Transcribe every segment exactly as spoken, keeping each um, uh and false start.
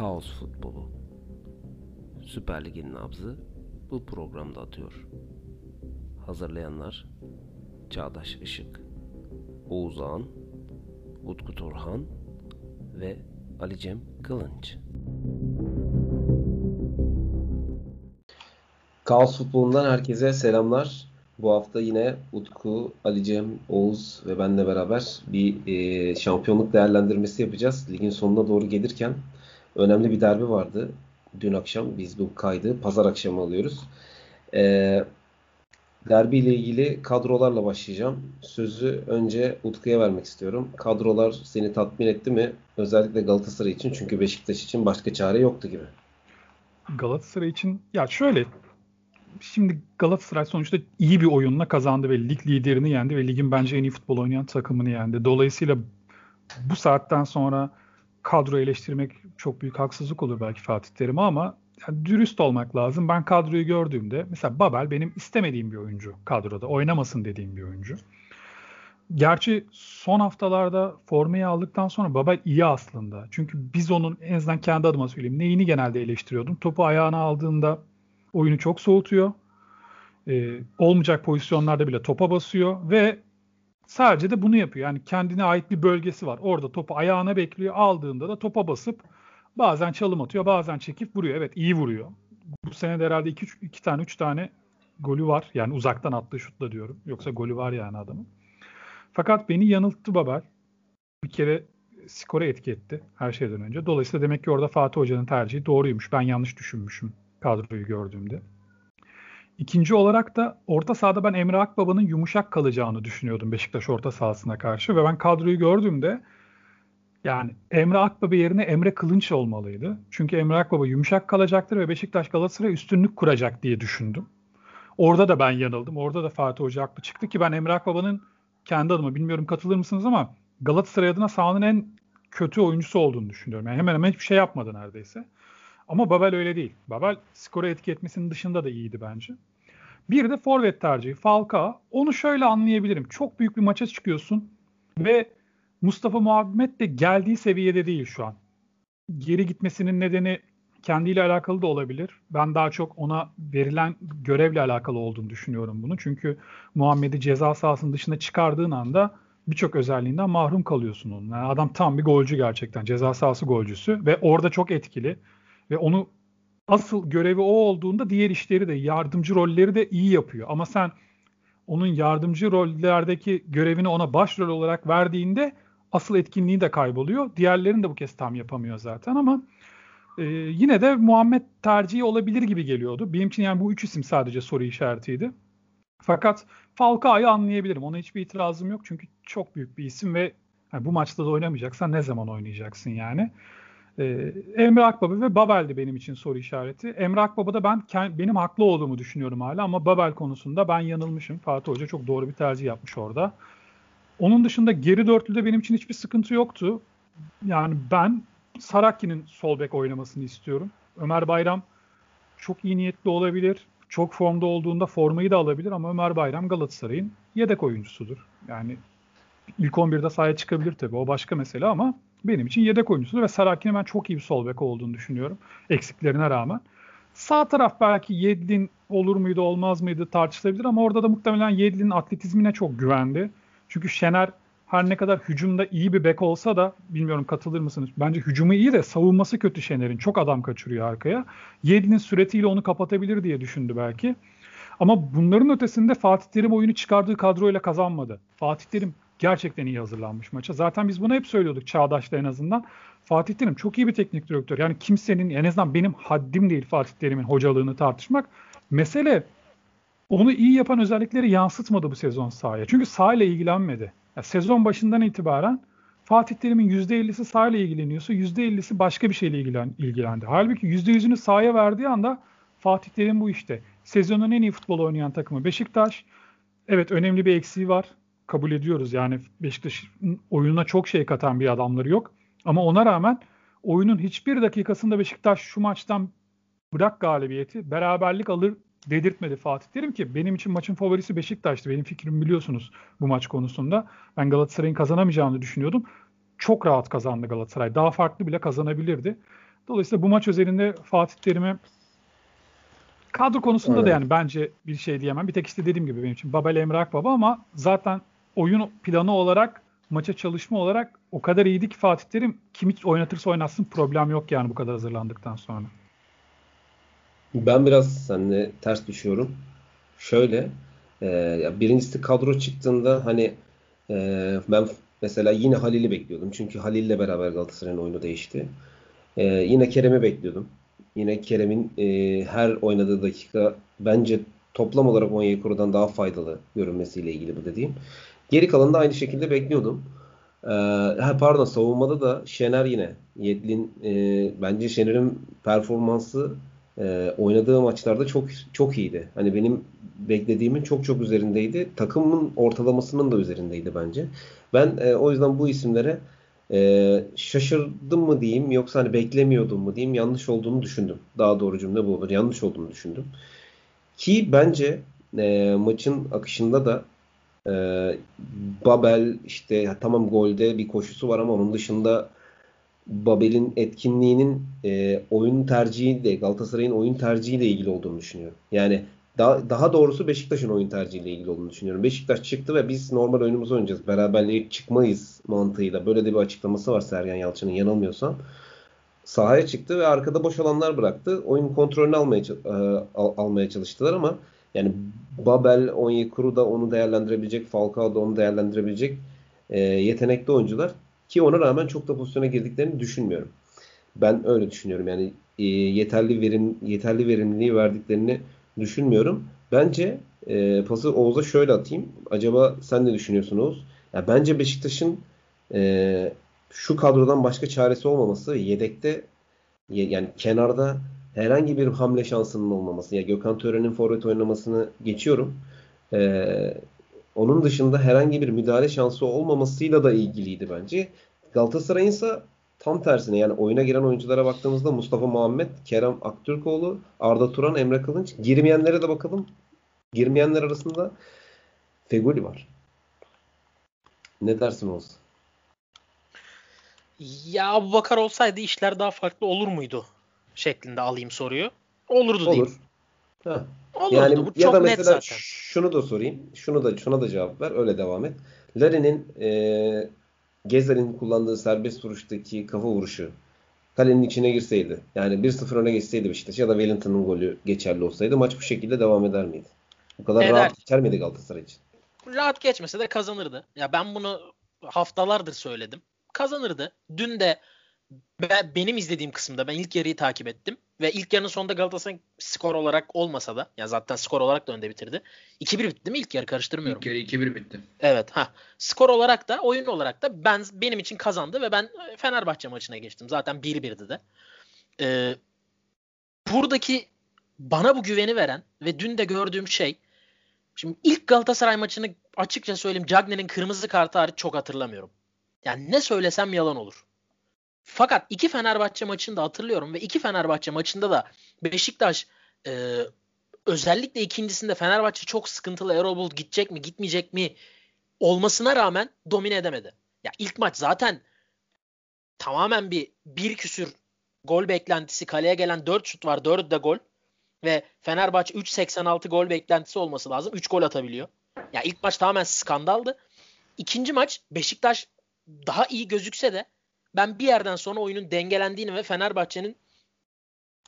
Kaos futbolu. Süper Lig'in nabzı bu programda atıyor. Hazırlayanlar Çağdaş Işık, Oğuz Ağan, Utku Torhan ve Ali Cem Kılınç. Kaos futbolundan herkese selamlar. Bu hafta yine Utku, Ali Cem, Oğuz ve benle beraber bir e, şampiyonluk değerlendirmesi yapacağız. Ligin sonuna doğru gelirken önemli bir derbi vardı. Dün akşam biz bu kaydı pazar akşamı alıyoruz. E, derbi ile ilgili kadrolarla başlayacağım. Sözü önce Utku'ya vermek istiyorum. Kadrolar seni tatmin etti mi? Özellikle Galatasaray için, çünkü Beşiktaş için başka çare yoktu gibi. Galatasaray için ya şöyle... Şimdi Galatasaray sonuçta iyi bir oyunla kazandı ve lig liderini yendi ve ligin bence en iyi futbol oynayan takımını yendi. Dolayısıyla bu saatten sonra kadro eleştirmek çok büyük haksızlık olur belki Fatih Terim'e, ama yani dürüst olmak lazım. Ben kadroyu gördüğümde mesela Babel benim istemediğim bir oyuncu kadroda. Oynamasın dediğim bir oyuncu. Gerçi son haftalarda formayı aldıktan sonra Babel iyi aslında. Çünkü biz onun, en azından kendi adıma söyleyeyim, neyini genelde eleştiriyordum. Topu ayağına aldığında oyunu çok soğutuyor. Ee, olmayacak pozisyonlarda bile topa basıyor ve sadece de bunu yapıyor. Yani kendine ait bir bölgesi var. Orada topu ayağına bekliyor. Aldığında da topa basıp bazen çalım atıyor, bazen çekip vuruyor. Evet, iyi vuruyor. Bu sene de herhalde iki, üç, iki tane, üç tane golü var. Yani uzaktan attığı şutla diyorum. Yoksa golü var yani adamın. Fakat beni yanılttı Babel. Bir kere skora etki etti her şeyden önce. Dolayısıyla demek ki orada Fatih Hoca'nın tercihi doğruymuş. Ben yanlış düşünmüşüm kadroyu gördüğümde. İkinci olarak da orta sahada ben Emre Akbaba'nın yumuşak kalacağını düşünüyordum Beşiktaş orta sahasına karşı ve ben kadroyu gördüğümde yani Emre Akbaba yerine Emre Kılınç olmalıydı. Çünkü Emre Akbaba yumuşak kalacaktır ve Beşiktaş Galatasaray üstünlük kuracak diye düşündüm. Orada da ben yanıldım. Orada da Fatih Hoca haklı çıktı ki ben Emre Akbaba'nın, kendi adıma bilmiyorum katılır mısınız ama, Galatasaray adına sahanın en kötü oyuncusu olduğunu düşünüyorum. Yani hemen hemen hiçbir şey yapmadı neredeyse. Ama Babel öyle değil. Babel skora etki etmesinin dışında da iyiydi bence. Bir de forvet tercihi Falcao. Onu şöyle anlayabilirim. Çok büyük bir maça çıkıyorsun ve Mustafa Muhammed de geldiği seviyede değil şu an. Geri gitmesinin nedeni kendiyle alakalı da olabilir. Ben daha çok ona verilen görevle alakalı olduğunu düşünüyorum bunu. Çünkü Muhammed'i ceza sahasının dışına çıkardığın anda birçok özelliğinden mahrum kalıyorsun onun. Yani adam tam bir golcü gerçekten. Ceza sahası golcüsü ve orada çok etkili. Ve onu, asıl görevi o olduğunda diğer işleri de, yardımcı rolleri de iyi yapıyor. Ama sen onun yardımcı rollerdeki görevini ona başrol olarak verdiğinde asıl etkinliği de kayboluyor. Diğerlerini de bu kez tam yapamıyor zaten ama e, yine de Muhammed tercihi olabilir gibi geliyordu. Benim için yani bu üç isim sadece soru işaretiydi. Fakat Falcao'yu anlayabilirim. Ona hiçbir itirazım yok. Çünkü çok büyük bir isim ve yani bu maçta da oynamayacaksan ne zaman oynayacaksın yani. Ee, Emre Akbaba ve Babel'di benim için soru işareti. Emre Akbaba'da ben kend, benim haklı olduğumu düşünüyorum hala ama Babel konusunda ben yanılmışım. Fatih Hoca çok doğru bir tercih yapmış orada. Onun dışında geri dörtlüde benim için hiçbir sıkıntı yoktu. Yani ben Saraki'nin sol bek oynamasını istiyorum. Ömer Bayram çok iyi niyetli olabilir. Çok formda olduğunda formayı da alabilir ama Ömer Bayram Galatasaray'ın yedek oyuncusudur. Yani ilk on birde sahaya çıkabilir tabii, o başka mesele ama benim için yedek oyuncusudur ve Saraki'nin ben çok iyi bir sol bek olduğunu düşünüyorum eksiklerine rağmen. Sağ taraf belki Yedlin olur muydu olmaz mıydı tartışılabilir ama orada da muhtemelen Yedlin'in atletizmine çok güvendi. Çünkü Şener her ne kadar hücumda iyi bir bek olsa da, bilmiyorum katılır mısınız, bence hücumu iyi de savunması kötü Şener'in, çok adam kaçırıyor arkaya. Yedlin'in süretiyle onu kapatabilir diye düşündü belki. Ama bunların ötesinde Fatih Terim oyunu çıkardığı kadroyla kazanmadı. Fatih Terim gerçekten iyi hazırlanmış maça. Zaten biz bunu hep söylüyorduk Çağdaş'ta en azından. Fatih Terim çok iyi bir teknik direktör. Yani kimsenin, en azından benim haddim değil Fatih Terim'in hocalığını tartışmak. Mesele onu iyi yapan özellikleri yansıtmadı bu sezon sahaya. Çünkü sahayla ilgilenmedi. Yani sezon başından itibaren Fatih Terim'in yüzde ellisi sahayla ilgileniyorsa yüzde ellisi başka bir şeyle ilgilen, ilgilendi. Halbuki yüzde yüzünü sahaya verdiği anda Fatih Terim bu işte. Sezonun en iyi futbol oynayan takımı Beşiktaş. Evet, önemli bir eksiği var. Kabul ediyoruz yani Beşiktaş'ın oyununa çok şey katan bir adamları yok. Ama ona rağmen oyunun hiçbir dakikasında Beşiktaş şu maçtan bırak galibiyeti, beraberlik alır dedirtmedi Fatih Terim ki benim için maçın favorisi Beşiktaş'tı. Benim fikrim biliyorsunuz bu maç konusunda. Ben Galatasaray'ın kazanamayacağını düşünüyordum. Çok rahat kazandı Galatasaray. Daha farklı bile kazanabilirdi. Dolayısıyla bu maç özelinde Fatih Terim'e kadro konusunda evet. da yani bence bir şey diyemem. Bir tek işte dediğim gibi benim için Babel, Emre Akbaba, ama zaten oyun planı olarak, maça çalışma olarak o kadar iyiydi ki Fatih Terim, kimi oynatırsa oynatsın problem yok yani bu kadar hazırlandıktan sonra. Ben biraz seninle ters düşüyorum. Şöyle, e, birincisi kadro çıktığında hani e, ben mesela yine Halil'i bekliyordum. Çünkü Halil'le beraber Galatasaray'ın oyunu değişti. E, yine Kerem'i bekliyordum. Yine Kerem'in e, her oynadığı dakika bence toplam olarak Onyekuru'dan daha faydalı görünmesiyle ilgili bu dediğim. Geri kalanı da aynı şekilde bekliyordum. Ee, pardon savunmada da Şener yine. Yedlin e, bence Şener'in performansı e, oynadığı maçlarda çok çok iyiydi. Hani benim beklediğimin çok çok üzerindeydi. Takımın ortalamasının da üzerindeydi bence. Ben e, o yüzden bu isimlere Ee, şaşırdım mı diyeyim, yoksa hani beklemiyordum mu diyeyim, yanlış olduğunu düşündüm. Daha doğru cümle bu olur. Yanlış olduğunu düşündüm. Ki bence e, maçın akışında da e, Babel işte ya, tamam golde bir koşusu var ama onun dışında Babel'in etkinliğinin e, oyun tercihiyle, Galatasaray'ın oyun tercihiyle ilgili olduğunu düşünüyorum. Yani daha, daha doğrusu Beşiktaş'ın oyun tercihiyle ilgili olduğunu düşünüyorum. Beşiktaş çıktı ve biz normal oyunumuzu oynayacağız. Beraberliğe çıkmayız mantığıyla. Böyle de bir açıklaması var Sergen Yalçın'ın, yanılmıyorsam. Sahaya çıktı ve arkada boş alanlar bıraktı. Oyun kontrolünü almaya, al, almaya çalıştılar ama yani Babel, Onyekuru da onu değerlendirebilecek, Falcao da onu değerlendirebilecek e, yetenekli oyuncular. Ki ona rağmen çok da pozisyona girdiklerini düşünmüyorum. Ben öyle düşünüyorum. Yani e, yeterli verim, yeterli verimliliği verdiklerini düşünmüyorum. Bence e, pası Oğuz'a şöyle atayım. Acaba sen ne düşünüyorsun Oğuz? Ya bence Beşiktaş'ın e, şu kadrodan başka çaresi olmaması, yedekte ye, yani kenarda herhangi bir hamle şansının olmaması. Ya Gökhan Tören'in forvet oynamasını geçiyorum. E, onun dışında herhangi bir müdahale şansı olmamasıyla da ilgiliydi bence. Galatasaray'ınsa tam tersine, yani oyuna giren oyunculara baktığımızda Mustafa Muhammed, Kerem Aktürkoğlu, Arda Turan, Emre Kılınç. Girmeyenlere de bakalım. Girmeyenler arasında Fegoli var. Ne dersin olsun? Ya Abubakar olsaydı işler daha farklı olur muydu? Şeklinde alayım soruyu. Olurdu olur. Diyeyim. Ha. Olurdu. Yani, bu çok ya da mesela net zaten. Şunu da sorayım. Şunu da, şuna da cevap ver. Öyle devam et. Larry'nin eee Ghezzal'in kullandığı serbest vuruştaki kafa vuruşu kalenin içine girseydi, yani bir sıfır öne geçseydi Beşiktaş ya da Wellington'un golü geçerli olsaydı, maç bu şekilde devam eder miydi? Bu kadar Eder. rahat geçer miydi Galatasaray için? Rahat geçmese de kazanırdı. Ya ben bunu haftalardır söyledim. Kazanırdı. Dün de ben, benim izlediğim kısımda ben ilk yarıyı takip ettim ve ilk yarının sonunda Galatasaray skor olarak olmasa da, ya zaten skor olarak da önde bitirdi. iki bir bitti değil mi ilk yarı? Karıştırmıyorum. İlk yarı iki bir bitti. Evet. Ha. Skor olarak da, oyun olarak da ben benim için kazandı ve ben Fenerbahçe maçına geçtim. Zaten bir birdi de. Ee, buradaki bana bu güveni veren ve dün de gördüğüm şey, şimdi ilk Galatasaray maçını açıkça söyleyeyim, Cagney'in kırmızı kartı hariç çok hatırlamıyorum. Yani ne söylesem yalan olur. Fakat iki Fenerbahçe maçını da hatırlıyorum ve iki Fenerbahçe maçında da Beşiktaş e, özellikle ikincisinde Fenerbahçe çok sıkıntılı, Erol Bulut gidecek mi gitmeyecek mi olmasına rağmen domine edemedi. Ya ilk maç zaten tamamen bir bir küsür gol beklentisi, kaleye gelen dört şut var, dördü de gol ve Fenerbahçe üç seksen altı gol beklentisi olması lazım, üç gol atabiliyor. Ya ilk maç tamamen skandaldı. İkinci maç Beşiktaş daha iyi gözükse de ben bir yerden sonra oyunun dengelendiğini ve Fenerbahçe'nin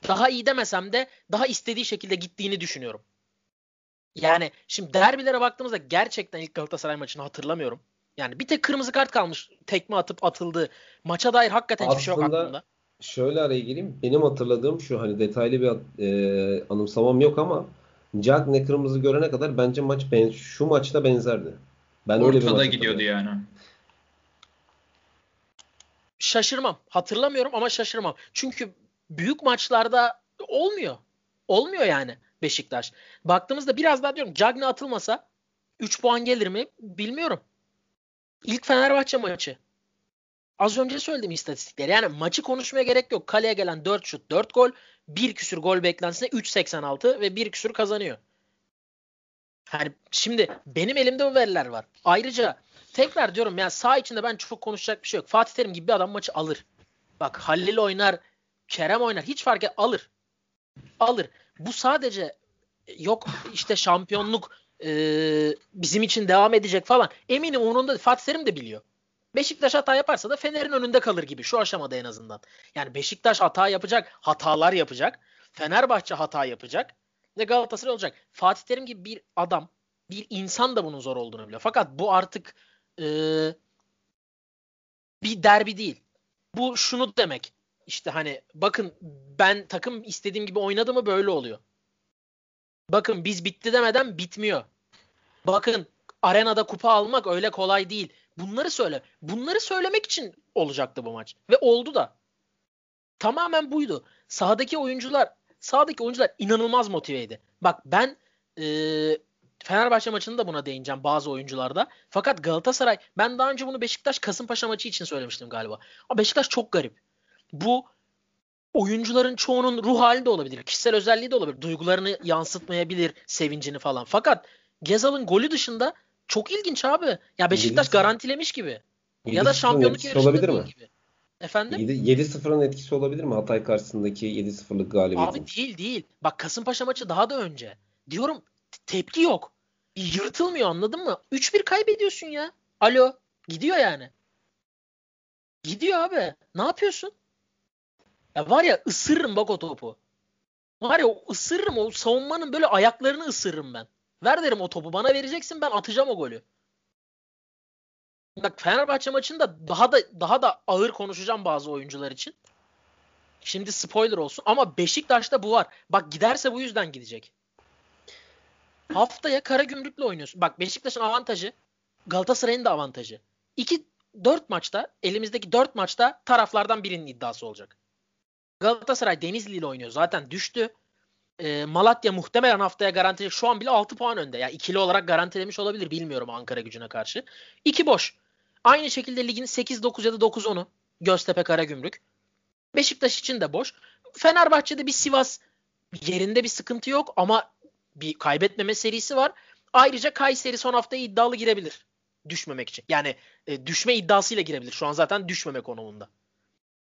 daha iyi demesem de daha istediği şekilde gittiğini düşünüyorum. Yani şimdi derbilere baktığımızda gerçekten ilk Galatasaray maçını hatırlamıyorum. Yani bir tek kırmızı kart kalmış, tekme atıp atıldığı. Maça dair hakikaten hiçbir şey yok aklımda. Şöyle araya gireyim. Benim hatırladığım şu, hani detaylı bir e, anımsamam yok ama Jack ne kırmızı görene kadar bence maç ben, şu maçta benzerdi. Ben ortada öyle bir maç gidiyordu yani. Şaşırmam. Hatırlamıyorum ama şaşırmam. Çünkü büyük maçlarda olmuyor. Olmuyor yani Beşiktaş. Baktığımızda biraz daha diyorum, Cagney atılmasa üç puan gelir mi bilmiyorum. İlk Fenerbahçe maçı. Az önce söylediğim istatistikler. Yani maçı konuşmaya gerek yok. Kaleye gelen dört şut, dört gol, bir küsür gol beklentisine üç seksen altı ve bir küsür kazanıyor. Yani şimdi benim elimde bu veriler var. Ayrıca tekrar diyorum ya, saha içinde ben çok konuşacak bir şey yok. Fatih Terim gibi bir adam maçı alır. Bak Halil oynar, Kerem oynar. Hiç fark et. Alır. Alır. Bu sadece yok işte şampiyonluk e, bizim için devam edecek falan. Eminim onun da Fatih Terim de biliyor. Beşiktaş hata yaparsa da Fener'in önünde kalır gibi. Şu aşamada en azından. Yani Beşiktaş hata yapacak. Hatalar yapacak. Fenerbahçe hata yapacak. Ve Galatasaray olacak. Fatih Terim gibi bir adam, bir insan da bunun zor olduğunu biliyor. Fakat bu artık e, bir derbi değil. Bu şunu demek. İşte hani bakın ben takım istediğim gibi oynadı mı böyle oluyor. Bakın biz bitti demeden bitmiyor. Bakın arenada kupa almak öyle kolay değil. Bunları söyle. Bunları söylemek için olacaktı bu maç. Ve oldu da. Tamamen buydu. Sahadaki oyuncular sahadaki oyuncular inanılmaz motiveydi. Bak ben e, Fenerbahçe maçını da buna değineceğim bazı oyuncularda. Fakat Galatasaray, ben daha önce bunu Beşiktaş Kasımpaşa maçı için söylemiştim galiba. Ama Beşiktaş çok garip. Bu oyuncuların çoğunun ruh hali de olabilir. Kişisel özelliği de olabilir. Duygularını yansıtmayabilir, sevincini falan. Fakat Ghezzal'ın golü dışında çok ilginç abi. Ya Beşiktaş garantilemiş gibi. Ya da şampiyonluk yarışında değil gibi. Efendim? yedi sıfırın etkisi olabilir mi? Hatay karşısındaki yedi sıfırlık galibiyeti. Abi değil değil. Bak Kasımpaşa maçı daha da önce. Diyorum tepki yok. Yırtılmıyor, anladın mı? üç bir kaybediyorsun ya. Alo. Gidiyor yani. Gidiyor abi. Ne yapıyorsun? Ya var ya ısırırım bak o topu. Var ya ısırırım o savunmanın böyle ayaklarını ısırırım ben. Ver derim o topu bana vereceksin, ben atacağım o golü. Bak Fenerbahçe maçında daha da daha da ağır konuşacağım bazı oyuncular için. Şimdi spoiler olsun ama Beşiktaş'ta bu var. Bak giderse bu yüzden gidecek. Haftaya Karagümrük'le oynuyorsun. Bak Beşiktaş'ın avantajı, Galatasaray'ın da avantajı. iki dört maçta, elimizdeki dört maçta taraflardan birinin iddiası olacak. Galatasaray Denizli ile oynuyor. Zaten düştü. E, Malatya muhtemelen haftaya garantilecek. Şu an bile altı puan önde. Yani ikili olarak garantilemiş olabilir. Bilmiyorum Ankara Gücü'ne karşı. iki boş. Aynı şekilde ligin sekiz dokuz ya da dokuz onu Göztepe Karagümrük. Beşiktaş için de boş. Fenerbahçe'de bir Sivas yerinde bir sıkıntı yok ama bir kaybetmeme serisi var. Ayrıca Kayseri son haftaya iddialı girebilir. Düşmemek için. Yani e, düşme iddiasıyla girebilir. Şu an zaten düşmeme konumunda.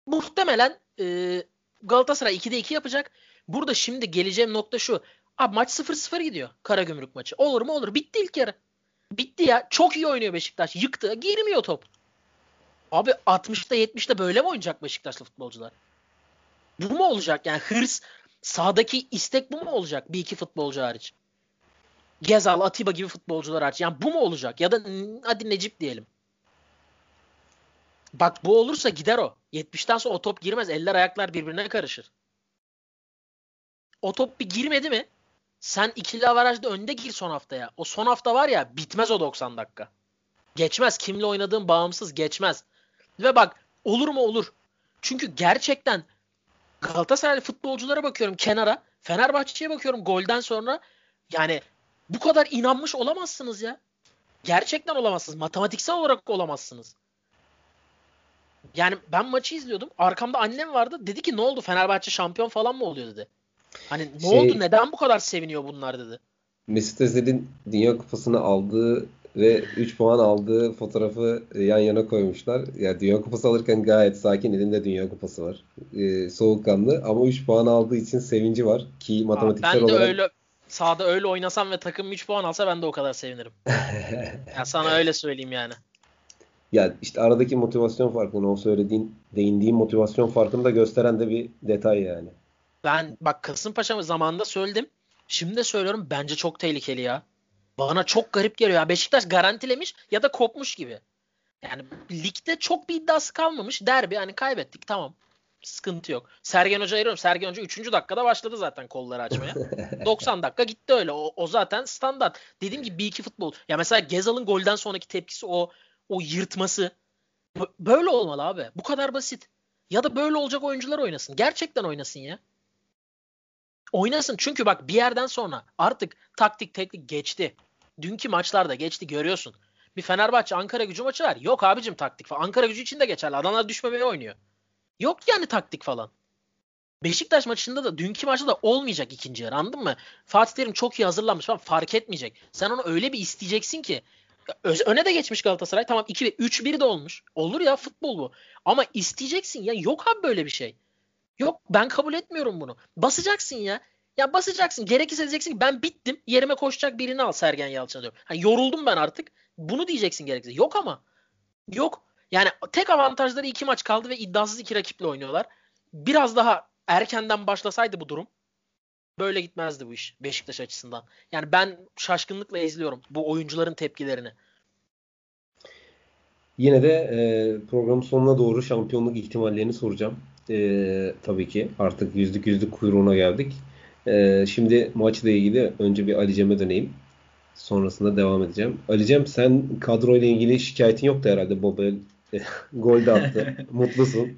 Muhtemelen e, Galatasaray ikide iki yapacak. Burada şimdi geleceğim nokta şu. Abi maç sıfır sıfır gidiyor. Karagümrük maçı. Olur mu? Olur. Bitti ilk yarı. Bitti ya. Çok iyi oynuyor Beşiktaş. Yıktı. Girmiyor top. Abi altmışta yetmişte böyle mi oynayacak Beşiktaşlı futbolcular? Bu mu olacak? Yani hırs, sahadaki istek bu mu olacak? Bir iki futbolcu hariç. Ghezzal, Atiba gibi futbolcular hariç. Yani bu mu olacak? Ya da hadi Necip diyelim. Bak bu olursa gider o. yetmişten sonra o top girmez. Eller ayaklar birbirine karışır. O top bir girmedi mi? Sen ikili averajda önde gir son haftaya. O son hafta var ya bitmez o doksan dakika. Geçmez. Kimle oynadığın bağımsız geçmez. Ve bak olur mu olur. Çünkü gerçekten Galatasaraylı futbolculara bakıyorum kenara. Fenerbahçe'ye bakıyorum golden sonra. Yani bu kadar inanmış olamazsınız ya. Gerçekten olamazsınız. Matematiksel olarak olamazsınız. Yani ben maçı izliyordum. Arkamda annem vardı. Dedi ki ne oldu, Fenerbahçe şampiyon falan mı oluyor dedi. Hani ne şey, oldu, neden bu kadar seviniyor bunlar dedi. Mesut Özil'in Dünya Kupası'nı aldığı ve üç puan aldığı fotoğrafı yan yana koymuşlar. Yani Dünya Kupası alırken gayet sakin, elinde Dünya Kupası var. Ee, soğukkanlı ama üç puan aldığı için sevinci var ki matematiksel olarak. Ben de olarak... öyle sahada öyle oynasam ve takım üç puan alsa ben de o kadar sevinirim. Yani sana öyle söyleyeyim yani. Ya işte aradaki motivasyon farkını, o söylediğin, değindiğin motivasyon farkını da gösteren de bir detay yani. Ben bak Kasımpaşa zamanında söyledim. Şimdi de söylüyorum, bence çok tehlikeli ya. Bana çok garip geliyor ya. Beşiktaş garantilemiş ya da kopmuş gibi. Yani ligde çok bir iddiası kalmamış. Derbi hani kaybettik tamam. Sıkıntı yok. Sergen Hoca ayırıyorum. Sergen Hoca üçüncü dakikada başladı zaten kolları açmaya. doksan dakika gitti öyle. O, o zaten standart. Dediğim gibi bir iki futbol. Ya mesela Ghezzal'ın golden sonraki tepkisi, o o yırtması. Böyle olmalı abi. Bu kadar basit. Ya da böyle olacak oyuncular oynasın. Gerçekten oynasın ya. Oynasın çünkü bak bir yerden sonra artık taktik teknik geçti. Dünkü maçlarda geçti, görüyorsun. Bir Fenerbahçe Ankara Gücü maçı var. Yok abicim taktik falan. Ankara Gücü için de geçerli. Adana düşmemeye oynuyor. Yok yani taktik falan. Beşiktaş maçında da, dünkü maçta da olmayacak ikinci yarı, anladın mı? Fatih Terim çok iyi hazırlanmış falan, fark etmeyecek. Sen onu öyle bir isteyeceksin ki. Öne de geçmiş Galatasaray. Tamam iki bir, üç bir de olmuş. Olur ya futbol bu. Ama isteyeceksin ya, yok abi böyle bir şey. Yok, ben kabul etmiyorum bunu. Basacaksın ya. Ya basacaksın. Gerekirse diyeceksin ki ben bittim. Yerime koşacak birini al Sergen Yalçın'a diyorum. Yani yoruldum ben artık. Bunu diyeceksin gerekirse. Yok ama. Yok. Yani tek avantajları iki maç kaldı ve iddiasız iki rakiple oynuyorlar. Biraz daha erkenden başlasaydı bu durum böyle gitmezdi bu iş Beşiktaş açısından. Yani ben şaşkınlıkla izliyorum bu oyuncuların tepkilerini. Yine de e, programın sonuna doğru şampiyonluk ihtimallerini soracağım. E, tabii ki artık yüzlük yüzlük kuyruğuna geldik. E, şimdi maçla ilgili önce bir Ali Cem'e döneyim. Sonrasında devam edeceğim. Ali Cem, sen kadroyla ilgili şikayetin yoktu herhalde. Babel gol de attı. Mutlusun.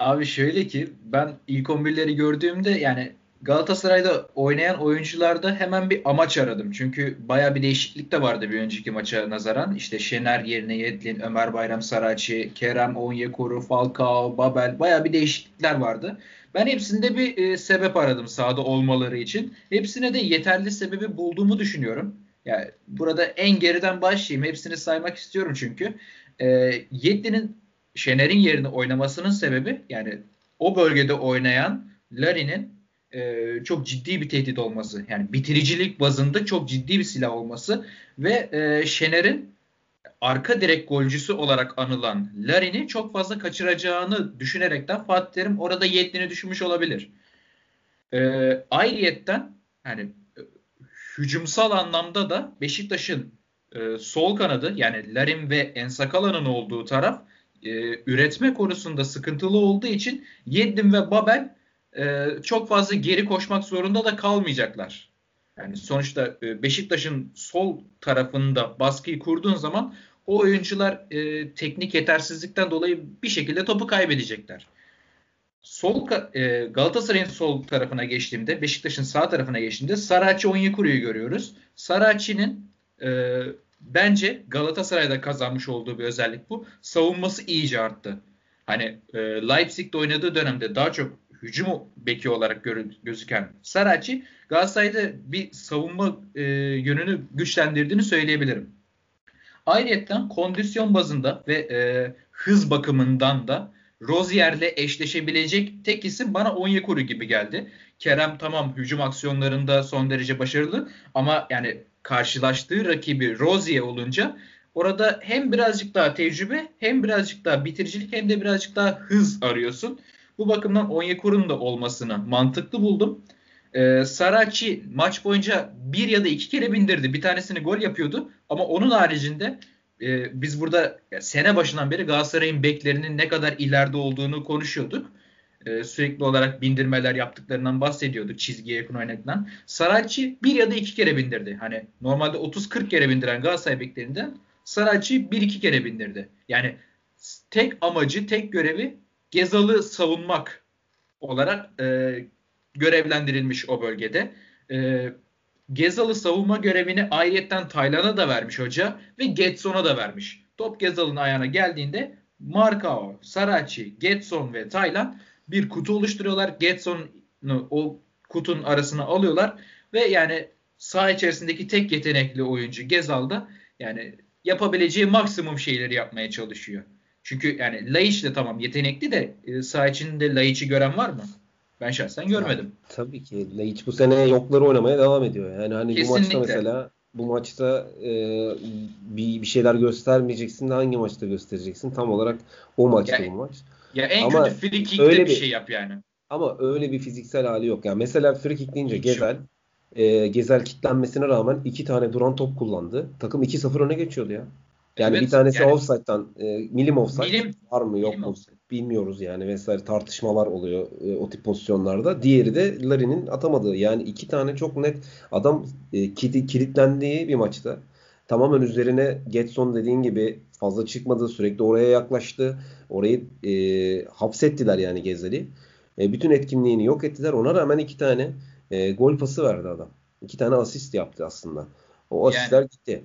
Abi şöyle ki, ben ilk on birleri gördüğümde yani Galatasaray'da oynayan oyuncularda hemen bir amaç aradım. Çünkü baya bir değişiklik de vardı bir önceki maça nazaran. İşte Şener yerine Yedlin, Ömer Bayram Saraki, Kerem Onyekoru, Falcao, Babel, baya bir değişiklikler vardı. Ben hepsinde bir e, sebep aradım sahada olmaları için. Hepsine de yeterli sebebi bulduğumu düşünüyorum. Yani burada en geriden başlayayım. Hepsini saymak istiyorum çünkü. E, Yedlin'in Şener'in yerine oynamasının sebebi, yani o bölgede oynayan Larin'in Ee, çok ciddi bir tehdit olması. Yani bitiricilik bazında çok ciddi bir silah olması ve e, Şener'in arka direk golcüsü olarak anılan Larin'i çok fazla kaçıracağını düşünerekten Fatih Terim orada Yedlin'i düşünmüş olabilir. Ee, ayrıyetten yani hücumsal anlamda da Beşiktaş'ın e, sol kanadı, yani Larin ve Ensakala'nın olduğu taraf e, üretme konusunda sıkıntılı olduğu için Yedlin ve Babel Ee, çok fazla geri koşmak zorunda da kalmayacaklar. Yani sonuçta Beşiktaş'ın sol tarafında baskıyı kurduğun zaman o oyuncular e, teknik yetersizlikten dolayı bir şekilde topu kaybedecekler. Sol e, Galatasaray'ın sol tarafına geçtiğimde, Beşiktaş'ın sağ tarafına geçtiğimde Saracchi Onyekuru'yu görüyoruz. Saracchi'nin e, bence Galatasaray'da kazanmış olduğu bir özellik bu. Savunması iyice arttı. Hani e, Leipzig'te oynadığı dönemde daha çok hücum beki olarak gözüken Saracchi, Galatasaray'da bir savunma e, yönünü güçlendirdiğini söyleyebilirim. Ayrıca kondisyon bazında ve e, hız bakımından da Rozier'le eşleşebilecek tek isim bana Onyekuru gibi geldi. Kerem tamam hücum aksiyonlarında son derece başarılı ama yani karşılaştığı rakibi Rozier olunca orada hem birazcık daha tecrübe, hem birazcık daha bitiricilik, hem de birazcık daha hız arıyorsun. Bu bakımdan Onyekuru'nun da olmasını mantıklı buldum. Ee, Saracchi maç boyunca bir ya da iki kere bindirdi. Bir tanesini gol yapıyordu. Ama onun haricinde e, biz burada ya, sene başından beri Galatasaray'ın beklerinin ne kadar ileride olduğunu konuşuyorduk. Ee, sürekli olarak bindirmeler yaptıklarından bahsediyorduk, çizgiye yakın oynatılan. Saracchi bir ya da iki kere bindirdi. Hani normalde otuz kırk kere bindiren Galatasaray beklerinden Saracchi bir iki kere bindirdi. Yani tek amacı, tek görevi Ghezzal'ı savunmak olarak e, görevlendirilmiş o bölgede. E, Ghezzal'ı savunma görevini ayrıyetten Taylan'a da vermiş hoca ve Getson'a da vermiş. Top Ghezzal'ın ayağına geldiğinde Marcao, Saracchi, Getson ve Taylan bir kutu oluşturuyorlar. Getson'u o kutunun arasına alıyorlar ve yani saha içerisindeki tek yetenekli oyuncu Ghezzal'da yani yapabileceği maksimum şeyleri yapmaya çalışıyor. Çünkü yani Laiç de tamam yetenekli de e, saha içinde Laiç'i gören var mı? Ben şahsen görmedim. Yani, tabii ki Laiç bu sene yokları oynamaya devam ediyor. Yani hani kesinlikle. Bu maçta mesela bu maçta e, bir bir şeyler göstermeyeceksin de hangi maçta göstereceksin? Tam olarak o maçta yani, bu maç. Ya en ama kötü free kick'te bir, bir şey yap yani. Ama öyle bir fiziksel hali yok. Yani mesela free kick deyince Ghezzal e, Ghezzal kitlenmesine rağmen iki tane duran top kullandı. Takım iki sıfır öne geçiyordu ya. Yani evet, bir tanesi yani, offside'dan, e, milim offside milim, var mı yok mu offside. Bilmiyoruz yani vesaire tartışmalar oluyor e, o tip pozisyonlarda. Diğeri de Larin'in atamadığı, yani iki tane çok net adam e, kilitlendiği bir maçta. Tamamen üzerine Getson dediğin gibi fazla çıkmadı, sürekli oraya yaklaştı. Orayı e, hapsettiler yani Ghezzal'i. E, bütün etkinliğini yok ettiler. Ona rağmen iki tane e, gol pası verdi adam. İki tane asist yaptı aslında. O asistler yani gitti.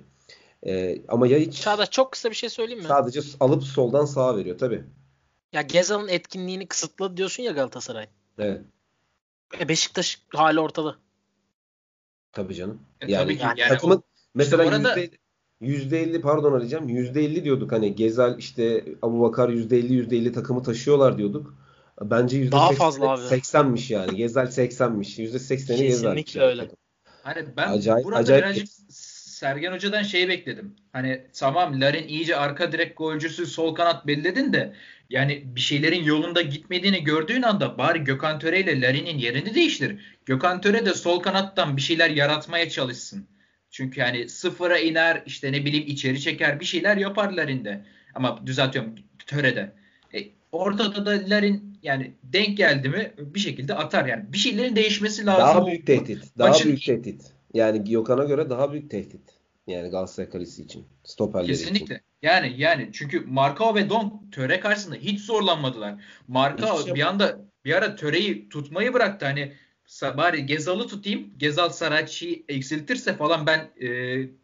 Ee, ama ya hiç Çağdaş, çok kısa bir şey söyleyeyim mi? Sadece alıp soldan sağa veriyor tabii. Ya Ghezzal'ın etkinliğini kısıtladı diyorsun ya Galatasaray. Evet. E Beşiktaş hali ortada. Tabii canım. E, yani, tabii ki. Yani yani takımın o, mesela işte orada yüzde elli pardon arayacağım. yüzde elli diyorduk hani Ghezzal işte Abubakar yüzde elli yüzde elli takımı taşıyorlar diyorduk. Bence yüzde daha fazla abi. seksenmiş yani. Ghezzal seksenmiş. yüzde sekseni Ghezzal. Kesinlikle öyle. Hani ben acayip, burada acayip birazcık Sergen Hoca'dan şeyi bekledim. Hani tamam Larin iyice arka direkt golcüsü sol kanat belirledin de yani bir şeylerin yolunda gitmediğini gördüğün anda bari Gökhan Töre ile Larin'in yerini değiştir. Gökhan Töre de sol kanattan bir şeyler yaratmaya çalışsın. Çünkü hani sıfıra iner işte ne bileyim içeri çeker bir şeyler yapar Larin'de. Ama düzeltiyorum Töre'de. E, ortada da Larin yani denk geldi mi bir şekilde atar yani. Bir şeylerin değişmesi lazım. Daha büyük tehdit. Daha Maçın... büyük tehdit. Yani Gökhan'a göre daha büyük tehdit. Yani Galatasaray kalesi için. Stoperleri kesinlikle. için. Yani yani çünkü Marcao ve Donk Töre karşısında hiç zorlanmadılar. Marcao şey bir anda bir ara Töre'yi tutmayı bıraktı. Hani bari Ghezzal'ı tutayım. Ghezzal Saraki'yi eksiltirse falan ben e,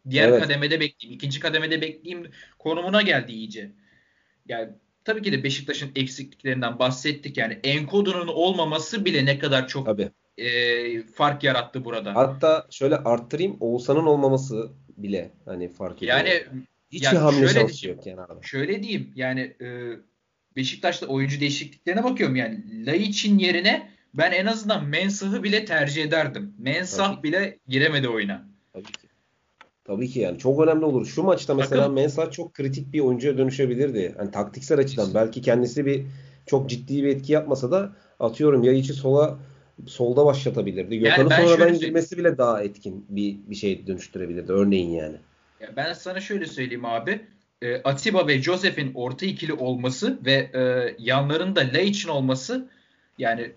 diğer evet. kademede bekleyeyim. ikinci kademede bekleyeyim konumuna geldi iyice. Yani tabii ki de Beşiktaş'ın eksikliklerinden bahsettik. Yani Enkodu'nun olmaması bile ne kadar çok tabii. E, fark yarattı burada. Hatta şöyle arttırayım. Oğuzhan'ın olmaması bile hani fark ediyor. Yani hiç yani hamle şansı yok yani abi. Şöyle diyeyim. Yani e, Beşiktaş'ta oyuncu değişikliklerine bakıyorum. Yani Laiç'in yerine ben en azından Mensah'ı bile tercih ederdim. Mensah bile giremedi oyuna. Tabii ki. Tabii ki yani. Çok önemli olur. Şu maçta mesela Bakın. Mensah çok kritik bir oyuncuya dönüşebilirdi. Yani taktiksel açıdan. Kesin. Belki kendisi bir çok ciddi bir etki yapmasa da atıyorum ya içi sola solda başlatabilirdi. Gökhan'ı yani sonradan girmesi bile daha etkin bir, bir şey dönüştürebilirdi. Örneğin yani. Ya ben sana şöyle söyleyeyim abi. E, Atiba ve Joseph'in orta ikili olması ve e, yanlarında Laiç'in olması yani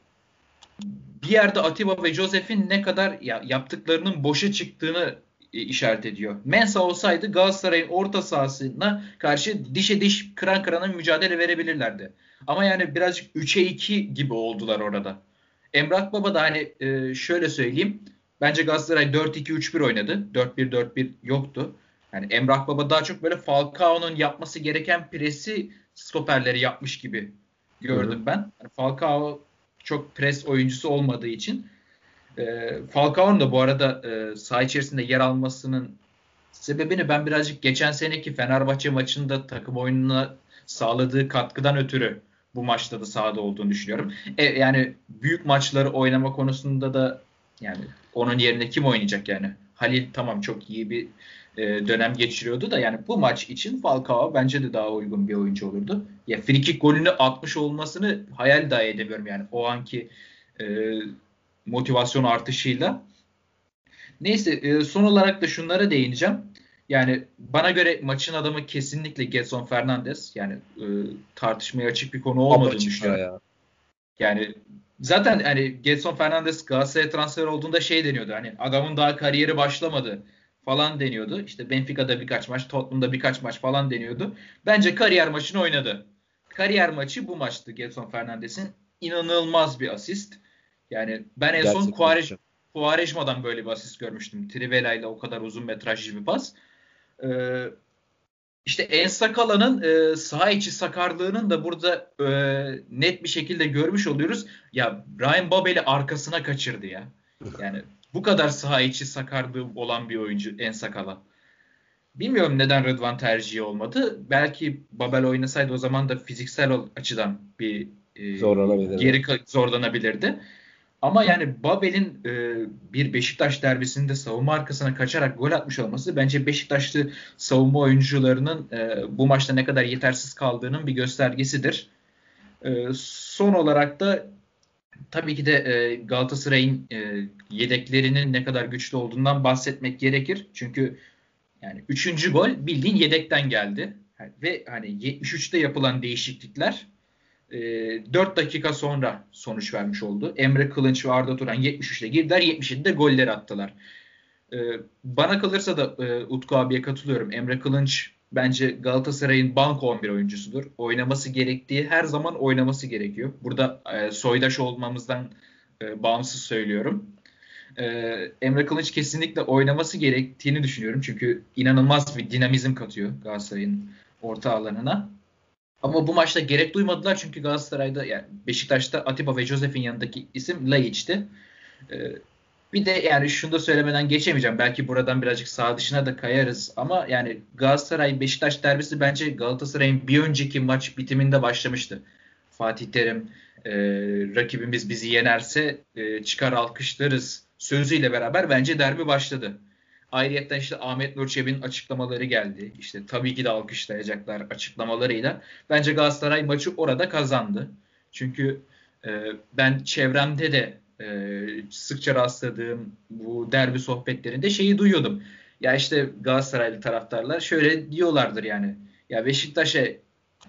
bir yerde Atiba ve Joseph'in ne kadar ya, yaptıklarının boşa çıktığını e, işaret ediyor. Mensah olsaydı Galatasaray'ın orta sahasına karşı dişe diş kıran kırana mücadele verebilirlerdi. Ama yani birazcık üçe iki gibi oldular orada. Emre Akbaba da hani e, şöyle söyleyeyim. Bence Galatasaray dört iki üç bir oynadı. dört bir dört bir yoktu. Yani Emre Akbaba daha çok böyle Falcao'nun yapması gereken presi stoperleri yapmış gibi gördüm Hı-hı. ben. Yani Falcao çok pres oyuncusu olmadığı için e, Falcao'nun da bu arada e, saha içerisinde yer almasının sebebini ben birazcık geçen seneki Fenerbahçe maçında takım oyununa sağladığı katkıdan ötürü bu maçta da sahada olduğunu düşünüyorum. E, yani büyük maçları oynama konusunda da yani onun yerine kim oynayacak yani? Halil tamam çok iyi bir e, dönem geçiriyordu da yani bu maç için Falcao bence de daha uygun bir oyuncu olurdu. Ya frikik golünü atmış olmasını hayal dahi edemiyorum yani o anki e, motivasyon artışıyla. Neyse e, son olarak da şunlara değineceğim. Yani bana göre maçın adamı kesinlikle Gelson Fernandes. Yani e, tartışmaya açık bir konu olmadığını düşünüyorum. Ya. Yani zaten hani Gelson Fernandes Galatasaray'a transfer olduğunda şey deniyordu. Hani adamın daha kariyeri başlamadı falan deniyordu. İşte Benfica'da birkaç maç, Tottenham'da birkaç maç falan deniyordu. Bence kariyer maçını oynadı. Kariyer maçı bu maçtı Gelson Fernandes'in. İnanılmaz bir asist. Yani ben en son Quarej, Quarejma'dan böyle bir asist görmüştüm. Trivela ile o kadar uzun metrajlı bir pas. Ee, işte Ensakala'nın e, saha içi sakarlığının da burada e, net bir şekilde görmüş oluyoruz. Ya Ryan Babel'i arkasına kaçırdı ya. Yani bu kadar saha içi sakarlığı olan bir oyuncu Ensakala. Bilmiyorum neden Rıdvan tercihi olmadı. Belki Babel oynasaydı o zaman da fiziksel açıdan bir e, zorlanabilirdi. geri zorlanabilirdi. Ama yani Babel'in e, bir Beşiktaş derbisinde savunma arkasına kaçarak gol atmış olması bence Beşiktaşlı savunma oyuncularının e, bu maçta ne kadar yetersiz kaldığının bir göstergesidir. E, son olarak da tabii ki de e, Galatasaray'ın e, yedeklerinin ne kadar güçlü olduğundan bahsetmek gerekir. Çünkü yani üçüncü gol bildiğin yedekten geldi. Ve hani yetmiş üçte yapılan değişiklikler dört dakika sonra sonuç vermiş oldu. Emre Kılınç ve Arda Turan yetmiş üçte girdiler. yetmiş yedide goller attılar. Bana kalırsa da Utku abiye katılıyorum. Emre Kılınç bence Galatasaray'ın banko on bir oyuncusudur. Oynaması gerektiği her zaman oynaması gerekiyor. Burada soydaş olmamızdan bağımsız söylüyorum. Emre Kılınç kesinlikle oynaması gerektiğini düşünüyorum. Çünkü inanılmaz bir dinamizm katıyor Galatasaray'ın orta alanına. Ama bu maçta gerek duymadılar çünkü Galatasaray'da yani Beşiktaş'ta Atiba ve Joseph'in yanındaki isim Laiç'ti. Ee, bir de yani şunu da söylemeden geçemeyeceğim. Belki buradan birazcık sağ dışına da kayarız ama yani Galatasaray Beşiktaş derbisi bence Galatasaray'ın bir önceki maç bitiminde başlamıştı. Fatih Terim e, rakibimiz bizi yenerse e, çıkar alkışlarız sözüyle beraber bence derbi başladı. Ayrıyeten işte Ahmet Nurçebi'nin açıklamaları geldi. İşte tabii ki de alkışlayacaklar açıklamalarıyla. Bence Galatasaray maçı orada kazandı. Çünkü e, ben çevremde de e, sıkça rastladığım bu derbi sohbetlerinde şeyi duyuyordum. Ya işte Galatasaraylı taraftarlar şöyle diyorlardır yani. Ya Beşiktaş'a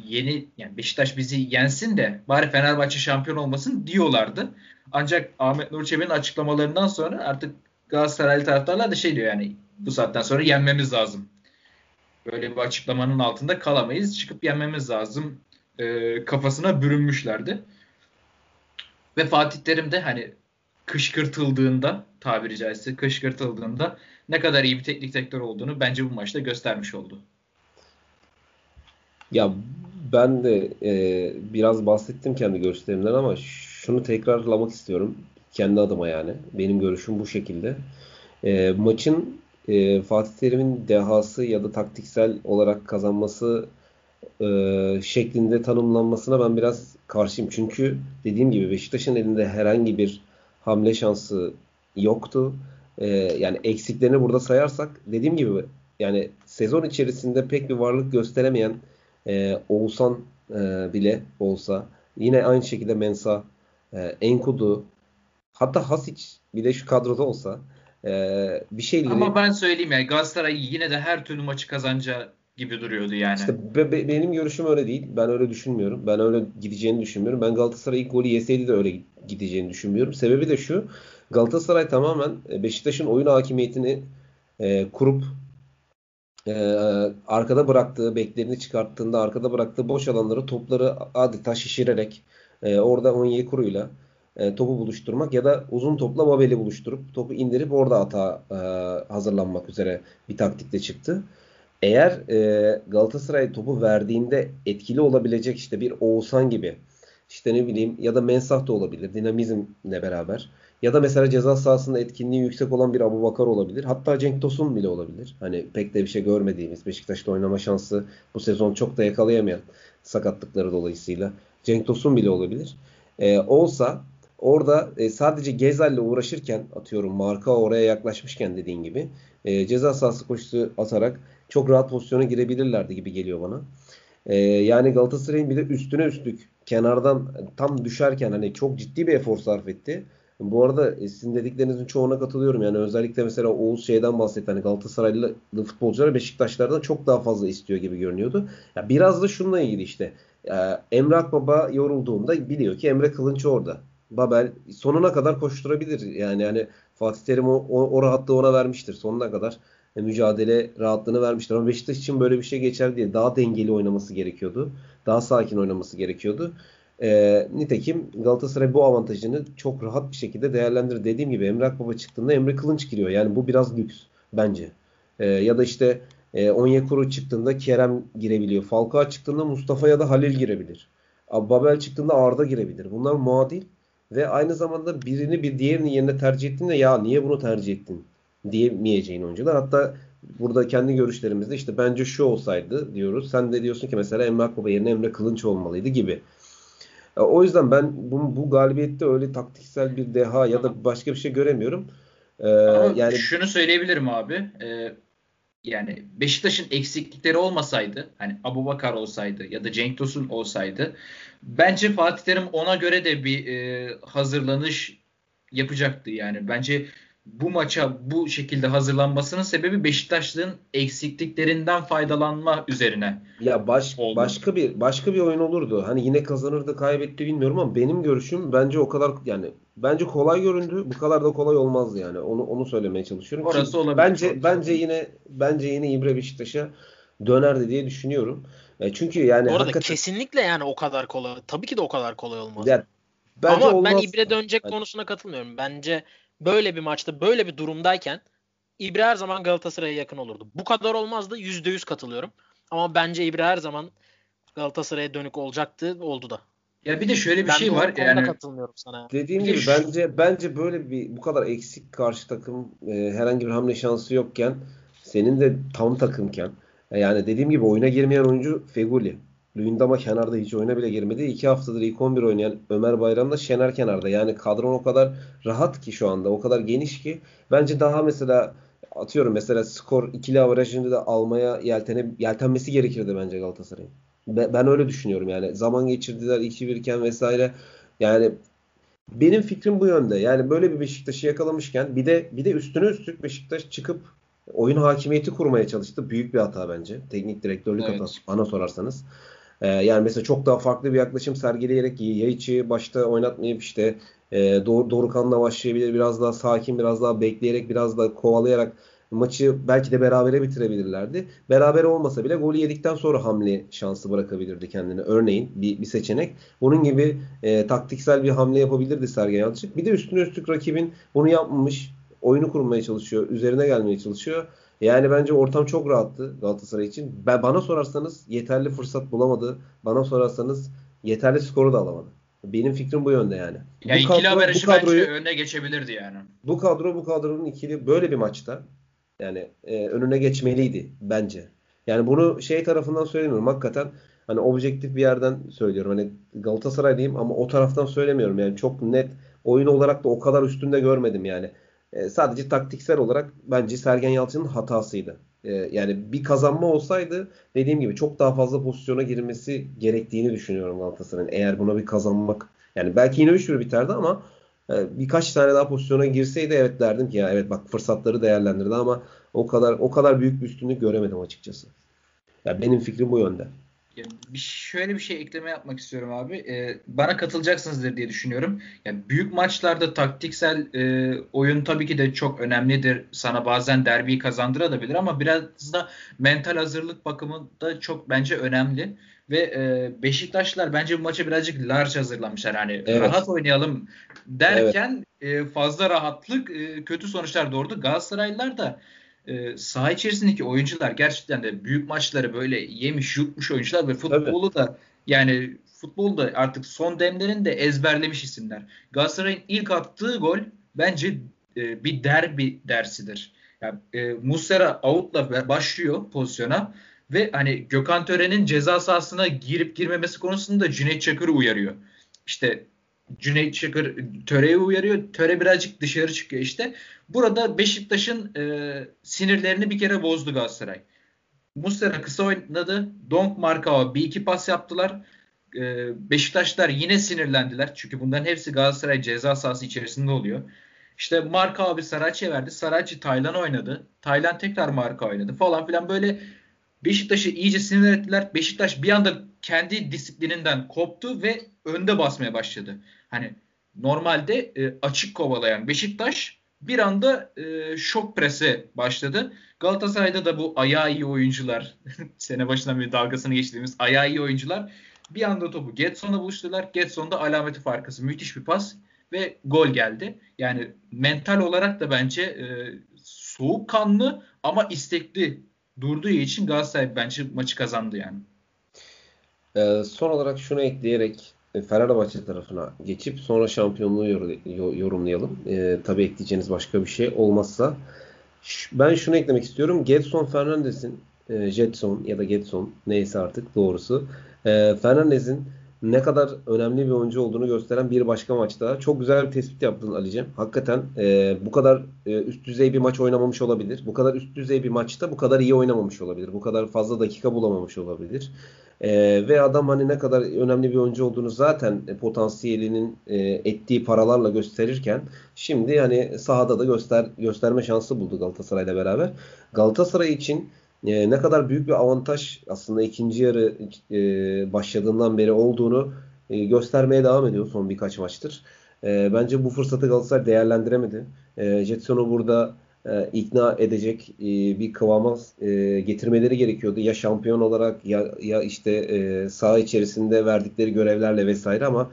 yeni yani Beşiktaş bizi yensin de bari Fenerbahçe şampiyon olmasın diyorlardı. Ancak Ahmet Nurçebi'nin açıklamalarından sonra artık Galatasaraylı taraftarlar da şey diyor yani bu saatten sonra yenmemiz lazım. Böyle bir açıklamanın altında kalamayız. Çıkıp yenmemiz lazım e, kafasına bürünmüşlerdi. Ve Fatih Terim de hani kışkırtıldığında tabiri caizse kışkırtıldığında ne kadar iyi bir teknik direktör olduğunu bence bu maçta göstermiş oldu. Ya ben de e, biraz bahsettim kendi görüşlerimden ama şunu tekrarlamak istiyorum. Kendi adıma yani. Benim görüşüm bu şekilde. E, maçın e, Fatih Terim'in dehası ya da taktiksel olarak kazanması e, şeklinde tanımlanmasına ben biraz karşıyım. Çünkü dediğim gibi Beşiktaş'ın elinde herhangi bir hamle şansı yoktu. E, yani eksiklerini burada sayarsak dediğim gibi yani sezon içerisinde pek bir varlık gösteremeyen e, Oğuzhan e, bile olsa yine aynı şekilde Mensah, e, Enkudu, hatta Hasic bir de şu kadroda olsa e, bir şeyleri... Ama ben söyleyeyim yani Galatasaray yine de her türlü maçı kazanacağı gibi duruyordu yani. İşte be, be, benim görüşüm öyle değil. Ben öyle düşünmüyorum. Ben öyle gideceğini düşünmüyorum. Ben Galatasaray ilk golü yeseydi de öyle gideceğini düşünmüyorum. Sebebi de şu. Galatasaray tamamen Beşiktaş'ın oyun hakimiyetini e, kurup e, arkada bıraktığı, beklerini çıkarttığında arkada bıraktığı boş alanları, topları adeta şişirerek e, orada Onyekuru'yla topu buluşturmak ya da uzun topla Babel'i buluşturup topu indirip orada atağa e, hazırlanmak üzere bir taktikle çıktı. Eğer e, Galatasaray topu verdiğinde etkili olabilecek işte bir Oğuzhan gibi işte ne bileyim ya da Mensah da olabilir dinamizmle beraber ya da mesela ceza sahasında etkinliği yüksek olan bir Abubakar olabilir. Hatta Cenk Tosun bile olabilir. Hani pek de bir şey görmediğimiz Beşiktaş'ta oynama şansı bu sezon çok da yakalayamayan sakatlıkları dolayısıyla Cenk Tosun bile olabilir. E, olsa orada e, sadece Ghezzal'le uğraşırken atıyorum marka oraya yaklaşmışken dediğin gibi e, ceza sahası koşusu atarak çok rahat pozisyona girebilirlerdi gibi geliyor bana. E, yani Galatasaray'ın bir de üstüne üstlük kenardan tam düşerken hani çok ciddi bir efor sarf etti. Bu arada e, sizin dediklerinizin çoğuna katılıyorum. Yani özellikle mesela Oğuz şeyden bahsetti. Hani Galatasaraylı futbolcular Beşiktaşlardan çok daha fazla istiyor gibi görünüyordu. Ya biraz da şununla ilgili işte. E, Emre Akbaba yorulduğunda biliyor ki Emre Kılınç orada. Babel sonuna kadar koşturabilir. Yani yani Fatih Terim o, o, o rahatlığı ona vermiştir. Sonuna kadar e, mücadele rahatlığını vermiştir. Ama Beşiktaş için böyle bir şey geçer diye daha dengeli oynaması gerekiyordu. Daha sakin oynaması gerekiyordu. E, nitekim Galatasaray bu avantajını çok rahat bir şekilde değerlendirir. Dediğim gibi Emre Akbaba çıktığında Emre Kılınç giriyor. Yani bu biraz lüks bence. E, ya da işte e, Onyekuru çıktığında Kerem girebiliyor. Falcao çıktığında Mustafa ya da Halil girebilir. Babel çıktığında Arda girebilir. Bunlar muadil. Ve aynı zamanda birini bir diğerinin yerine tercih ettiğinde ya niye bunu tercih ettin diyemeyeceğin oyuncular. Hatta burada kendi görüşlerimizde işte bence şu olsaydı diyoruz. Sen de diyorsun ki mesela Emre Akbaba yerine Emre Kılınç olmalıydı gibi. O yüzden ben bu, bu galibiyette öyle taktiksel bir deha ya da başka bir şey göremiyorum. Ee, yani şunu söyleyebilirim abi. Ee, yani Beşiktaş'ın eksiklikleri olmasaydı, hani Abubakar olsaydı ya da Cenk Tosun olsaydı bence Fatih Terim ona göre de bir e, hazırlanış yapacaktı yani. Bence bu maça bu şekilde hazırlanmasının sebebi Beşiktaş'ın eksikliklerinden faydalanma üzerine. Ya baş, başka bir başka bir oyun olurdu. Hani yine kazanırdı, kaybetti bilmiyorum ama benim görüşüm bence o kadar yani bence kolay göründü. Bu kadar da kolay olmazdı yani. Onu onu söylemeye çalışıyorum. Orası olabilir. Bence bence yine bence yine İbre Beşiktaş'a dönerdi diye düşünüyorum. E çünkü yani orada hakikaten... kesinlikle yani o kadar kolay. Tabii ki de o kadar kolay olmaz. Yani, ama olmaz. Ben İbre dönecek yani... konusuna katılmıyorum. Bence böyle bir maçta, böyle bir durumdayken İbre her zaman Galatasaray'a yakın olurdu. Bu kadar olmazdı. yüzde yüz katılıyorum. Ama bence İbre her zaman Galatasaray'a dönük olacaktı. Oldu da. Ya bir de şöyle bir ben şey var. Yani katılmıyorum sana. Dediğim gibi şu... bence bence böyle bir bu kadar eksik karşı takım e, herhangi bir hamle şansı yokken senin de tam takımken e, yani dediğim gibi oyuna girmeyen oyuncu Feguli. Luyendama kenarda hiç oyuna bile girmedi. İki haftadır ilk on bir oynayan Ömer Bayram'da Şener kenarda. Yani kadron o kadar rahat ki şu anda. O kadar geniş ki. Bence daha mesela atıyorum mesela skor ikili averajını da almaya yeltene, yeltenmesi gerekirdi bence Galatasaray'ın. Ben öyle düşünüyorum yani. Zaman geçirdiler iki bir iken vesaire. Yani benim fikrim bu yönde. Yani böyle bir Beşiktaş'ı yakalamışken bir de bir de üstüne üstlük Beşiktaş çıkıp oyun hakimiyeti kurmaya çalıştı. Büyük bir hata bence. Teknik direktörlük evet. hatası bana sorarsanız. Ee, yani mesela çok daha farklı bir yaklaşım sergileyerek Yayıcı'yı başta oynatmayıp işte e, Dor- Dorukan'la başlayabilir. Biraz daha sakin, biraz daha bekleyerek, biraz daha kovalayarak maçı belki de berabere bitirebilirlerdi. Berabere olmasa bile golü yedikten sonra hamle şansı bırakabilirdi kendine. Örneğin bir, bir seçenek. Bunun gibi e, taktiksel bir hamle yapabilirdi Sergen Yalçın. Bir de üstüne üstlük rakibin bunu yapmamış. Oyunu kurmaya çalışıyor. Üzerine gelmeye çalışıyor. Yani bence ortam çok rahattı Galatasaray için. Ben, bana sorarsanız yeterli fırsat bulamadı. Bana sorarsanız yeterli skoru da alamadı. Benim fikrim bu yönde yani. Ya bu ikili kadro, averajı bu kadroyu, bence önüne geçebilirdi yani. Bu kadro bu kadronun ikili böyle bir maçta yani e, önüne geçmeliydi bence. Yani bunu şey tarafından söylemiyorum. Hakikaten hani objektif bir yerden söylüyorum. Hani Galatasaraylıyım ama o taraftan söylemiyorum. Yani çok net oyun olarak da o kadar üstünde görmedim yani. Sadece taktiksel olarak bence Sergen Yalçın'ın hatasıydı. Yani bir kazanma olsaydı dediğim gibi çok daha fazla pozisyona girmesi gerektiğini düşünüyorum Galatasaray'ın. Eğer buna bir kazanmak yani belki yine üç bir biterdi ama birkaç tane daha pozisyona girseydi evet derdim ki ya evet bak fırsatları değerlendirdi ama o kadar o kadar büyük bir üstünlük göremedim açıkçası. Yani benim fikrim bu yönde. Ya bir, şöyle bir şey ekleme yapmak istiyorum abi. Ee, bana katılacaksınızdır diye düşünüyorum. Yani büyük maçlarda taktiksel e, oyun tabii ki de çok önemlidir. Sana bazen derbiyi kazandırabilir ama biraz da mental hazırlık bakımında çok bence önemli. Ve e, Beşiktaşlılar bence bu maça birazcık large hazırlanmışlar. Hani evet. rahat oynayalım derken evet. e, fazla rahatlık e, kötü sonuçlar doğurdu. Galatasaraylılar da Ee, saha içerisindeki oyuncular gerçekten de büyük maçları böyle yemiş yutmuş oyuncular ve futbolu Tabii. da yani futbolu da artık son demlerini de ezberlemiş isimler. Galatasaray'ın ilk attığı gol bence e, bir derbi dersidir. Yani, e, Muslera out'la başlıyor pozisyona ve hani Gökhan Tören'in ceza sahasına girip girmemesi konusunda Cüneyt Çakır'ı uyarıyor. İşte Cüneyt Çakır Töre'yi uyarıyor. Töre birazcık dışarı çıkıyor işte. Burada Beşiktaş'ın e, sinirlerini bir kere bozdu Galatasaray. Muslera kısa oynadı. Donk Markao bir iki pas yaptılar. E, Beşiktaşlar yine sinirlendiler. Çünkü bunların hepsi Galatasaray ceza sahası içerisinde oluyor. İşte Markao bir Saraki'ye verdi. Saraki Taylan oynadı. Taylan tekrar Markao oynadı falan filan böyle Beşiktaş'ı iyice sinir ettiler. Beşiktaş bir anda kendi disiplininden koptu ve önde basmaya başladı. Hani normalde e, açık kovalayan Beşiktaş bir anda e, şok prese başladı. Galatasaray'da da bu ayağı iyi oyuncular, sene başından beri dalgasını geçtiğimiz ayağı iyi oyuncular bir anda topu Gedson'a buluştular. Gedson'da alameti farkası müthiş bir pas ve gol geldi. Yani mental olarak da bence e, soğukkanlı ama istekli durduğu için Galatasaray bence maçı kazandı yani. Ee, son olarak şunu ekleyerek Fenerbahçe tarafına geçip sonra şampiyonluğu yor- yorumlayalım. Ee, tabii ekleyeceğiniz başka bir şey olmazsa. Ş- ben şunu eklemek istiyorum. Gelson Fernandes'in e, Jetson ya da Gelson neyse artık doğrusu. E, Fernandes'in ne kadar önemli bir oyuncu olduğunu gösteren bir başka maçta. Çok güzel bir tespit yaptın Ali Cem. Hakikaten e, bu kadar e, üst düzey bir maç oynamamış olabilir. Bu kadar üst düzey bir maçta bu kadar iyi oynamamış olabilir. Bu kadar fazla dakika bulamamış olabilir. Ee, ve adam hani ne kadar önemli bir oyuncu olduğunu zaten e, potansiyelinin e, ettiği paralarla gösterirken şimdi hani sahada da göster gösterme şansı buldu Galatasaray'la beraber. Galatasaray için e, ne kadar büyük bir avantaj aslında ikinci yarı e, başladığından beri olduğunu e, göstermeye devam ediyor son birkaç maçtır. E, bence bu fırsatı Galatasaray değerlendiremedi. E, Jetson'u burada E, ikna edecek e, bir kıvama e, getirmeleri gerekiyordu. Ya şampiyon olarak ya, ya işte e, saha içerisinde verdikleri görevlerle vesaire ama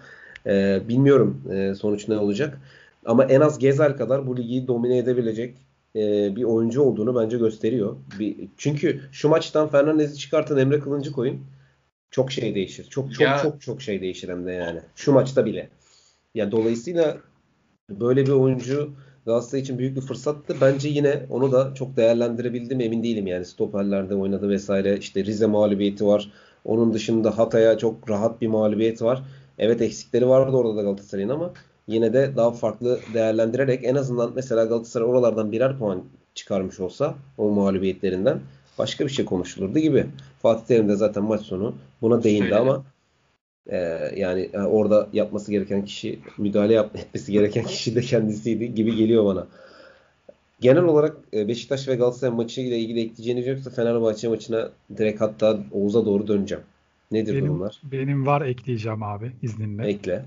e, bilmiyorum e, sonuç ne olacak. Ama en az Ghezzal kadar bu ligi domine edebilecek e, bir oyuncu olduğunu bence gösteriyor. Bir, çünkü şu maçtan Fernandes'i çıkartın Emre Kılınç'ı koyun. Çok şey değişir. Çok çok ya. çok çok şey değişir hem de yani. Şu maçta bile. Ya dolayısıyla böyle bir oyuncu Galatasaray için büyük bir fırsattı. Bence yine onu da çok değerlendirebildim emin değilim yani. Stoperlerde oynadı vesaire. İşte Rize mağlubiyeti var. Onun dışında Hatay'a çok rahat bir mağlubiyet var. Evet, eksikleri vardı orada da Galatasaray'ın ama yine de daha farklı değerlendirerek en azından mesela Galatasaray oralardan birer puan çıkarmış olsa o mağlubiyetlerinden başka bir şey konuşulurdu gibi. Fatih Terim de zaten maç sonu buna değindi. Öyle ama e, yani orada yapması gereken kişi, müdahale yap, etmesi gereken kişi de kendisiydi gibi geliyor bana. Genel olarak Beşiktaş ve Galatasaray maçıyla ilgili ekleyeceğiniz yoksa Fenerbahçe maçına direkt hatta Oğuz'a doğru döneceğim. Nedir benim, durumlar? Benim var ekleyeceğim abi izninle. Ekle.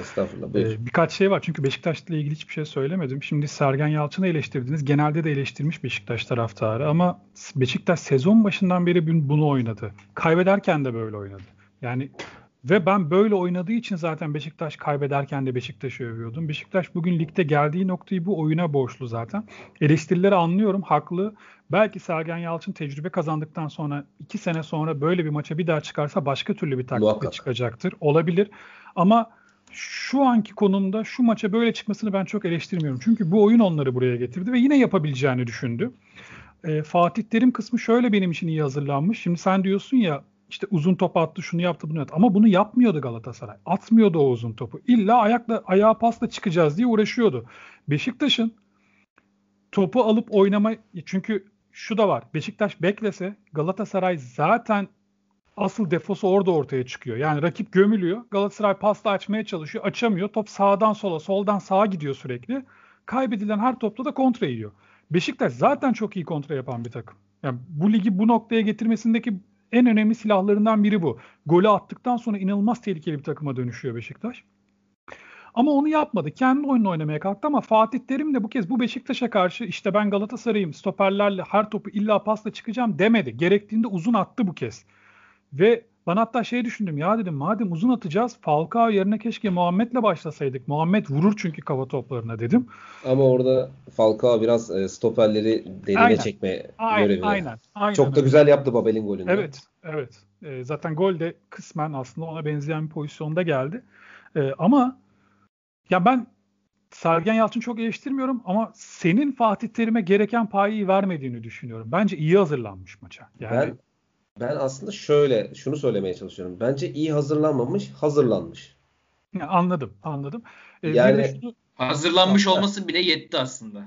Estağfurullah. Buyur. Ee, birkaç şey var çünkü Beşiktaş'la ilgili hiçbir şey söylemedim. Şimdi Sergen Yalçın'ı eleştirdiniz. Genelde de eleştirmiş Beşiktaş taraftarı ama Beşiktaş sezon başından beri bunu oynadı. Kaybederken de böyle oynadı. Yani ve ben böyle oynadığı için zaten Beşiktaş kaybederken de Beşiktaş'ı övüyordum. Beşiktaş bugün ligde geldiği noktayı bu oyuna borçlu zaten. Eleştirileri anlıyorum, haklı. Belki Sergen Yalçın tecrübe kazandıktan sonra iki sene sonra böyle bir maça bir daha çıkarsa başka türlü bir taktikle çıkacaktır. Olabilir ama şu anki konumda şu maça böyle çıkmasını ben çok eleştirmiyorum. Çünkü bu oyun onları buraya getirdi ve yine yapabileceğini düşündü. E, Fatih Terim kısmı şöyle benim için iyi hazırlanmış. Şimdi sen diyorsun ya İşte uzun top attı, şunu yaptı, bunu yaptı. Ama bunu yapmıyordu Galatasaray. Atmıyordu o uzun topu. İlla ayakla, ayağa pasla çıkacağız diye uğraşıyordu. Beşiktaş'ın topu alıp oynama... Çünkü şu da var. Beşiktaş beklese Galatasaray zaten asıl defosu orada ortaya çıkıyor. Yani rakip gömülüyor. Galatasaray pasla açmaya çalışıyor. Açamıyor. Top sağdan sola, soldan sağa gidiyor sürekli. Kaybedilen her topta da kontra yiyor. Beşiktaş zaten çok iyi kontra yapan bir takım. Yani bu ligi bu noktaya getirmesindeki en önemli silahlarından biri bu. Golü attıktan sonra inanılmaz tehlikeli bir takıma dönüşüyor Beşiktaş. Ama onu yapmadı. Kendi oyununu oynamaya kalktı ama Fatih Terim de bu kez bu Beşiktaş'a karşı işte ben Galatasaray'ım, stoperlerle her topu illa pasla çıkacağım demedi. Gerektiğinde uzun attı bu kez. Ve ben hatta şey düşündüm ya dedim madem uzun atacağız Falcao yerine keşke Muhammed'le başlasaydık. Muhammed vurur çünkü kafa toplarına dedim. Ama orada Falcao biraz stoperleri derine aynen. çekme aynen, görevi. Aynen, aynen. Çok da güzel yaptı Babel'in golünü. Evet, evet. E, zaten gol de kısmen aslında ona benzeyen bir pozisyonda geldi. E, ama ya ben Sergen Yalçın çok eleştirmiyorum ama senin Fatih Terim'e gereken payı vermediğini düşünüyorum. Bence iyi hazırlanmış maça. Yani ben... Ben aslında şöyle, şunu söylemeye çalışıyorum. Bence iyi hazırlanmamış, hazırlanmış. Ya anladım, anladım. Ee, yani şunu... hazırlanmış olması bile yetti aslında.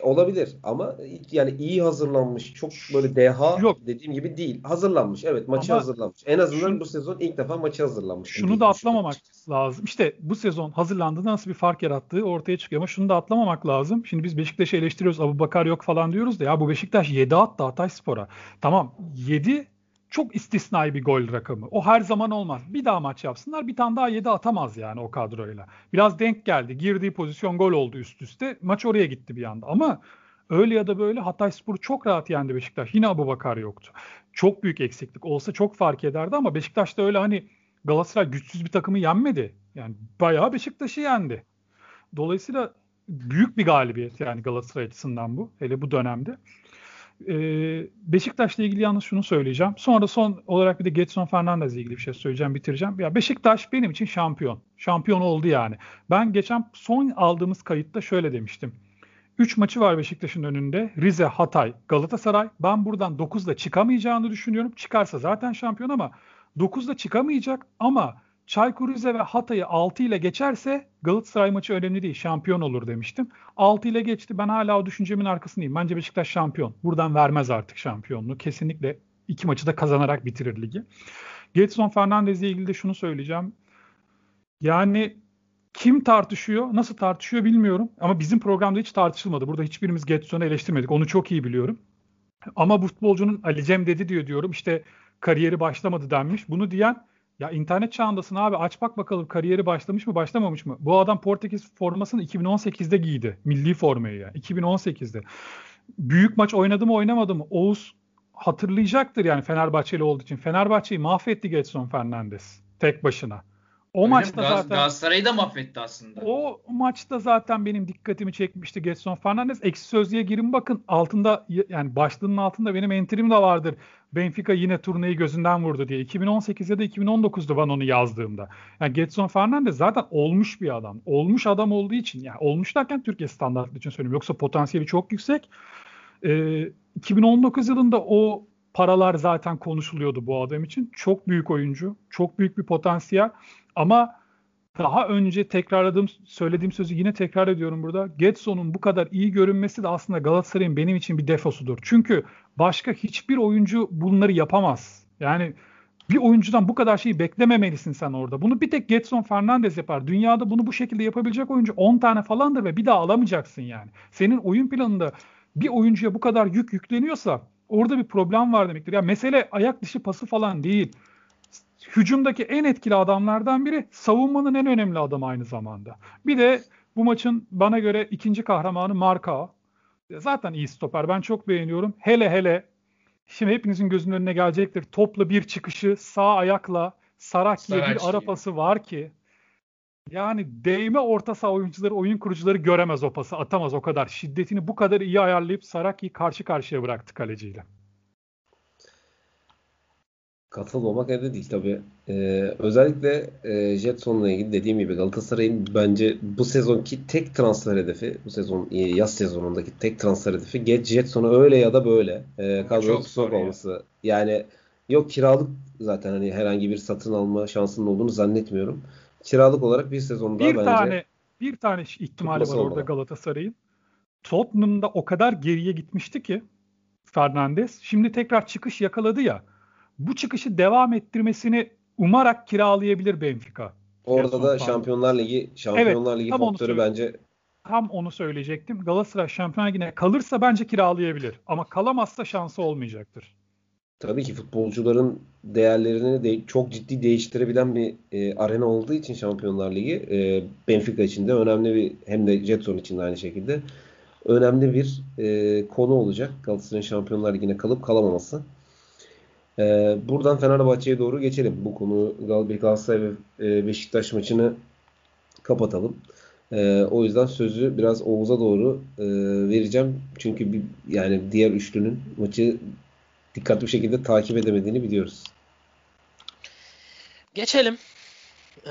Olabilir ama yani iyi hazırlanmış, çok böyle deha Yok. dediğim gibi değil. Hazırlanmış, evet maçı ama hazırlanmış. En azından şunu, bu sezon ilk defa maçı hazırlanmış. Şunu da atlamamak lazım. İşte bu sezon hazırlandığında nasıl bir fark yarattığı ortaya çıkıyor ama şunu da atlamamak lazım. Şimdi biz Beşiktaş'ı eleştiriyoruz, Abubakar yok falan diyoruz da ya bu Beşiktaş yedi attı Hatayspor'a. Tamam yedi çok istisnai bir gol rakamı. O her zaman olmaz. Bir daha maç yapsınlar bir tane daha yedi atamaz yani o kadroyla. Biraz denk geldi. Girdiği pozisyon gol oldu üst üste. Maç oraya gitti bir anda. Ama öyle ya da böyle Hatayspor'u çok rahat yendi Beşiktaş. Yine Abubakar yoktu. Çok büyük eksiklik olsa çok fark ederdi ama Beşiktaş da öyle hani Galatasaray güçsüz bir takımı yenmedi. Yani bayağı Beşiktaş'ı yendi. Dolayısıyla büyük bir galibiyet yani Galatasaray açısından bu. Hele bu dönemde. Beşiktaş'la ilgili yalnız şunu söyleyeceğim. Sonra son olarak bir de Gelson Fernandes'le ilgili bir şey söyleyeceğim, bitireceğim. Ya Beşiktaş benim için şampiyon. Şampiyon oldu yani. Ben geçen son aldığımız kayıtta şöyle demiştim. üç maçı var Beşiktaş'ın önünde. Rize, Hatay, Galatasaray. Ben buradan dokuzla çıkamayacağını düşünüyorum. Çıkarsa zaten şampiyon ama dokuzla çıkamayacak ama Çaykur Rize ve Hatay'ı altı ile geçerse Galatasaray maçı önemli değil. Şampiyon olur demiştim. altı ile geçti. Ben hala o düşüncemin arkasındayım. Bence Beşiktaş şampiyon. Buradan vermez artık şampiyonluğu. Kesinlikle iki maçı da kazanarak bitirir ligi. Gelson Fernandes'le ilgili de şunu söyleyeceğim. Yani kim tartışıyor, nasıl tartışıyor bilmiyorum. Ama bizim programda hiç tartışılmadı. Burada hiçbirimiz Getson'u eleştirmedik. Onu çok iyi biliyorum. Ama bu futbolcunun Ali Cem dedi diyor diyorum. İşte kariyeri başlamadı denmiş. Bunu diyen ya internet çağındasın abi aç bak bakalım kariyeri başlamış mı başlamamış mı? Bu adam Portekiz formasını iki bin on sekizde giydi. Milli formayı ya. Yani. iki bin on sekizde. Büyük maç oynadı mı oynamadı mı? Oğuz hatırlayacaktır yani Fenerbahçeli olduğu için. Fenerbahçe'yi mahvetti Gelson Fernandes. Tek başına. O Öyle maçta mi? zaten... Galatasaray'ı da mahvetti aslında. O maçta zaten benim dikkatimi çekmişti Gelson Fernandes. Ekşi Sözlüğe girin bakın. Altında yani başlığının altında benim entrim de vardır. Benfica yine turnayı gözünden vurdu diye. iki bin on sekiz ya da iki bin on dokuzdu ben onu yazdığımda. Yani Gelson Fernandes zaten olmuş bir adam. Olmuş adam olduğu için. Yani olmuş derken Türkiye standartları için söylüyorum. Yoksa potansiyeli çok yüksek. Ee, iki bin on dokuz yılında o Paralar zaten konuşuluyordu bu adam için. Çok büyük oyuncu, çok büyük bir potansiyel. Ama daha önce tekrarladığım, söylediğim sözü yine tekrar ediyorum burada. Ghezzal'ın bu kadar iyi görünmesi de aslında Galatasaray'ın benim için bir defosudur. Çünkü başka hiçbir oyuncu bunları yapamaz. Yani bir oyuncudan bu kadar şeyi beklememelisin sen orada. Bunu bir tek Gelson Fernandes yapar. Dünyada bunu bu şekilde yapabilecek oyuncu on tane falandır ve bir daha alamayacaksın yani. Senin oyun planında bir oyuncuya bu kadar yük yükleniyorsa orada bir problem var demektir. Ya mesele ayak dışı pası falan değil. Hücumdaki en etkili adamlardan biri, savunmanın en önemli adamı aynı zamanda. Bir de bu maçın bana göre ikinci kahramanı Marcao. Zaten iyi stoper. Ben çok beğeniyorum. Hele hele şimdi hepinizin gözünün önüne gelecektir. Topla bir çıkışı sağ ayakla Saraki'ye bir ara pası var ki yani değme orta saha oyuncuları, oyun kurucuları göremez o pası, atamaz o kadar. Şiddetini bu kadar iyi ayarlayıp Saraki'yi karşı karşıya bıraktı kaleciyle. Katılmamak elde değil tabii. Ee, özellikle e, Jetson'la ilgili dediğim gibi Galatasaray'ın bence bu sezonki tek transfer hedefi, bu sezon yaz sezonundaki tek transfer hedefi geç Jetson'u öyle ya da böyle e, kadroya sokmak olması. Yani yok kiralık zaten hani herhangi bir satın alma şansının olduğunu zannetmiyorum. Kiralık olarak bir sezon daha bir bence. Bir tane bir tane ihtimali var orada Galatasaray'ın. Tottenham'da o kadar geriye gitmişti ki Fernandes şimdi tekrar çıkış yakaladı ya. Bu çıkışı devam ettirmesini umarak kiralayabilir Benfica. Orada da Şampiyonlar Ligi, Şampiyonlar evet, Ligi faktörü bence. Tam onu söyleyecektim. Galatasaray Şampiyonlar Ligi'ne kalırsa bence kiralayabilir. Ama kalamazsa şansı olmayacaktır. Tabii ki futbolcuların değerlerini de çok ciddi değiştirebilen bir e, arena olduğu için Şampiyonlar Ligi e, Benfica için de önemli bir, hem de Jetson için de aynı şekilde önemli bir e, konu olacak. Galatasaray'ın Şampiyonlar Ligi'ne kalıp kalamaması. Ee, buradan Fenerbahçe'ye doğru geçelim. Bu konu Galatasaray ve Beşiktaş maçını kapatalım. Ee, o yüzden sözü biraz Oğuz'a doğru e, vereceğim. Çünkü bir, yani diğer üçlünün maçı dikkatli bir şekilde takip edemediğini biliyoruz. Geçelim. Ee,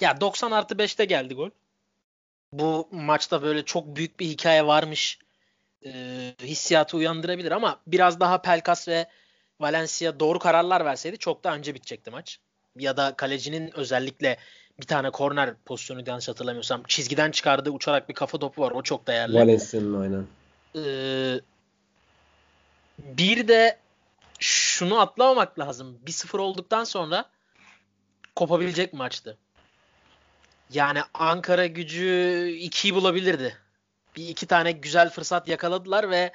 ya doksan artı beşte geldi gol. Bu maçta böyle çok büyük bir hikaye varmış e, hissiyatı uyandırabilir ama biraz daha Pelkas ve Valencia doğru kararlar verseydi çok daha önce bitecekti maç. Ya da kalecinin özellikle bir tane korner pozisyonu yanlış hatırlamıyorsam çizgiden çıkardığı uçarak bir kafa topu var. O çok değerli. Valencia'nın aynen. Ee, bir de şunu atlamamak lazım. bir sıfır olduktan sonra kopabilecek maçtı. Yani Ankara Gücü ikiyi bulabilirdi. Bir iki tane güzel fırsat yakaladılar ve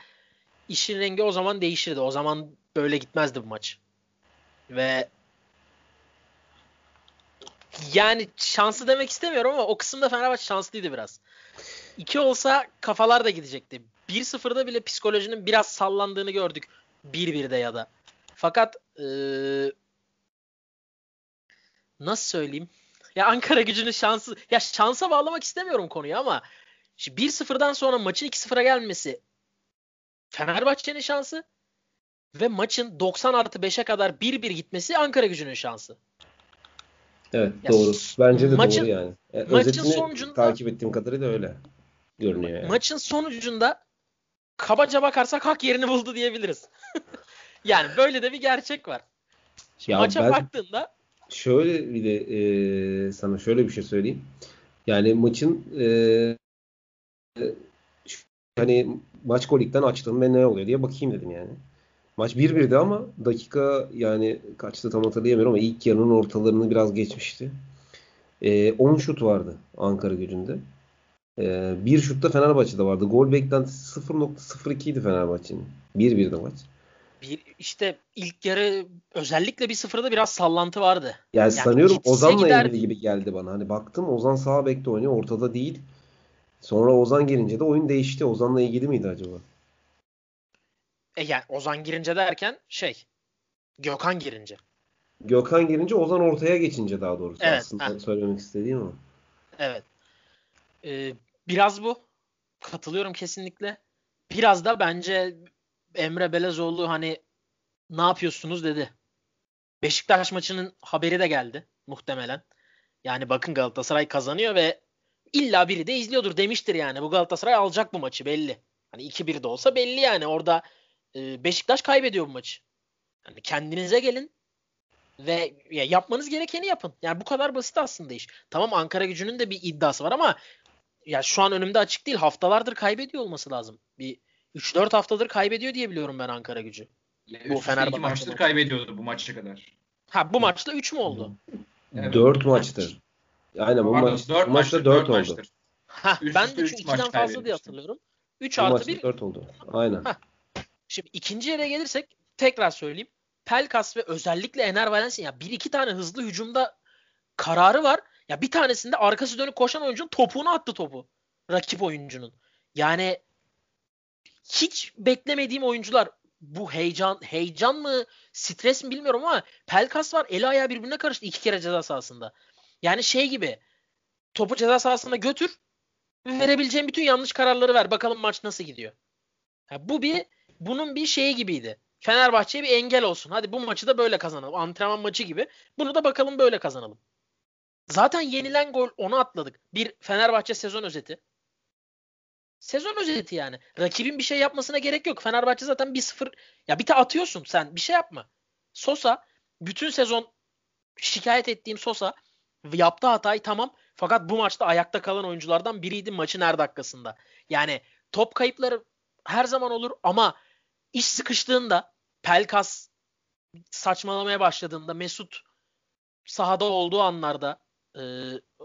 işin rengi o zaman değişirdi. O zaman böyle gitmezdi bu maç. Ve yani şanslı demek istemiyorum ama o kısımda Fenerbahçe şanslıydı biraz. iki olsa kafalar da gidecekti. bir sıfırda bile psikolojinin biraz sallandığını gördük. bir birde ya da. Fakat ee, nasıl söyleyeyim? Ya Ankara Gücü'nün şansı, ya şansa bağlamak istemiyorum konuyu ama bir sıfırdan sonra maçın iki sıfıra gelmesi Fenerbahçe'nin şansı. Ve maçın doksan artı beşe kadar bir bir gitmesi Ankara Gücü'nün şansı. Evet ya, doğru. Bence de maçın, doğru yani. yani maçın sonucunda takip ettiğim kadarıyla öyle görünüyor yani. Maçın sonucunda kabaca bakarsak hak yerini buldu diyebiliriz. Yani böyle de bir gerçek var. Ya maça baktığında şöyle bir de e, sana şöyle bir şey söyleyeyim. Yani maçın e, hani maç golikten açtım ve ne oluyor diye bakayım dedim yani. Maç bir birdi ama dakika yani kaçtı tam hatırlayamıyorum ama ilk yarının ortalarını biraz geçmişti. E, on şut vardı Ankara Gücü'nde. E, bir şut da Fenerbahçe'de vardı. Gol beklentisi sıfır nokta sıfır iki idi Fenerbahçe'nin. bir birdi maç. Bir, işte ilk yarı özellikle bir sıfırda biraz sallantı vardı. Yani, yani sanıyorum Ozan'la evli gibi geldi bana. Hani baktım Ozan sağ bekte oynuyor, ortada değil. Sonra Ozan gelince de oyun değişti. Ozan'la ilgili miydi acaba? E yani Ozan girince derken şey Gökhan girince. Gökhan girince Ozan ortaya geçince daha doğrusu evet, aslında he. söylemek istediğim o. Evet. Ee, biraz bu. Katılıyorum kesinlikle. Biraz da bence Emre Belezoğlu hani ne yapıyorsunuz dedi. Beşiktaş maçının haberi de geldi muhtemelen. Yani bakın Galatasaray kazanıyor ve illa biri de izliyordur demiştir yani. Bu Galatasaray alacak bu maçı belli. Hani iki bir de olsa belli yani orada e, Beşiktaş kaybediyor bu maçı. Yani kendinize gelin ve ya yapmanız gerekeni yapın. Yani bu kadar basit aslında iş. Tamam, Ankara Gücü'nün de bir iddiası var ama ya şu an önümde açık değil. Haftalardır kaybediyor olması lazım. Bir üç dört haftadır kaybediyor diye biliyorum ben Ankara Gücü. Bu Fenerbahçe maçtır kaybediyordu bu maça kadar. Ha bu maçta üç mü oldu? Evet. dört maçtır. Aynen bu maçta dört oldu. Ha ben de ikiden fazla diye hatırlıyorum. üç artı bir dört oldu. Aynen. Heh. Şimdi ikinci yere gelirsek tekrar söyleyeyim. Pelkas ve özellikle Ener Valencia ya bir iki tane hızlı hücumda kararı var. Ya bir tanesinde arkası dönüp koşan oyuncunun topuğunu attı topu. Rakip oyuncunun. Yani hiç beklemediğim oyuncular. Bu heyecan heyecan mı, stres mi bilmiyorum ama Pelkas var, eli ayağı birbirine karıştı iki kere ceza sahasında. Yani şey gibi, topu ceza sahasına götür, verebileceğin bütün yanlış kararları ver. Bakalım maç nasıl gidiyor. Yani bu bir bunun bir şeyi gibiydi. Fenerbahçe'ye bir engel olsun. Hadi bu maçı da böyle kazanalım. Antrenman maçı gibi. Bunu da bakalım böyle kazanalım. Zaten yenilen gol, onu atladık. Bir Fenerbahçe sezon özeti. Sezon özeti yani. Rakibin bir şey yapmasına gerek yok. Fenerbahçe zaten bir sıfır ya bir de atıyorsun sen. Bir şey yapma. Sosa, bütün sezon şikayet ettiğim Sosa yaptığı hatayı tamam. Fakat bu maçta ayakta kalan oyunculardan biriydi maçın her dakikasında. Yani top kayıpları her zaman olur ama iş sıkıştığında, Pelkas saçmalamaya başladığında, Mesut sahada olduğu anlarda, e,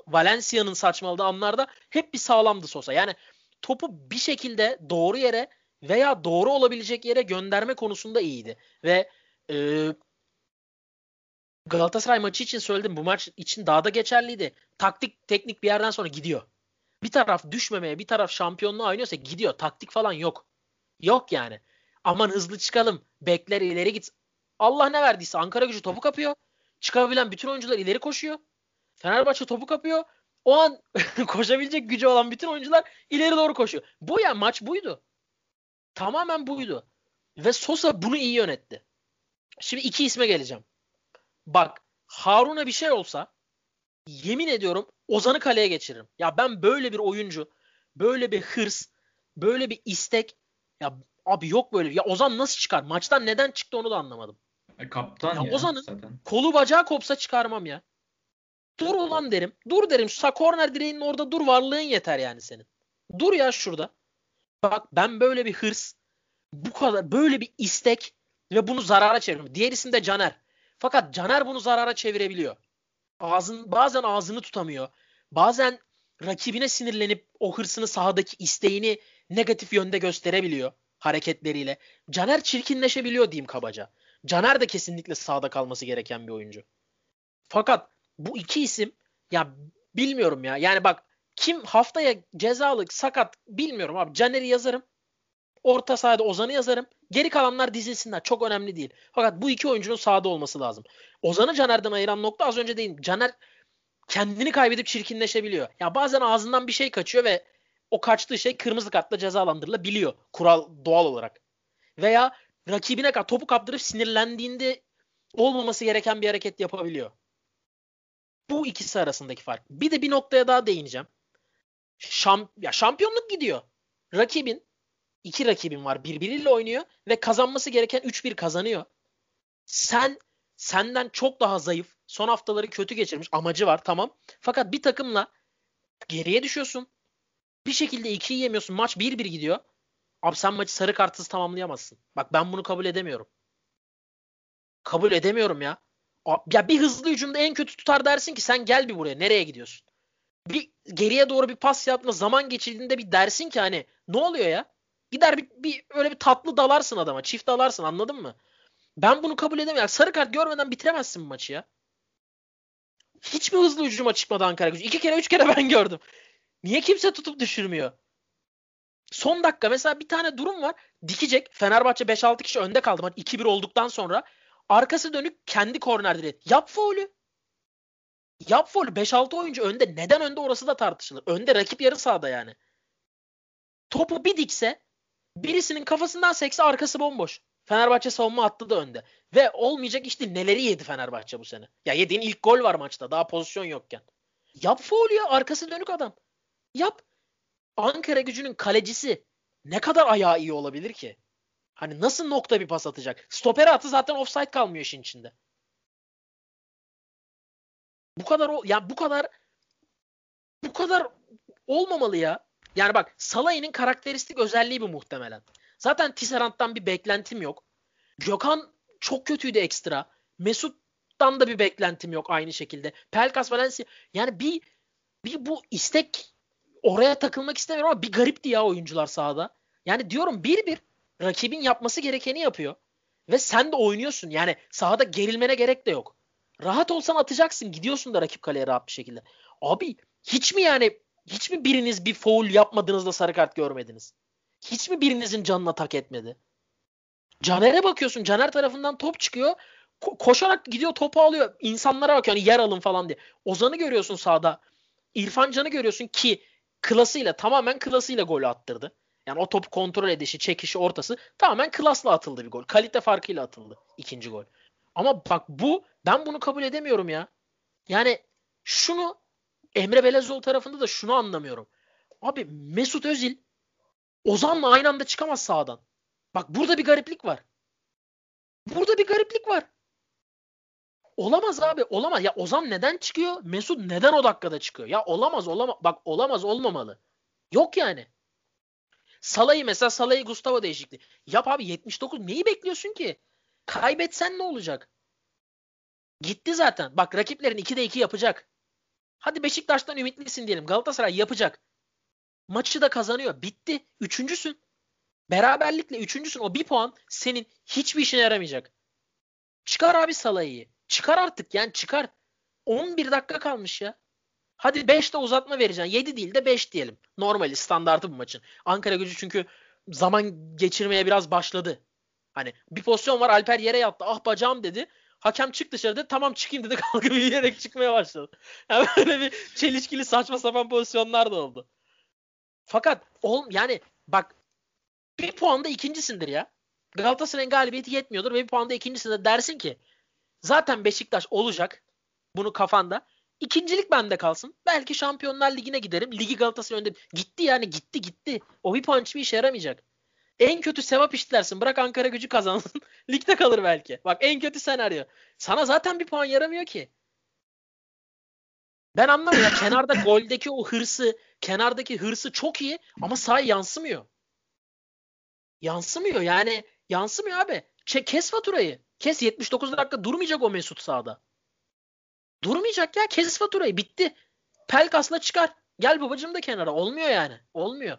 Valencia'nın saçmaladığı anlarda hep bir sağlamdı Sosa. Yani topu bir şekilde doğru yere veya doğru olabilecek yere gönderme konusunda iyiydi. Ve e, Galatasaray maçı için söyledim. Bu maç için daha da geçerliydi. Taktik, teknik bir yerden sonra gidiyor. Bir taraf düşmemeye, bir taraf şampiyonluğa oynuyorsa gidiyor. Taktik falan yok. Yok yani. Aman hızlı çıkalım. Bekler ileri git. Allah ne verdiyse Ankara Gücü topu kapıyor. Çıkabilen bütün oyuncular ileri koşuyor. Fenerbahçe topu kapıyor. O an koşabilecek gücü olan bütün oyuncular ileri doğru koşuyor. Bu ya yani, maç buydu. Tamamen buydu. Ve Sosa bunu iyi yönetti. Şimdi iki isme geleceğim. Bak, Harun'a bir şey olsa yemin ediyorum Ozan'ı kaleye geçiririm. Ya ben böyle bir oyuncu, böyle bir hırs, böyle bir istek, ya abi yok böyle. Ya Ozan nasıl çıkar? Maçtan neden çıktı onu da anlamadım. E, kaptan ya. ya Ozan'ın kolu bacağı kopsa çıkarmam ya. Dur ulan derim. Dur derim. Şu korner direğinin orada dur. Varlığın yeter yani senin. Dur ya şurada. Bak ben böyle bir hırs, bu kadar böyle bir istek ve bunu zarara çeviriyorum. Diğer isim de Caner. Fakat Caner bunu zarara çevirebiliyor. Ağzın, bazen ağzını tutamıyor. Bazen rakibine sinirlenip o hırsını, sahadaki isteğini negatif yönde gösterebiliyor hareketleriyle. Caner çirkinleşebiliyor diyeyim kabaca. Caner de kesinlikle sahada kalması gereken bir oyuncu. Fakat bu iki isim ya bilmiyorum ya. Yani bak kim haftaya cezalık, sakat bilmiyorum abi. Caner'i yazarım. Orta sahada Ozan'ı yazarım. Geri kalanlar dizilsinler. Çok önemli değil. Fakat bu iki oyuncunun sahada olması lazım. Ozan'ı Caner'den ayıran nokta az önce değil. Caner kendini kaybedip çirkinleşebiliyor. Ya bazen ağzından bir şey kaçıyor ve o kaçtığı şey kırmızı kartla cezalandırılabiliyor. Kural, doğal olarak. Veya rakibine topu kaptırıp sinirlendiğinde olmaması gereken bir hareket yapabiliyor. Bu ikisi arasındaki fark. Bir de bir noktaya daha değineceğim. Şam, ya şampiyonluk gidiyor. Rakibin, iki rakibin var. Birbiriyle oynuyor ve kazanması gereken üç bir kazanıyor. Sen, senden çok daha zayıf, son haftaları kötü geçirmiş, amacı var tamam. Fakat bir takımla geriye düşüyorsun. Bir şekilde ikiyi yemiyorsun. Maç bir bir gidiyor. Abi sen maçı sarı kartsız tamamlayamazsın. Bak ben bunu kabul edemiyorum. Kabul edemiyorum ya. Ya bir hızlı hücumda en kötü tutar dersin ki sen gel bir buraya. Nereye gidiyorsun? Bir geriye doğru bir pas yapma, zaman geçirdiğinde bir dersin ki hani ne oluyor ya? Gider bir, bir öyle bir tatlı dalarsın adama. Çift dalarsın, anladın mı? Ben bunu kabul edemiyorum. Yani sarı kart görmeden bitiremezsin maçı ya. Hiçbir hızlı hücuma çıkmadı Ankara Gücü. İki kere üç kere ben gördüm. Niye kimse tutup düşürmüyor? Son dakika mesela bir tane durum var. Dikecek. Fenerbahçe beş altı kişi önde kaldı. Hani iki bir olduktan sonra arkası dönük kendi korner direği. Yap faulü. Yap faulü. beş altı oyuncu önde. Neden önde, orası da tartışılır. Önde rakip yarı sahada yani. Topu bir dikse birisinin kafasından sekse arkası bomboş. Fenerbahçe savunma hattı da önde. Ve olmayacak iş değil. Neleri yedi Fenerbahçe bu sene. Ya yediğin ilk gol var maçta. Daha pozisyon yokken. Yap faulü ya. Arkası dönük adam. Yap. Ankara Gücü'nün kalecisi ne kadar ayağı iyi olabilir ki? Hani nasıl nokta bir pas atacak? Stopere atı zaten offside kalmıyor işin içinde. Bu kadar o ya bu kadar bu kadar olmamalı ya. Yani bak, Salah'ın karakteristik özelliği bu muhtemelen. Zaten Tisserand'dan bir beklentim yok. Gökhan çok kötüydü ekstra. Mesut'tan da bir beklentim yok aynı şekilde. Pelkas, Valencia, yani bir bir bu istek, oraya takılmak istemiyorum ama bir garipti ya oyuncular sahada. Yani diyorum bir bir rakibin yapması gerekeni yapıyor. Ve sen de oynuyorsun. Yani sahada gerilmene gerek de yok. Rahat olsan atacaksın. Gidiyorsun da rakip kaleye rahat bir şekilde. Abi hiç mi yani hiç mi biriniz bir foul yapmadınız da sarı kart görmediniz? Hiç mi birinizin canına tak etmedi? Caner'e bakıyorsun. Caner tarafından top çıkıyor. Ko- koşarak gidiyor, topu alıyor. İnsanlara bakıyor. Hani yer alın falan diye. Ozan'ı görüyorsun sahada. İrfan Can'ı görüyorsun ki klasıyla, tamamen klasıyla golü attırdı. Yani o topu kontrol edişi, çekişi, ortası tamamen klasla atıldı bir gol. Kalite farkıyla atıldı ikinci gol. Ama bak bu, ben bunu kabul edemiyorum ya. Yani şunu Emre Belezoğlu tarafında da şunu anlamıyorum. Abi Mesut Özil Ozan'la aynı anda çıkamaz sahadan. Bak burada bir gariplik var. Burada bir gariplik var. Olamaz abi, olamaz. Ya Ozan neden çıkıyor? Mesut neden o dakikada çıkıyor? Ya olamaz, olamaz. Bak olamaz, olmamalı. Yok yani. Salah'ı mesela, Salah'ı Gustavo değişikliği. Yap abi, yetmiş dokuz neyi bekliyorsun ki? Kaybetsen ne olacak? Gitti zaten. Bak rakiplerin ikide iki yapacak. Hadi Beşiktaş'tan ümitlisin diyelim. Galatasaray yapacak. Maçı da kazanıyor. Bitti. Üçüncüsün. Beraberlikle üçüncüsün. O bir puan senin hiçbir işine yaramayacak. Çıkar abi Salah'ı. Çıkar artık yani, çıkar. on bir dakika kalmış ya. Hadi beşte uzatma vereceksin. yedi değil de beş diyelim. Normali, standartı bu maçın. Ankara Gücü çünkü zaman geçirmeye biraz başladı. Hani bir pozisyon var, Alper yere yattı. Ah bacağım dedi. Hakem çık dışarı dedi. Tamam çıkayım dedi. Kalkıp yürüyerek çıkmaya başladı. Yani böyle bir çelişkili saçma sapan pozisyonlar da oldu. Fakat ol, yani bak bir puanda ikincisindir ya. Galatasaray'ın galibiyeti yetmiyordur ve bir puanda ikincisindir. Dersin ki zaten Beşiktaş olacak. Bunu kafanda. İkincilik bende kalsın. Belki Şampiyonlar Ligi'ne giderim. Ligi Galatasaray önde. Gitti yani, gitti gitti. O bir puan hiçbir işe yaramayacak. En kötü sevap işlersin. Bırak Ankara Gücü kazansın. Ligde kalır belki. Bak en kötü senaryo. Sana zaten bir puan yaramıyor ki. Ben anlamıyorum. Kenarda goldeki o hırsı, kenardaki hırsı çok iyi ama sahaya yansımıyor. Yansımıyor yani. Yansımıyor abi. Ç- kes faturayı. Kes, yetmiş dokuz dakika durmayacak o Mesut sahada. Durmayacak ya. Kes faturayı. Bitti. Pelkas'la çıkar. Gel babacığım da kenara. Olmuyor yani. Olmuyor.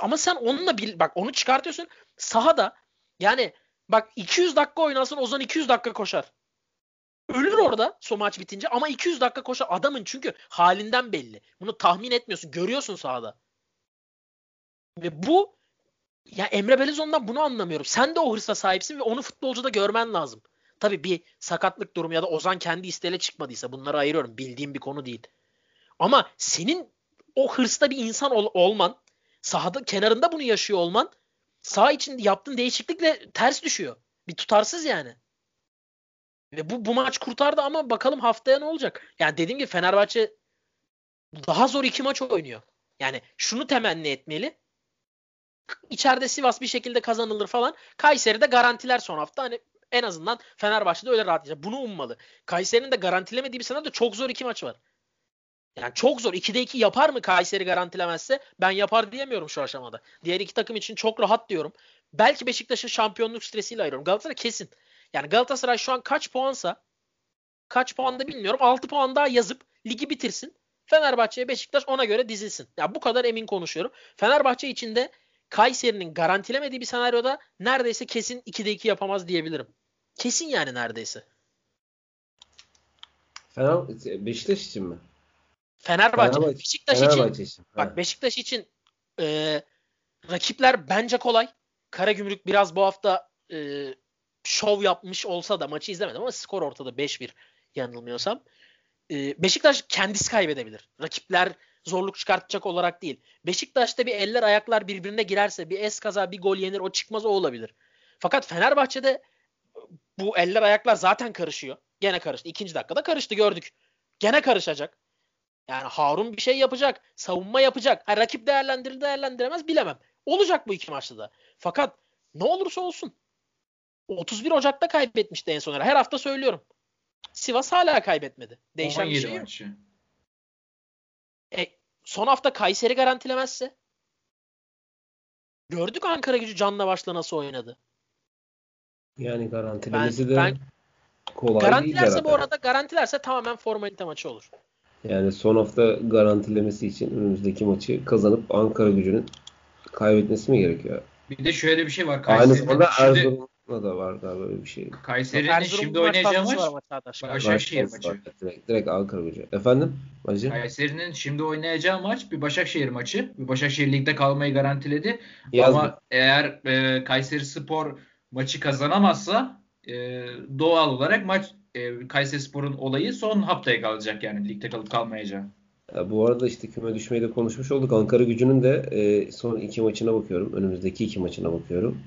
Ama sen onunla bil, bak onu çıkartıyorsun. Sahada yani bak iki yüz dakika oynasın Ozan, iki yüz dakika koşar. Ölür orada son maç bitince ama iki yüz dakika koşar adamın, çünkü halinden belli. Bunu tahmin etmiyorsun. Görüyorsun sahada. Ve bu ya, Emre Belezoğlu'ndan bunu anlamıyorum. Sen de o hırsa sahipsin ve onu futbolcuda görmen lazım. Tabii bir sakatlık durumu ya da Ozan kendi isteğiyle çıkmadıysa, bunları ayırıyorum. Bildiğim bir konu değil. Ama senin o hırsta bir insan ol- olman, sahada kenarında bunu yaşıyor olman, saha için yaptığın değişiklikle ters düşüyor. Bir tutarsız yani. Ve bu bu maç kurtardı ama bakalım haftaya ne olacak? Yani dediğim gibi Fenerbahçe daha zor iki maç oynuyor. Yani şunu temenni etmeli. İçeride Sivas bir şekilde kazanılır falan. Kayseri'de garantiler son hafta. Hani en azından Fenerbahçe'de öyle rahatlayacak. Bunu ummalı. Kayseri'nin de garantilemediği bir senaryoda çok zor iki maç var. Yani çok zor. ikide iki yapar mı Kayseri garantilemezse? Ben yapar diyemiyorum şu aşamada. Diğer iki takım için çok rahat diyorum. Belki Beşiktaş'ın şampiyonluk stresiyle ayırıyorum. Galatasaray kesin. Yani Galatasaray şu an kaç puansa, kaç puanda bilmiyorum, altı puan daha yazıp ligi bitirsin. Fenerbahçe'ye Beşiktaş ona göre dizilsin. Ya bu kadar emin konuşuyorum. Fenerbahçe için de Kayseri'nin garantilemediği bir senaryoda neredeyse kesin ikide iki yapamaz diyebilirim. Kesin yani neredeyse. Fener, Beşiktaş için mi? Fenerbahçe, Fenerbahçe. Beşiktaş Fenerbahçe için. için. Bak Beşiktaş için e, rakipler bence kolay. Karagümrük biraz bu hafta e, şov yapmış olsa da, maçı izlemedim ama skor ortada beş bir yanılmıyorsam. E, Beşiktaş kendisi kaybedebilir. Rakipler zorluk çıkartacak olarak değil. Beşiktaş'ta bir eller ayaklar birbirine girerse, bir es kaza bir gol yenir, o çıkmaz, o olabilir. Fakat Fenerbahçe'de bu eller ayaklar zaten karışıyor. Gene karıştı. İkinci dakikada karıştı, gördük. Gene karışacak. Yani Harun bir şey yapacak. Savunma yapacak. Ha, rakip değerlendirir değerlendiremez bilemem. Olacak bu iki maçta da. Fakat ne olursa olsun otuz bir Ocak'ta kaybetmişti en son ara. Her hafta söylüyorum. Sivas hala kaybetmedi. Değişen bir şey yok. E, son hafta Kayseri garantilemezse? Gördük Ankara Gücü canla başla nasıl oynadı. Yani garantilemesi ben, de ben, kolay garantilerse değil. Bu arada garantilerse tamamen formalite maçı olur. Yani son hafta garantilemesi için önümüzdeki maçı kazanıp Ankara Gücü'nün kaybetmesi mi gerekiyor? Bir de şöyle bir şey var. Kayseri'de aynı zamanda Erzurum'da da var galiba öyle bir şey. Kayseri'nin şimdi oynayacağı maç Başakşehir maçı. Var. Direkt, direkt Ankara Gücü. Efendim? Hacı? Kayseri'nin şimdi oynayacağı maç bir Başakşehir maçı. Bir Başakşehir ligde kalmayı garantiledi. Yazdım. Ama eğer e, Kayserispor maçı kazanamazsa e, doğal olarak maç e, Kayserispor'un olayı son haftaya kalacak yani ligde kalıp kalmayacağı. Ya bu arada işte küme düşmeyi de konuşmuş olduk. Ankara Gücü'nün de e, son iki maçına bakıyorum. Önümüzdeki iki maçına bakıyorum.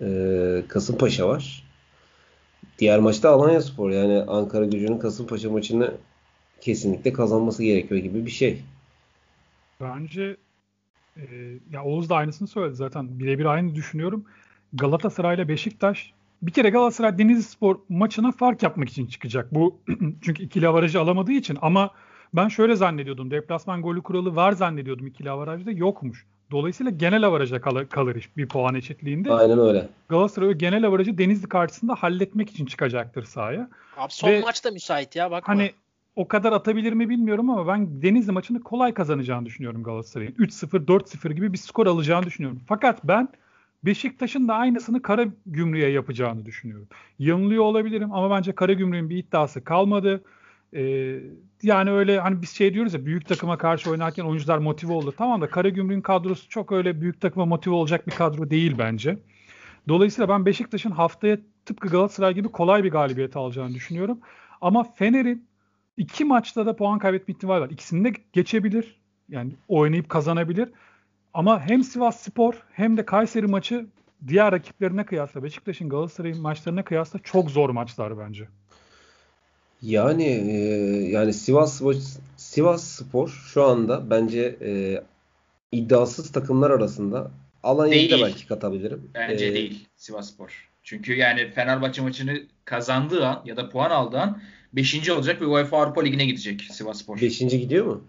E, Kasımpaşa var. Diğer maçta Alanyaspor. Yani Ankara Gücü'nün Kasımpaşa maçını kesinlikle kazanması gerekiyor gibi bir şey. Bence e, ya Oğuz da aynısını söyledi zaten. Birebir aynı düşünüyorum. Galatasaray'la Beşiktaş. Bir kere Galatasaray Denizlispor maçına fark yapmak için çıkacak. Bu çünkü ikili avarajı alamadığı için ama ben şöyle zannediyordum. Deplasman golü kuralı var zannediyordum ikili avarajda. Yokmuş. Dolayısıyla genel avaraja kalır, kalır bir puan eşitliğinde. Aynen öyle. Galatasaray genel avarajı Denizli karşısında halletmek için çıkacaktır sahaya. Abi son Ve maç da müsait ya bakma. Hani o kadar atabilir mi bilmiyorum ama ben Denizli maçını kolay kazanacağını düşünüyorum Galatasaray'ın. üç sıfır dört sıfır gibi bir skor alacağını düşünüyorum. Fakat ben Beşiktaş'ın da aynısını Karagümrük'e yapacağını düşünüyorum. Yanılıyor olabilirim ama bence Karagümrük'ün bir iddiası kalmadı. Ee, yani öyle hani biz şey diyoruz ya büyük takıma karşı oynarken oyuncular motive oldu. Tamam da Karagümrük'ün kadrosu çok öyle büyük takıma motive olacak bir kadro değil bence. Dolayısıyla ben Beşiktaş'ın haftaya tıpkı Galatasaray gibi kolay bir galibiyet alacağını düşünüyorum. Ama Fener'in iki maçta da puan kaybetme ihtimali var. İkisini de geçebilir. Yani oynayıp kazanabilir. Ama hem Sivasspor hem de Kayseri maçı diğer rakiplerine kıyasla Beşiktaş'ın Galatasaray'ın maçlarına kıyasla çok zor maçlar bence. Yani e, yani Sivas Sivasspor şu anda bence e, iddiasız takımlar arasında Alanya'yı da belki katabilirim. Bence ee, değil Sivasspor. Çünkü yani Fenerbahçe maçını kazandığı an ya da puan aldığı an beşinci olacak ve UEFA Avrupa Ligi'ne gidecek Sivasspor. beşinci gidiyor mu?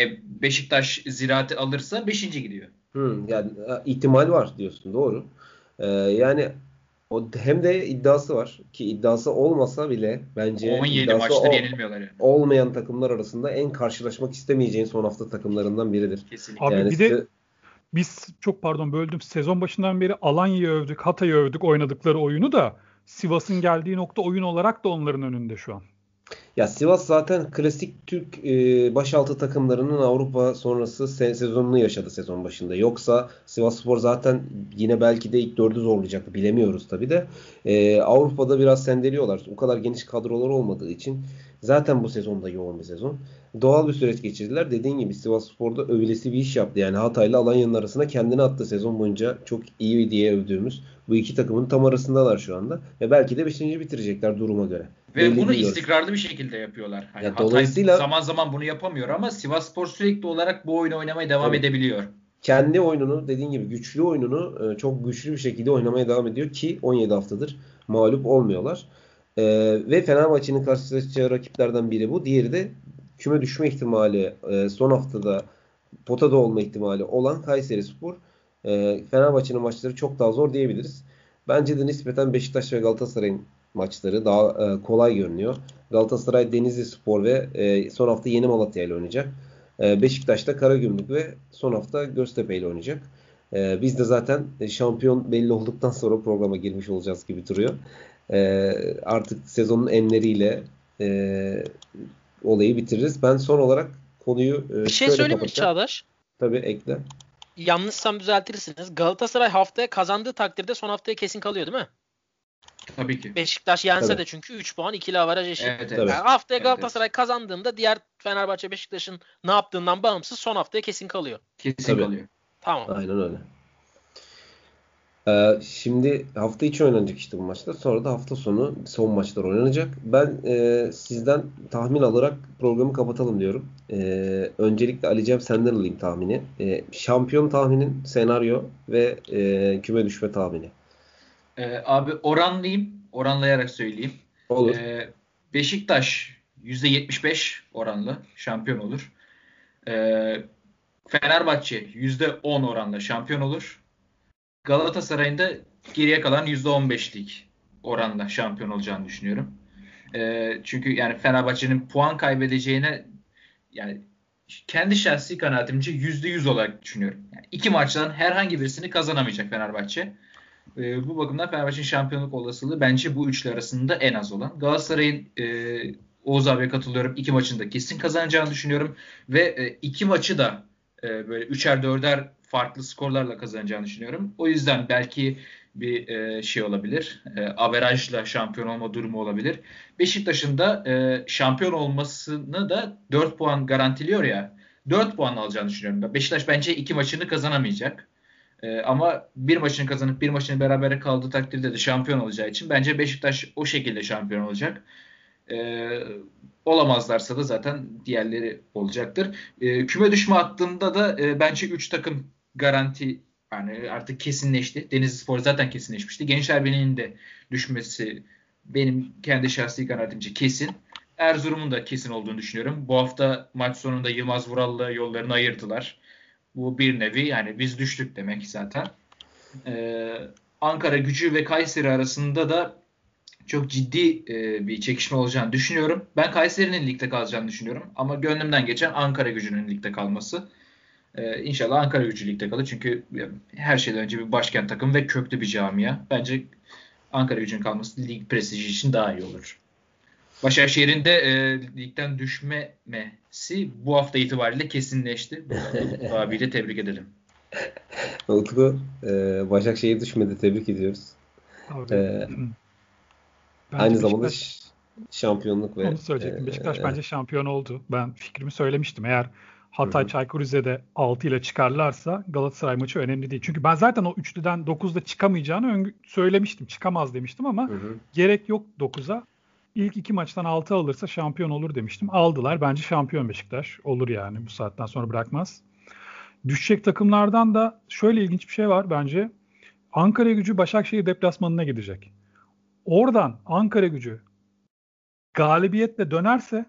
E, Beşiktaş Ziraat'ı alırsa beşinci gidiyor. Hmm, yani ihtimal var diyorsun doğru. Ee, yani o hem de iddiası var ki iddiası olmasa bile bence on yedi maçta ol, yenilmiyorlar yani. Olmayan takımlar arasında en karşılaşmak istemeyeceğin son hafta takımlarından biridir. Kesinlikle. Abi yani bir size... de biz çok pardon böldüm sezon başından beri Alanya'yı övdük, Hatay'ı övdük oynadıkları oyunu da Sivas'ın geldiği nokta oyun olarak da onların önünde şu an. Ya Sivas zaten klasik Türk e, başaltı takımlarının Avrupa sonrası se- sezonunu yaşadı sezon başında. Yoksa Sivasspor zaten yine belki de ilk dördü zorlayacaktı. Bilemiyoruz tabii de. E, Avrupa'da biraz sendeliyorlar. O kadar geniş kadrolar olmadığı için zaten bu sezonda yoğun bir sezon. Doğal bir süreç geçirdiler. Dediğin gibi Sivasspor'da övülesi bir iş yaptı. Yani Hatay'la Alanya'nın arasına kendini attı sezon boyunca. Çok iyi diye övdüğümüz bu iki takımın tam arasındalar şu anda. Ve belki de beşinci bitirecekler duruma göre. Ve belli bunu biliyoruz. İstikrarlı bir şekilde yapıyorlar. Hani ya Hatay dolayısıyla... zaman zaman bunu yapamıyor ama Sivasspor sürekli olarak bu oyunu oynamaya devam evet. edebiliyor. Kendi oyununu dediğin gibi güçlü oyununu çok güçlü bir şekilde oynamaya devam ediyor ki on yedi haftadır mağlup olmuyorlar. Ee, ve Fenerbahçe'nin karşılaşacağı rakiplerden biri bu. Diğeri de küme düşme ihtimali son haftada potada olma ihtimali olan Kayserispor. Ee, Fenerbahçe'nin maçları çok daha zor diyebiliriz. Bence de nispeten Beşiktaş ve Galatasaray'ın maçları daha e, kolay görünüyor. Galatasaray Denizlispor ve e, son hafta Yeni Malatya ile oynayacak. E, Beşiktaş'ta Karagümrük ve son hafta Göztepe ile oynayacak. E, biz de zaten şampiyon belli olduktan sonra programa girmiş olacağız gibi duruyor. E, artık sezonun enleriyle e, olayı bitiririz. Ben son olarak konuyu e, şöyle kapatacağım. Bir şey söyleyeyim mi Çağdaş? Tabii ekle. Yanlışsam düzeltirsiniz. Galatasaray haftaya kazandığı takdirde son haftaya kesin kalıyor değil mi? Tabii ki. Beşiktaş yense tabii. de çünkü üç puan ikili avaraj eşit. Evet, yani haftaya Galatasaray evet. kazandığında diğer Fenerbahçe Beşiktaş'ın ne yaptığından bağımsız son haftaya kesin kalıyor. Kesin tabii. kalıyor. Tamam. Aynen öyle. Ee, şimdi hafta içi oynanacak işte bu maçlar. Sonra da hafta sonu son maçlar oynanacak. Ben e, sizden tahmin alarak programı kapatalım diyorum. E, öncelikle Ali Cem senden alayım tahmini. E, şampiyon tahminin, senaryo ve e, küme düşme tahmini. E, abi oranlayayım. Oranlayarak söyleyeyim. Olur. E, Beşiktaş yüzde yetmiş beş oranlı şampiyon olur. E, Fenerbahçe yüzde on oranla şampiyon olur. Galatasaray'ın da geriye kalan yüzde on beşlik oranla şampiyon olacağını düşünüyorum. E, çünkü yani Fenerbahçe'nin puan kaybedeceğine, yani kendi şahsi kanaatimce yüzde yüz olarak düşünüyorum. Yani iki maçtan herhangi birisini kazanamayacak Fenerbahçe. E, bu bakımdan Fenerbahçe'nin şampiyonluk olasılığı bence bu üçlü arasında en az olan. Galatasaray'ın e, Oğuz abiye katılıyorum. İki maçını da kesin kazanacağını düşünüyorum. Ve e, iki maçı da e, böyle üçer dörder farklı skorlarla kazanacağını düşünüyorum. O yüzden belki bir e, şey olabilir. E, averajla şampiyon olma durumu olabilir. Beşiktaş'ın da e, şampiyon olmasını da dört puan garantiliyor ya. dört puan alacağını düşünüyorum. Beşiktaş bence iki maçını kazanamayacak. E, ama bir maçını kazanıp bir maçını berabere kaldığı takdirde de şampiyon olacağı için bence Beşiktaş o şekilde şampiyon olacak. E, olamazlarsa da zaten diğerleri olacaktır. E, küme düşme hattında da e, bence üç takım garanti, yani artık kesinleşti. Denizlispor zaten kesinleşmişti. Gençlerbirliği'nin de düşmesi benim kendi şahsi kanaatimce kesin. Erzurum'un da kesin olduğunu düşünüyorum. Bu hafta maç sonunda Yılmaz Vural'la yollarını ayırdılar. Bu bir nevi yani biz düştük demek zaten. Ee, Ankara Gücü ve Kayseri arasında da çok ciddi e, bir çekişme olacağını düşünüyorum. Ben Kayseri'nin ligde kalacağını düşünüyorum. Ama gönlümden geçen Ankara Gücü'nün ligde kalması. Ee, inşallah Ankara Gücü ligde kalır. Çünkü her şeyden önce bir başkent takım ve köklü bir camia. Bence Ankara Gücü'nün kalması lig prestiji için daha iyi olur. Başakşehir'in de e, ligden düşmemesi bu hafta itibariyle kesinleşti. Bu abiyle tebrik edelim. Utku, e, Başakşehir düşmedi. Tebrik ediyoruz. Abi, e, aynı zamanda Beşiktaş, şampiyonluk ve... Onu söyleyecektim. Beşiktaş e, bence şampiyon oldu. Ben fikrimi söylemiştim. Eğer Hatay, Çaykur Rize'de altı ile çıkarlarsa Galatasaray maçı önemli değil. Çünkü ben zaten o üçlüden dokuzda çıkamayacağını söylemiştim. Çıkamaz demiştim ama hı hı. gerek yok dokuza. İlk iki maçtan altı alırsa şampiyon olur demiştim. Aldılar. Bence şampiyon Beşiktaş olur yani. Bu saatten sonra bırakmaz. Düşecek takımlardan da şöyle ilginç bir şey var bence. Ankara Gücü Başakşehir deplasmanına gidecek. Oradan Ankara Gücü galibiyetle dönerse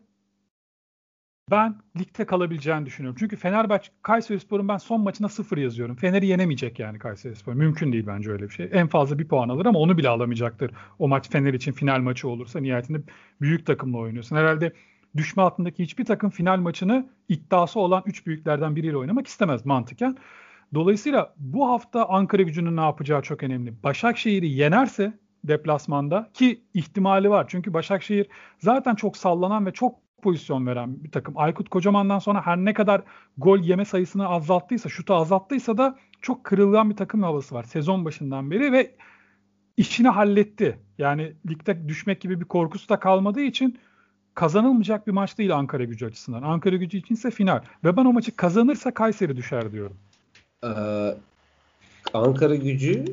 ben ligde kalabileceğini düşünüyorum. Çünkü Fenerbahçe, Kayserispor'un ben son maçına sıfır yazıyorum. Fener'i yenemeyecek yani Kayserispor. Mümkün değil bence öyle bir şey. En fazla bir puan alır ama onu bile alamayacaktır. O maç Fener için final maçı olursa, nihayetinde büyük takımla oynuyorsun. Herhalde düşme hattındaki hiçbir takım final maçını iddiası olan üç büyüklerden biriyle oynamak istemez mantıken. Dolayısıyla bu hafta Ankara Gücü'nün ne yapacağı çok önemli. Başakşehir'i yenerse deplasmanda, ki ihtimali var. Çünkü Başakşehir zaten çok sallanan ve çok pozisyon veren bir takım. Aykut Kocaman'dan sonra her ne kadar gol yeme sayısını azalttıysa, şutu azalttıysa da çok kırılgan bir takım havası var sezon başından beri ve işini halletti. Yani ligde düşmek gibi bir korkusu da kalmadığı için kazanılmayacak bir maç değil Ankara Gücü açısından. Ankara Gücü içinse final. Ve ben o maçı kazanırsa Kayseri düşer diyorum. Ee, Ankara Gücü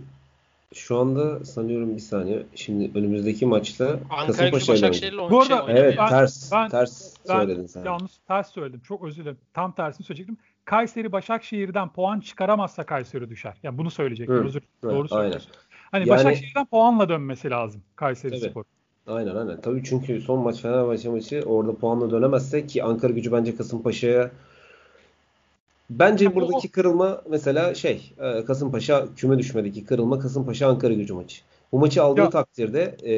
şu anda sanıyorum, bir saniye. Şimdi önümüzdeki maçta Kasımpaşa ile oynayacak. Evet, ben, ters, ben, ters ben söyledin sen. Yanlış, ters söyledim. Çok özür dilerim. Tam tersini söyleyecektim. Kayseri Başakşehir'den puan çıkaramazsa Kayseri düşer. Yani bunu söyleyecektim. Hı, özür dilerim. Doğru söylüyorsun. Hani yani, Başakşehir'den puanla dönmesi lazım Kayserispor. Aynen aynen. Tabii çünkü son maç Fenerbahçe maçı, orada puanla dönemezse, ki Ankara Gücü bence Kasımpaşa'ya, bence yani buradaki o... kırılma mesela şey, Kasımpaşa küme düşmedeki kırılma Kasımpaşa Ankara Gücü maçı. Bu maçı aldığı ya, takdirde e,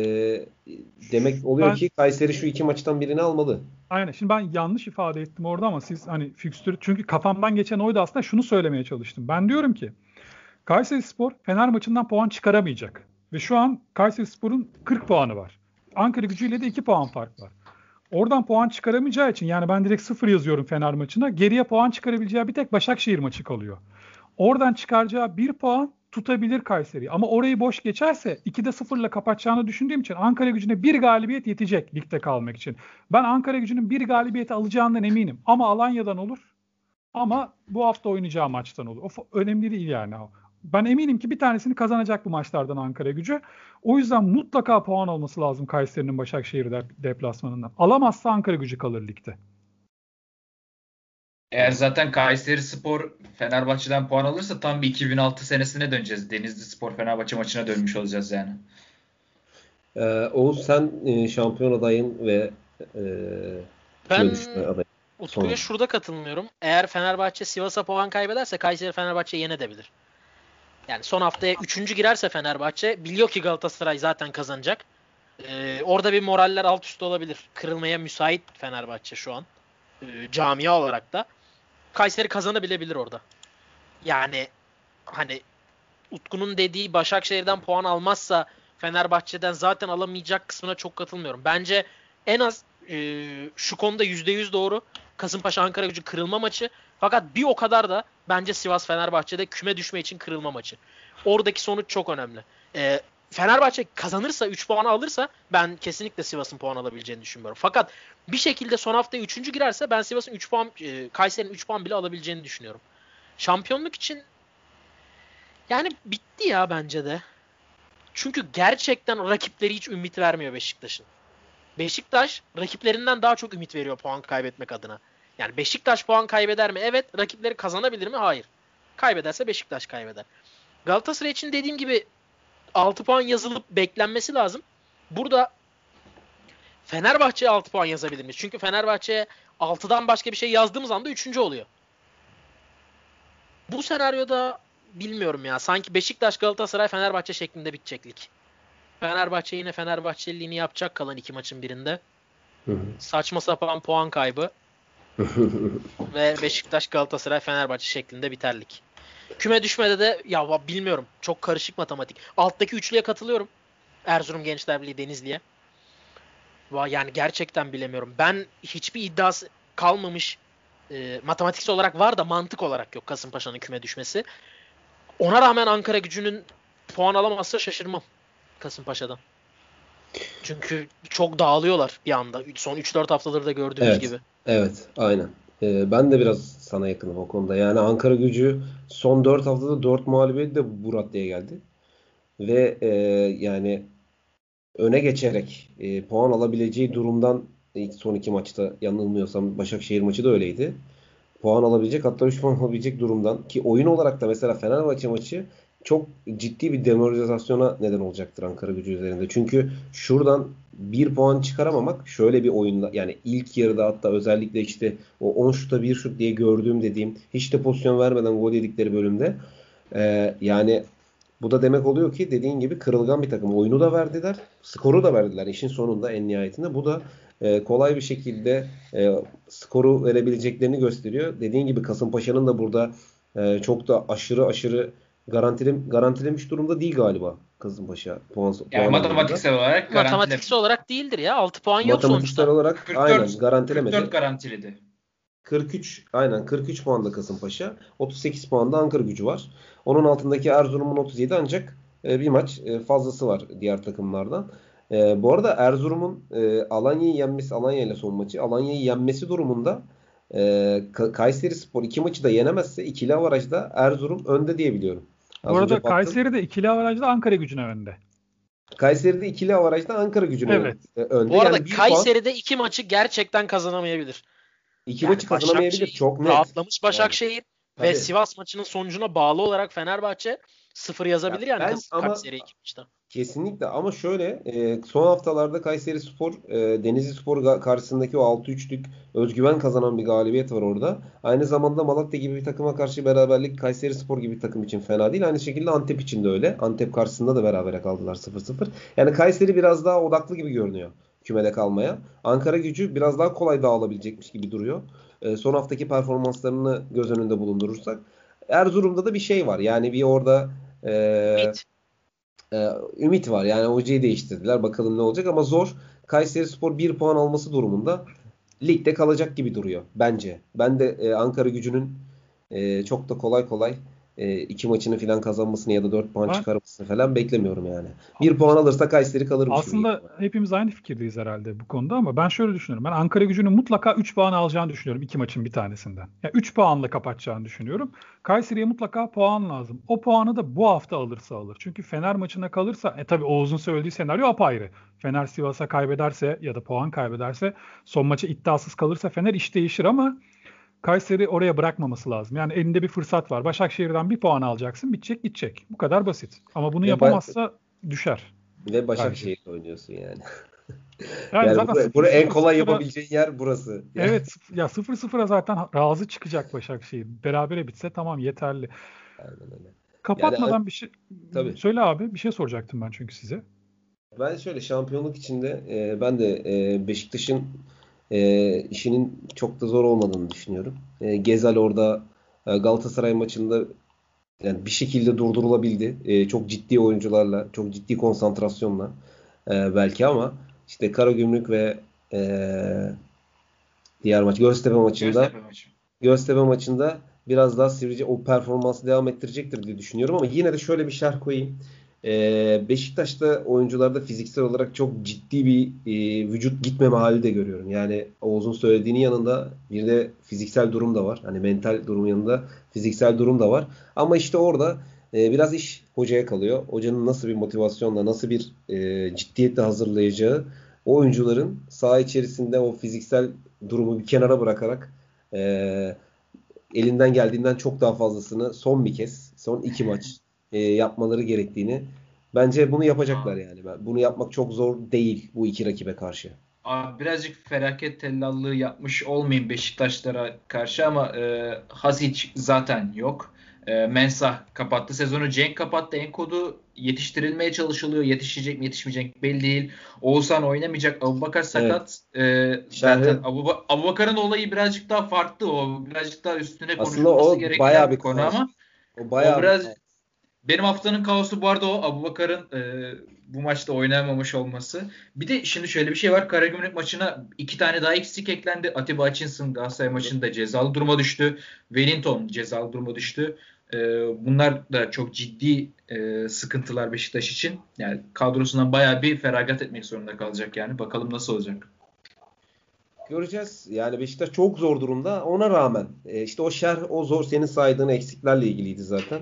demek oluyor ben, ki Kayseri şu iki maçtan birini almalı. Aynen. Şimdi ben yanlış ifade ettim orada ama siz hani fikstür, çünkü kafamdan geçen oydu aslında, şunu söylemeye çalıştım. Ben diyorum ki Kayserispor Fener maçından puan çıkaramayacak ve şu an Kayserispor'un kırk puanı var. Ankara Gücü'yle de iki puan fark var. Oradan puan çıkaramayacağı için, yani ben direkt sıfır yazıyorum Fener maçına. Geriye puan çıkarabileceği bir tek Başakşehir maçı kalıyor. Oradan çıkaracağı bir puan tutabilir Kayseri. Ama orayı boş geçerse ikide sıfırla kapatacağını düşündüğüm için Ankara Gücü'ne bir galibiyet yetecek ligde kalmak için. Ben Ankara Gücü'nün bir galibiyeti alacağından eminim. Ama Alanya'dan olur. Ama bu hafta oynayacağı maçtan olur. O önemli değil yani. ben eminim ki bir tanesini kazanacak bu maçlardan Ankara Gücü. O yüzden mutlaka puan alması lazım Kayseri'nin Başakşehir deplasmanından. Alamazsa Ankara Gücü kalır ligde. Eğer zaten Kayserispor Fenerbahçe'den puan alırsa tam bir iki bin altı senesine döneceğiz. Denizlispor Fenerbahçe maçına dönmüş olacağız yani. Ee, Oğuz sen e, şampiyon adayın ve e, ben Utku'ya şurada katılmıyorum. Eğer Fenerbahçe Sivas'a puan kaybederse Kayseri Fenerbahçe'yi yenebilir. Yani son haftaya üçüncü girerse Fenerbahçe biliyor ki Galatasaray zaten kazanacak. Ee, orada bir moraller alt üst olabilir. Kırılmaya müsait Fenerbahçe şu an. Ee, camia olarak da. Kayseri kazanabilebilir orada. Yani hani Utku'nun dediği Başakşehir'den puan almazsa Fenerbahçe'den zaten alamayacak kısmına çok katılmıyorum. Bence en az e, şu konuda yüzde yüz doğru Kasımpaşa Ankara Gücü kırılma maçı. Fakat bir o kadar da bence Sivas Fenerbahçe'de küme düşme için kırılma maçı. Oradaki sonuç çok önemli. E, Fenerbahçe kazanırsa, üç puanı alırsa ben kesinlikle Sivas'ın puan alabileceğini düşünmüyorum. Fakat bir şekilde son haftaya üçüncü girerse ben Sivas'ın üç puan, e, Kayseri'nin üç puan bile alabileceğini düşünüyorum. Şampiyonluk için yani bitti ya bence de. Çünkü gerçekten rakipleri hiç ümit vermiyor Beşiktaş'ın. Beşiktaş rakiplerinden daha çok ümit veriyor puan kaybetmek adına. Yani Beşiktaş puan kaybeder mi? Evet. Rakipleri kazanabilir mi? Hayır. Kaybederse Beşiktaş kaybeder. Galatasaray için dediğim gibi altı puan yazılıp beklenmesi lazım. Burada Fenerbahçe'ye altı puan yazabilir miyiz? Çünkü Fenerbahçe'ye altıdan başka bir şey yazdığımız anda üçüncü oluyor. Bu senaryoda bilmiyorum ya. Sanki Beşiktaş, Galatasaray, Fenerbahçe şeklinde bitecek lig. Fenerbahçe yine Fenerbahçeliliğini yapacak kalan iki maçın birinde. Hı hı. Saçma sapan puan kaybı. Ve Beşiktaş, Galatasaray, Fenerbahçe şeklinde biter lig. Küme düşmede de ya bilmiyorum. Çok karışık matematik. Alttaki üçlüye katılıyorum. Erzurum Gençlerbirliği, Denizli'ye. Yani gerçekten bilemiyorum. Ben hiçbir iddiası kalmamış e, matematiksel olarak var da mantık olarak yok Kasımpaşa'nın küme düşmesi. Ona rağmen Ankara Gücü'nün puan alamazsa şaşırmam Kasımpaşa'dan. Çünkü çok dağılıyorlar bir anda. Son üç dört haftaları da gördüğümüz evet, gibi. Evet, aynen. Ee, ben de biraz sana yakınım o konuda. Yani Ankara Gücü son dört haftada dört mağlubiyet de bu raddeye geldi. Ve e, yani öne geçerek e, puan alabileceği durumdan son iki maçta yanılmıyorsam Başakşehir maçı da öyleydi. Puan alabilecek, hatta üç puan alabilecek durumdan ki oyun olarak da mesela Fenerbahçe maçı çok ciddi bir demoralizasyona neden olacaktır Ankara Gücü üzerinde. Çünkü şuradan bir puan çıkaramamak şöyle bir oyunda, yani ilk yarıda hatta özellikle işte o on şuta bir şut diye gördüğüm dediğim hiç de pozisyon vermeden gol yedikleri bölümde ee, yani bu da demek oluyor ki dediğin gibi kırılgan bir takım. Oyunu da verdiler, skoru da verdiler işin sonunda, en nihayetinde. Bu da e, kolay bir şekilde e, skoru verebileceklerini gösteriyor. Dediğin gibi Kasımpaşa'nın da burada e, çok da aşırı aşırı garantilim, garantilemiş durumda değil galiba Kasımpaşa. Puan, yani puan matematiksel durumda. Olarak garantilemiş. Matematiksel olarak değildir ya. altı puan yok sonuçta. Olarak, kırk dört, aynen, garantilemedi. kırk dört garantiledi. kırk üç aynen kırk üç puanda Kasımpaşa, otuz sekiz puanda Ankara Gücü var. Onun altındaki Erzurum'un otuz yedi, ancak bir maç fazlası var diğer takımlardan. Bu arada Erzurum'un Alanya'yı yenmesi, Alanya ile son maçı, Alanya'yı yenmesi durumunda Kayserispor iki maçı da yenemezse ikili avarajda Erzurum önde diye biliyorum. Az bu arada Kayseri'de ikili avarajda Ankara Gücü'ne önde. Kayseri'de ikili avarajda Ankara Gücü'ne evet. önde. Bu arada yani Kayseri'de puan... iki maçı gerçekten kazanamayabilir. İki yani maçı kazanamayabilir. Çok net. Rahatlamış Başakşehir yani. Ve tabii. Sivas maçının sonucuna bağlı olarak Fenerbahçe sıfır yazabilir yani, yani Kayseri iki maçta. Kesinlikle, ama şöyle son haftalarda Kayserispor Denizlispor karşısındaki o altı üçlük özgüven kazanan bir galibiyet var orada. Aynı zamanda Malatya gibi bir takıma karşı beraberlik Kayserispor gibi bir takım için fena değil. Aynı şekilde Antep için de öyle. Antep karşısında da berabere kaldılar sıfır sıfır. Yani Kayseri biraz daha odaklı gibi görünüyor kümede kalmaya. Ankara Gücü biraz daha kolay dağılabilecekmiş gibi duruyor. E, son haftaki performanslarını göz önünde bulundurursak. Erzurum'da da bir şey var. Yani bir orada e, ümit. E, ümit var. Yani hocayı değiştirdiler. Bakalım ne olacak, ama zor. Kayserispor bir puan alması durumunda ligde kalacak gibi duruyor bence. Ben de e, Ankara Gücü'nün e, çok da kolay kolay e, iki maçını falan kazanmasını ya da dört puan ha? çıkarmasını falan beklemiyorum yani. Bir puan alırsa Kayseri kalır. Aslında şimdi hepimiz aynı fikirdeyiz herhalde bu konuda ama ben şöyle düşünüyorum. Ben Ankara Gücü'nün mutlaka üç puan alacağını düşünüyorum iki maçın bir tanesinden. Yani üç puanla kapatacağını düşünüyorum. Kayseri'ye mutlaka puan lazım. O puanı da bu hafta alırsa alır. Çünkü Fener maçına kalırsa e tabii Oğuz'un söylediği senaryo apayrı. Fener Sivas'a kaybederse ya da puan kaybederse, son maça iddiasız kalırsa Fener iş değişir ama Kayseri oraya bırakmaması lazım. Yani elinde bir fırsat var. Başakşehir'den bir puan alacaksın, bitecek, gidecek. Bu kadar basit. Ama bunu ve yapamazsa ba- düşer. Ve Başakşehir'de oynuyorsun yani. Yani, yani zaten bunu en kolay yapabileceğin yer burası. Yani. Evet. Ya sıfır sıfıra zaten razı çıkacak Başakşehir. Berabere bitse tamam, yeterli. Aynen öyle. Kapatmadan yani, bir şey tabii. Söyle abi, bir şey soracaktım ben çünkü size. Ben şöyle şampiyonluk içinde e, ben de e, Beşiktaş'ın E, işinin çok da zor olmadığını düşünüyorum. E, Ghezzal orada e, Galatasaray maçında yani bir şekilde durdurulabildi. E, çok ciddi oyuncularla, çok ciddi konsantrasyonla e, belki ama işte Karagümrük ve e, diğer maç Göztepe maçında Göztepe, maçı. Göztepe maçında biraz daha sivrice o performansı devam ettirecektir diye düşünüyorum ama yine de şöyle bir şerh koyayım. Ee, Beşiktaş'ta oyuncularda fiziksel olarak çok ciddi bir e, vücut gitmeme hali de görüyorum. Yani Oğuz'un söylediğinin yanında bir de fiziksel durum da var. Hani mental durumun yanında fiziksel durum da var. Ama işte orada e, biraz iş hocaya kalıyor. Hocanın nasıl bir motivasyonla, nasıl bir e, ciddiyetle hazırlayacağı o oyuncuların saha içerisinde o fiziksel durumu bir kenara bırakarak e, elinden geldiğinden çok daha fazlasını son bir kez, son iki maç E, yapmaları gerektiğini. Bence bunu yapacaklar yani. Bunu yapmak çok zor değil bu iki rakibe karşı. Abi birazcık felaket tellallığı yapmış olmayayım Beşiktaşlara karşı ama e, Hasic zaten yok. E, Mensah kapattı sezonu. Cenk kapattı. Enkodu yetiştirilmeye çalışılıyor. Yetişecek mi yetişmeyecek belli değil. Oğuzhan oynamayacak. Abubakar sakat. Evet. E, zaten Abuba- Abubakar'ın olayı birazcık daha farklı. O birazcık daha üstüne konuşulması gereken bir konu ama o bayağı o biraz... Benim haftanın kaosu bu arada o Abubakar'ın e, bu maçta oynayamamış olması. Bir de şimdi şöyle bir şey var. Karagümrük maçına iki tane daha eksik eklendi. Atiba Hutchinson Galatasaray maçında cezalı duruma düştü. Wellington cezalı duruma düştü. E, bunlar da çok ciddi e, sıkıntılar Beşiktaş için. Yani kadrosundan bayağı bir feragat etmek zorunda kalacak yani. Bakalım nasıl olacak. Göreceğiz. Yani Beşiktaş çok zor durumda. Ona rağmen e, işte o şer, o zor senin saydığın eksiklerle ilgiliydi zaten.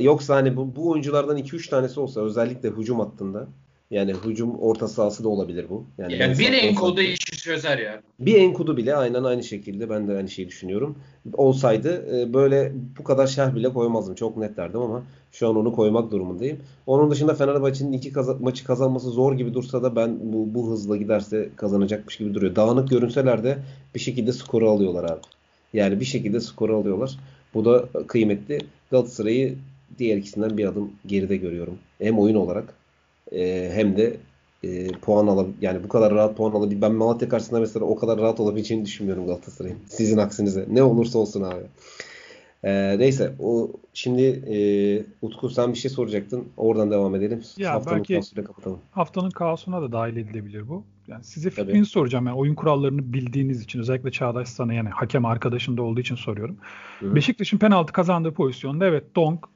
Yoksa hani bu, bu oyunculardan iki üç tanesi olsa özellikle hücum hattında yani hücum orta sahası da olabilir bu. Yani, yani bir Enkodu işi çözer ya. Bir Enkodu bile aynen aynı şekilde ben de aynı şeyi düşünüyorum. Olsaydı böyle bu kadar şerh bile koymazdım. Çok net derdim ama şu an onu koymak durumundayım. Onun dışında Fenerbahçe'nin iki kaz- maçı kazanması zor gibi dursa da ben bu, bu hızla giderse kazanacakmış gibi duruyor. Dağınık görünseler de bir şekilde skoru alıyorlar abi. Yani bir şekilde skoru alıyorlar. Bu da kıymetli. Galatasaray'ı diğer ikisinden bir adım geride görüyorum. Hem oyun olarak e, hem de e, puan alıp yani bu kadar rahat puan alıp ben Malatya karşısında mesela o kadar rahat olabileceğini düşünmüyorum Galatasaray'ın. Sizin aksinize. Ne olursa olsun abi. E, neyse o şimdi e, Utku sen bir şey soracaktın. Oradan devam edelim. Ya haftanın belki kaosuyla kapatalım. Haftanın kaosuna da dahil edilebilir bu. Yani size fikrini Tabii. soracağım. Yani oyun kurallarını bildiğiniz için özellikle Çağdaş sana yani hakem arkadaşım da olduğu için soruyorum. Hı. Beşiktaş'ın penaltı kazandığı pozisyonda evet Donk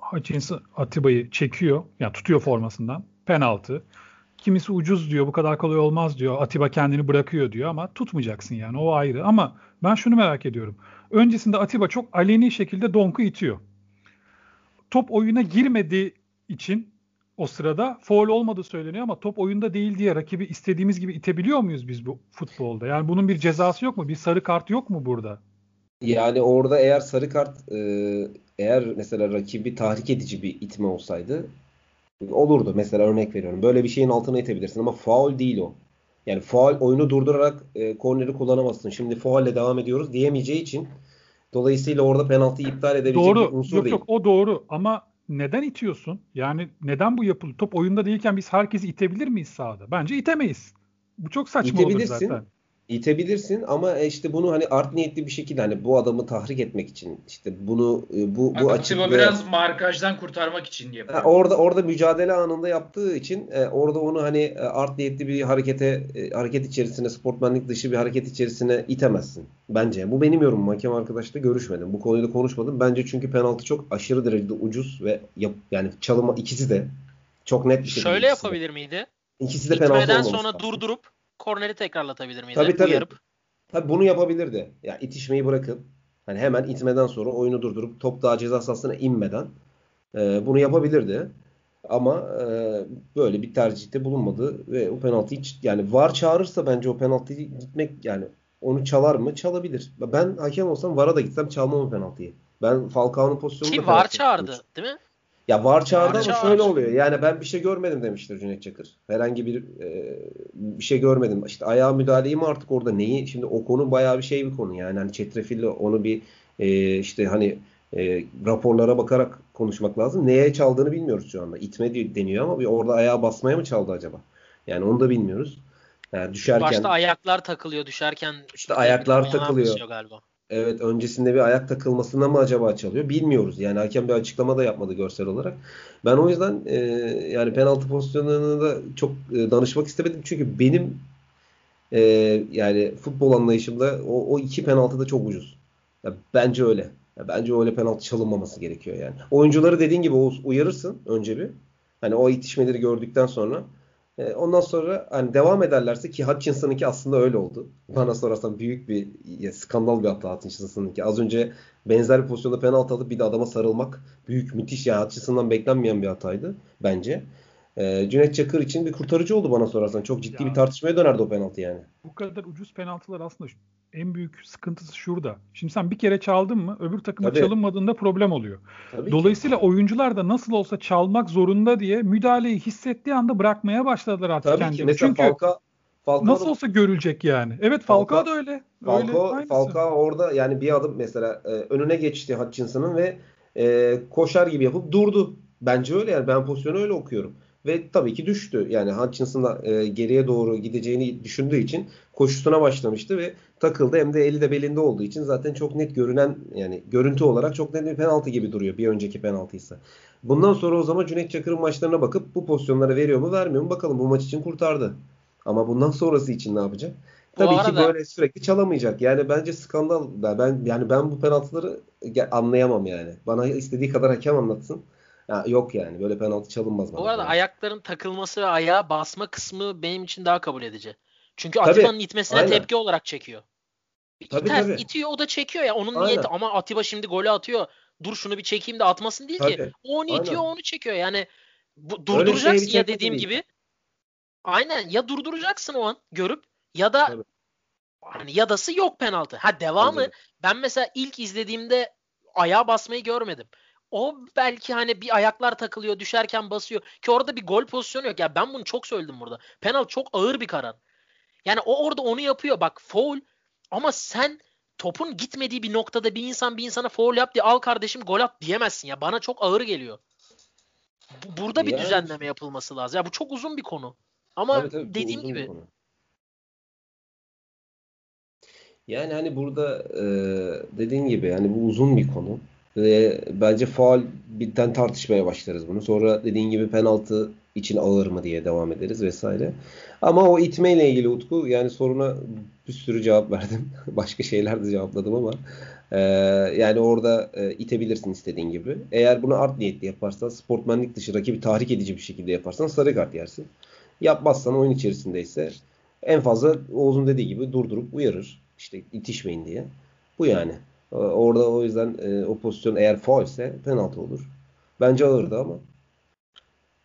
Hutchinson Atiba'yı çekiyor. Yani tutuyor formasından. Penaltı. Kimisi ucuz diyor. Bu kadar kolay olmaz diyor. Atiba kendini bırakıyor diyor ama tutmayacaksın yani. O ayrı. Ama ben şunu merak ediyorum. Öncesinde Atiba çok aleni şekilde Donk'u itiyor. Top oyuna girmediği için o sırada faul olmadığı söyleniyor ama top oyunda değil diye rakibi istediğimiz gibi itebiliyor muyuz biz bu futbolda? Yani bunun bir cezası yok mu? Bir sarı kart yok mu burada? Yani orada eğer sarı kart e- eğer mesela rakibi tahrik edici bir itme olsaydı olurdu. Mesela örnek veriyorum. Böyle bir şeyin altına itebilirsin ama faul değil o. Yani faul oyunu durdurarak e, korneri kullanamazsın. Şimdi faulle devam ediyoruz diyemeyeceği için dolayısıyla orada penaltıyı iptal edebilecek doğru. bir unsur yok, değil. Yok yok o doğru ama neden itiyorsun? Yani neden bu yapıldı? Top oyunda değilken biz herkesi itebilir miyiz sahada? Bence itemeyiz. Bu çok saçma olur zaten. İtebilirsin ama işte bunu hani art niyetli bir şekilde hani bu adamı tahrik etmek için işte bunu bu bu açıklığı biraz markajdan kurtarmak için yapıyor. Orada orada mücadele anında yaptığı için orada onu hani art niyetli bir harekete hareket içerisine sportmenlik dışı bir hareket içerisine itemezsin. Bence bu benim yorumum. Hakem arkadaşla görüşmedim. Bu konuyu da konuşmadım. Bence çünkü penaltı çok aşırı derecede ucuz ve yap, yani çalıma ikisi de çok net bir şekilde. Şöyle yapabilir de. miydi? İkisi de İtmeden penaltı olmamış. Sonra lazım. durdurup korneri tekrarlatabilir miydi? Tabii tabii. Uyarıp. Tabii bunu yapabilirdi. Ya yani itişmeyi bırakıp hani hemen itmeden sonra oyunu durdurup top daha ceza sahasına inmeden e, bunu yapabilirdi. Ama e, böyle bir tercihte bulunmadı ve o penaltıyı yani V A R çağırırsa bence o penaltıyı gitmek yani onu çalar mı? Çalabilir. Ben hakem olsam V A R'a da gitsem çalmam o penaltıyı. Ben Falcao'nun pozisyonunda ki V A R çağırdı, olmuş. Değil mi? Ya V A R çağırdı ama şöyle oluyor. Yani ben bir şey görmedim demiştir Cüneyt Çakır. Herhangi bir e, bir şey görmedim. İşte ayağa müdahaleyi mi artık orada neyi? Şimdi o konu bayağı bir şey bir konu. Yani hani çetrefilli onu bir e, işte hani e, raporlara bakarak konuşmak lazım. Neye çaldığını bilmiyoruz şu anda. İtme deniyor ama orada ayağa basmaya mı çaldı acaba? Yani onu da bilmiyoruz. Yani düşerken. Başta ayaklar takılıyor düşerken. İşte ayaklar takılıyor. Galiba. Evet, öncesinde bir ayak takılmasına mı acaba çalıyor bilmiyoruz. Yani hakem bir açıklama da yapmadı görsel olarak. Ben o yüzden e, yani penaltı pozisyonlarına da çok e, danışmak istemedim. Çünkü benim e, yani futbol anlayışımda o, o iki penaltı da çok ucuz. Ya, bence öyle. Ya, bence öyle penaltı çalınmaması gerekiyor yani. Oyuncuları dediğin gibi Oğuz uyarırsın önce bir. Hani o itişmeleri gördükten sonra. Ondan sonra hani devam ederlerse ki Hutchinson'ınki aslında öyle oldu. Bana sorarsan büyük bir ya, skandal bir hata Hutchinson'ınki. Az önce benzer bir pozisyonda penaltı alıp bir de adama sarılmak büyük müthiş ya Hutchinson'dan beklenmeyen bir hataydı bence. Ee, Cüneyt Çakır için bir kurtarıcı oldu bana sorarsan. Çok ciddi ya, bir tartışmaya dönerdi o penaltı yani. Bu kadar ucuz penaltılar aslında en büyük sıkıntısı şurada. Şimdi sen bir kere çaldın mı öbür takıma Tabii. çalınmadığında problem oluyor. Tabii Dolayısıyla ki. oyuncular da nasıl olsa çalmak zorunda diye müdahaleyi hissettiği anda bırakmaya başladılar artık Tabii kendini. Ki. Çünkü Falcao, Falcao nasıl olsa görülecek yani. Evet Falcao, Falcao da öyle. Falcao, öyle Falcao orada yani bir adım mesela önüne geçti Hutchinson'ın ve e, koşar gibi yapıp durdu. Bence öyle yani ben pozisyonu öyle okuyorum. Ve tabii ki düştü. Yani Hutchinson da e, geriye doğru gideceğini düşündüğü için koşusuna başlamıştı ve takıldı. Hem de eli de belinde olduğu için zaten çok net görünen yani görüntü olarak çok net bir penaltı gibi duruyor. Bir önceki penaltıysa. Bundan sonra o zaman Cüneyt Çakır'ın maçlarına bakıp bu pozisyonlara veriyor mu vermiyor mu bakalım. Bu maç için kurtardı. Ama bundan sonrası için ne yapacak? Bu tabii arada... ki böyle sürekli çalamayacak. Yani bence skandal. Ben yani ben bu penaltıları anlayamam yani. Bana istediği kadar hakem anlatsın. Ya yok yani böyle penaltı çalınmaz. Bu arada yani. Ayakların takılması ve ayağa basma kısmı benim için daha kabul edici. Çünkü Atiba'nın itmesine aynen. tepki olarak çekiyor. Tabii, İter, tabii. itiyor o da çekiyor ya onun aynen. niyeti ama Atiba şimdi golü atıyor. Dur şunu bir çekeyim de atmasın değil tabii. ki. O onu aynen. itiyor onu çekiyor yani bu, durduracaksın şey ya dediğim değil. gibi. Aynen ya durduracaksın o an görüp ya da tabii. hani ya dası yok penaltı. Ha devamı tabii. ben mesela ilk izlediğimde ayağa basmayı görmedim. O belki hani bir ayaklar takılıyor, düşerken basıyor. Ki orada bir gol pozisyonu yok. Ya ben bunu çok söyledim burada. Penaltı çok ağır bir karar. Yani o orada onu yapıyor. Bak faul ama sen topun gitmediği bir noktada bir insan bir insana faul yap diye al kardeşim gol at diyemezsin ya. Bana çok ağır geliyor. Bu, burada bir ya. düzenleme yapılması lazım. Ya bu çok uzun bir konu. Ama tabii, tabii, dediğim gibi. Yani hani burada e, dediğin gibi yani bu uzun bir konu. Ve bence faul birden tartışmaya başlarız bunu. Sonra dediğin gibi penaltı için ağır mı diye devam ederiz vesaire. Ama o itmeyle ilgili Utku yani soruna bir sürü cevap verdim. Başka şeyler de cevapladım ama e, yani orada e, itebilirsin istediğin gibi. Eğer bunu art niyetli yaparsan sportmenlik dışı rakibi tahrik edici bir şekilde yaparsan sarı kart yersin. Yapmazsan oyun içerisindeyse en fazla Oğuz'un dediği gibi durdurup uyarır. İşte itişmeyin diye. Bu yani. Orada o yüzden e, o pozisyon eğer faul ise penaltı olur. Bence ağırdı ama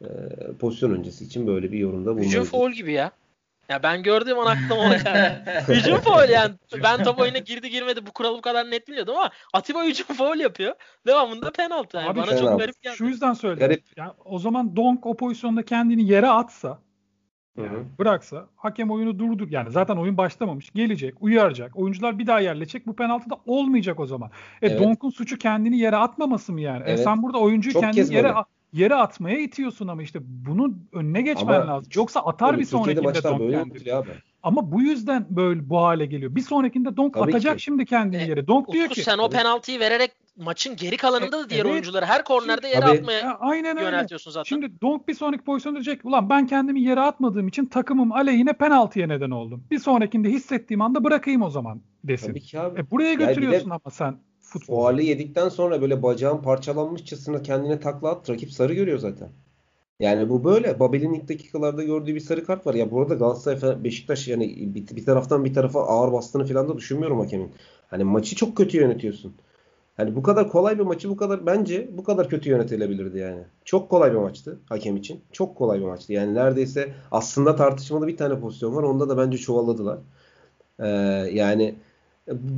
e, pozisyon öncesi için böyle bir yorumda bulunabilir. Hücum faul gibi ya. Ya ben gördüğüm an aklıma o yani. Hücum faul yani. Ben top oyuna girdi girmedi bu kuralı bu kadar net bilmiyordum ama Atiba hücum faul yapıyor. Devamında penaltı. Yani. Abi, bana penaltı. Çok garip geldi. Şu yüzden söyledim. Yani o zaman Donk o pozisyonda kendini yere atsa yani bıraksa hakem oyunu durdur yani zaten oyun başlamamış gelecek uyaracak oyuncular bir daha yerleşecek bu penaltı da olmayacak o zaman e, evet. Donk'un suçu kendini yere atmaması mı yani evet. e, sen burada oyuncuyu çok kendini yere, yere atmaya itiyorsun ama işte bunun önüne geçmen ama lazım yoksa atar bir sonrakinde Donk kendini Ama bu yüzden böyle bu hale geliyor. Bir sonrakinde Donk Tabii atacak ki. Şimdi kendini e, yere. Donk Utku, diyor ki. Sen o penaltıyı vererek maçın geri kalanında da diğer evet, oyuncuları her kornerde yere Tabii. atmaya ya, aynen yöneltiyorsun öyle. Zaten. Şimdi Donk bir sonraki pozisyonda diyecek ulan ben kendimi yere atmadığım için takımım aleyhine penaltıya neden oldum. Bir sonrakinde hissettiğim anda bırakayım o zaman desin. Tabii ki abi. E, buraya götürüyorsun yani ama sen futbol. Faali yedikten sonra böyle bacağın parçalanmışçasına kendine takla at. Rakip sarı görüyor zaten. Yani bu böyle. Babel'in ilk dakikalarda gördüğü bir sarı kart var. Ya burada Galatasaray, Beşiktaş yani bir taraftan bir tarafa ağır bastığını falan da düşünmüyorum hakemin. Hani maçı çok kötü yönetiyorsun. Hani bu kadar kolay bir maçı bu kadar bence bu kadar kötü yönetilebilirdi yani. Çok kolay bir maçtı hakem için. Çok kolay bir maçtı. Yani neredeyse aslında tartışmalı bir tane pozisyon var. Onda da bence çuvalladılar. Ee, yani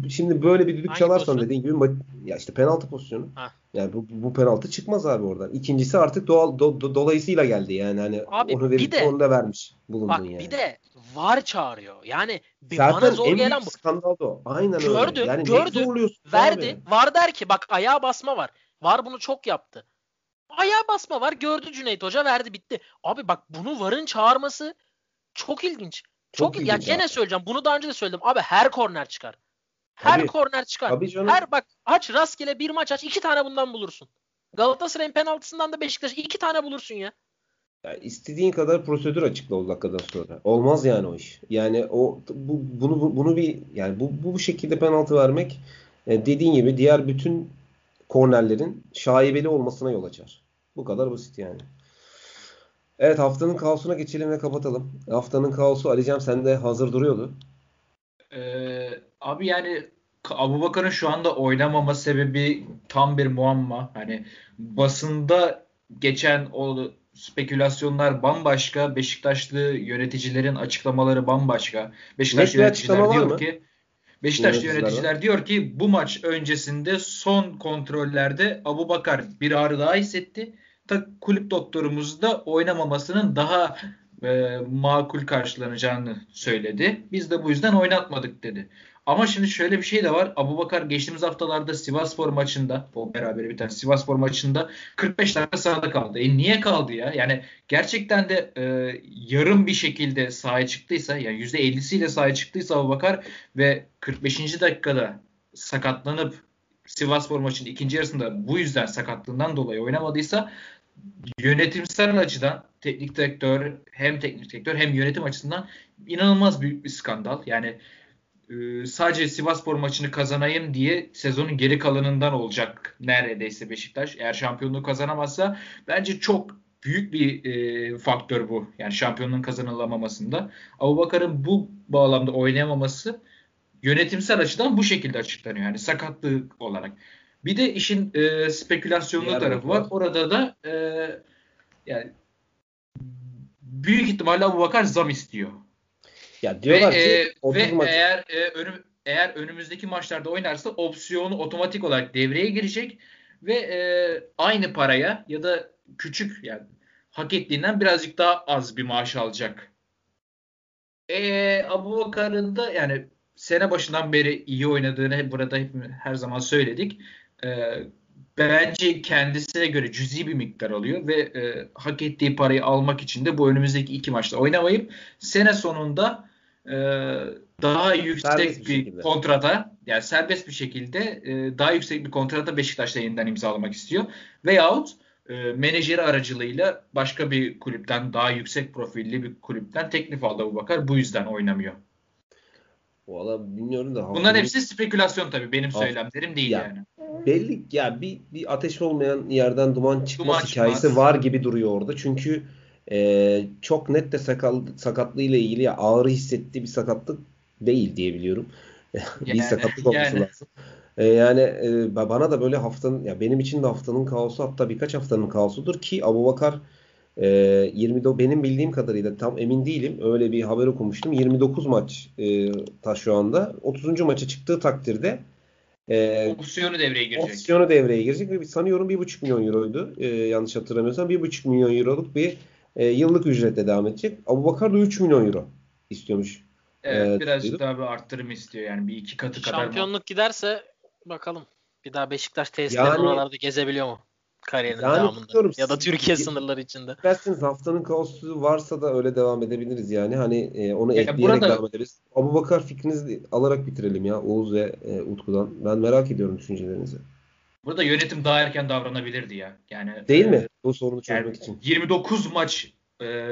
şimdi böyle bir düdük Aynı çalarsan pozisyon. Dediğin gibi ya işte penaltı pozisyonu. Ha. Yani bu, bu penaltı çıkmaz abi oradan. İkincisi artık doğal do, do, dolayısıyla geldi yani hani abi, onu verip onu da vermiş bulundun bak, yani. Bak bir de V A R çağırıyor. Yani Zaten bana zor gelen bu. Skandal o. Aynen gördü, öyle. Yani gördü, verdi. Abi? V A R der ki bak ayağa basma var. V A R bunu çok yaptı. Ayağa basma var. Gördü Cüneyt Hoca verdi bitti. Abi bak bunu V A R'ın çağırması çok ilginç. Çok, çok ilginç. Ya yani gene söyleyeceğim. Bunu daha önce de söyledim. Abi her korner çıkar. Her tabii, korner çıkar. Her bak aç rastgele bir maç aç. iki tane bundan bulursun. Galatasaray'ın penaltısından da Beşiktaş iki tane bulursun ya. Ya istediğin kadar prosedür açıkla o dakikadan sonra. Olmaz yani o iş. Yani o bu, bunu bu, bunu bir yani bu bu şekilde penaltı vermek dediğin gibi diğer bütün kornerlerin şaibeli olmasına yol açar. Bu kadar basit yani. Evet haftanın kaosuna geçelim ve kapatalım. Haftanın kaosu Ali Cem sende hazır duruyordu. Ee, abi yani Abubakar'ın şu anda oynamama sebebi tam bir muamma. Hani basında geçen o spekülasyonlar bambaşka. Beşiktaşlı yöneticilerin açıklamaları bambaşka. Beşiktaşlı Net yöneticiler diyor mı? ki Beşiktaşlı yöneticiler var. diyor ki bu maç öncesinde son kontrollerde Abubakar bir ağrı daha hissetti. Ta kulüp doktorumuz da oynamamasının daha E, makul karşılanacağını söyledi. Biz de bu yüzden oynatmadık dedi. Ama şimdi şöyle bir şey de var. Abubakar geçtiğimiz haftalarda Sivasspor maçında, o beraber biten Sivasspor maçında kırk beş dakika sahada kaldı. E niye kaldı ya? Yani gerçekten de e, yarım bir şekilde sahaya çıktıysa, yani yüzde ellisiyle sahaya çıktıysa Abubakar ve kırk beşinci dakikada sakatlanıp Sivasspor maçının ikinci yarısında bu yüzden sakatlığından dolayı oynamadıysa yönetimsel açıdan teknik direktör hem teknik direktör hem yönetim açısından inanılmaz büyük bir skandal. Yani e, sadece Sivasspor maçını kazanayım diye sezonun geri kalanından olacak neredeyse Beşiktaş. Eğer şampiyonluğu kazanamazsa bence çok büyük bir e, faktör bu. Yani şampiyonluğun kazanılamamasında. Abubakar'ın bu bağlamda oynayamaması yönetimsel açıdan bu şekilde açıklanıyor. Yani sakatlığı olarak. Bir de işin e, spekülasyonlu Yer tarafı var. var. Orada da e, yani büyük ihtimalle Abubakar zam istiyor. Ya diyorlar ve, ki e, ve maç... eğer e, önüm, eğer önümüzdeki maçlarda oynarsa opsiyonu otomatik olarak devreye girecek ve e, aynı paraya ya da küçük yani hak ettiğinden birazcık daha az bir maaş alacak. E, Abubakar'ın da yani sene başından beri iyi oynadığını burada hep, her zaman söyledik. E, bence kendisine göre cüzi bir miktar alıyor ve e, hak ettiği parayı almak için de bu önümüzdeki iki maçta oynamayıp sene sonunda e, daha yüksek bir, bir kontrata yani serbest bir şekilde e, daha yüksek bir kontrata Beşiktaş'la yeniden imzalamak istiyor. Veyahut e, menajeri aracılığıyla başka bir kulüpten daha yüksek profilli bir kulüpten teklif aldı Abubakar. Bu yüzden oynamıyor. Valla bilmiyorum da. Bunların hepsi spekülasyon tabii. Benim ha, söylemlerim değil ya, yani. Belli ya bir, bir ateş olmayan yerden duman çıkması duman hikayesi çıkmaz. Var gibi duruyor orada. Çünkü e, çok net de sakal, sakatlığıyla ilgili ya, ağrı hissettiği bir sakatlık değil diye biliyorum. Yani, bir sakatlık olması yani. lazım. E, yani e, bana da böyle haftanın ya benim için de haftanın kaosu hatta birkaç haftanın kaosudur ki Abubakar yirmi benim bildiğim kadarıyla tam emin değilim. Öyle bir haber okumuştum. yirmi dokuz maç e, ta şu anda. otuzuncu maça çıktığı takdirde e, opsiyonu devreye girecek. Opsiyonu devreye girecek ve sanıyorum bir buçuk milyon euroydu. E, yanlış hatırlamıyorsam bir buçuk milyon euroluk bir e, yıllık ücretle devam edecek. Abubakar da üç milyon euro istiyormuş. Evet, e, birazcık daha bir arttırım istiyor yani bir iki katı kadar. Şampiyonluk giderse bakalım bir daha Beşiktaş tesislerinin yani, oralarda gezebiliyor mu? Kariyerin yani devamında. Ya da Türkiye siz, sınırları içinde. İsterseniz haftanın kaosu varsa da öyle devam edebiliriz yani. Hani e, onu yani ekleyerek burada... devam ederiz. Abubakar fikrinizi alarak bitirelim ya Oğuz ve e, Utku'dan. Ben merak ediyorum düşüncelerinizi. Burada yönetim daha erken davranabilirdi ya. Yani değil e, mi? Bu sorunu çözmek yani, için. yirmi dokuz maç e,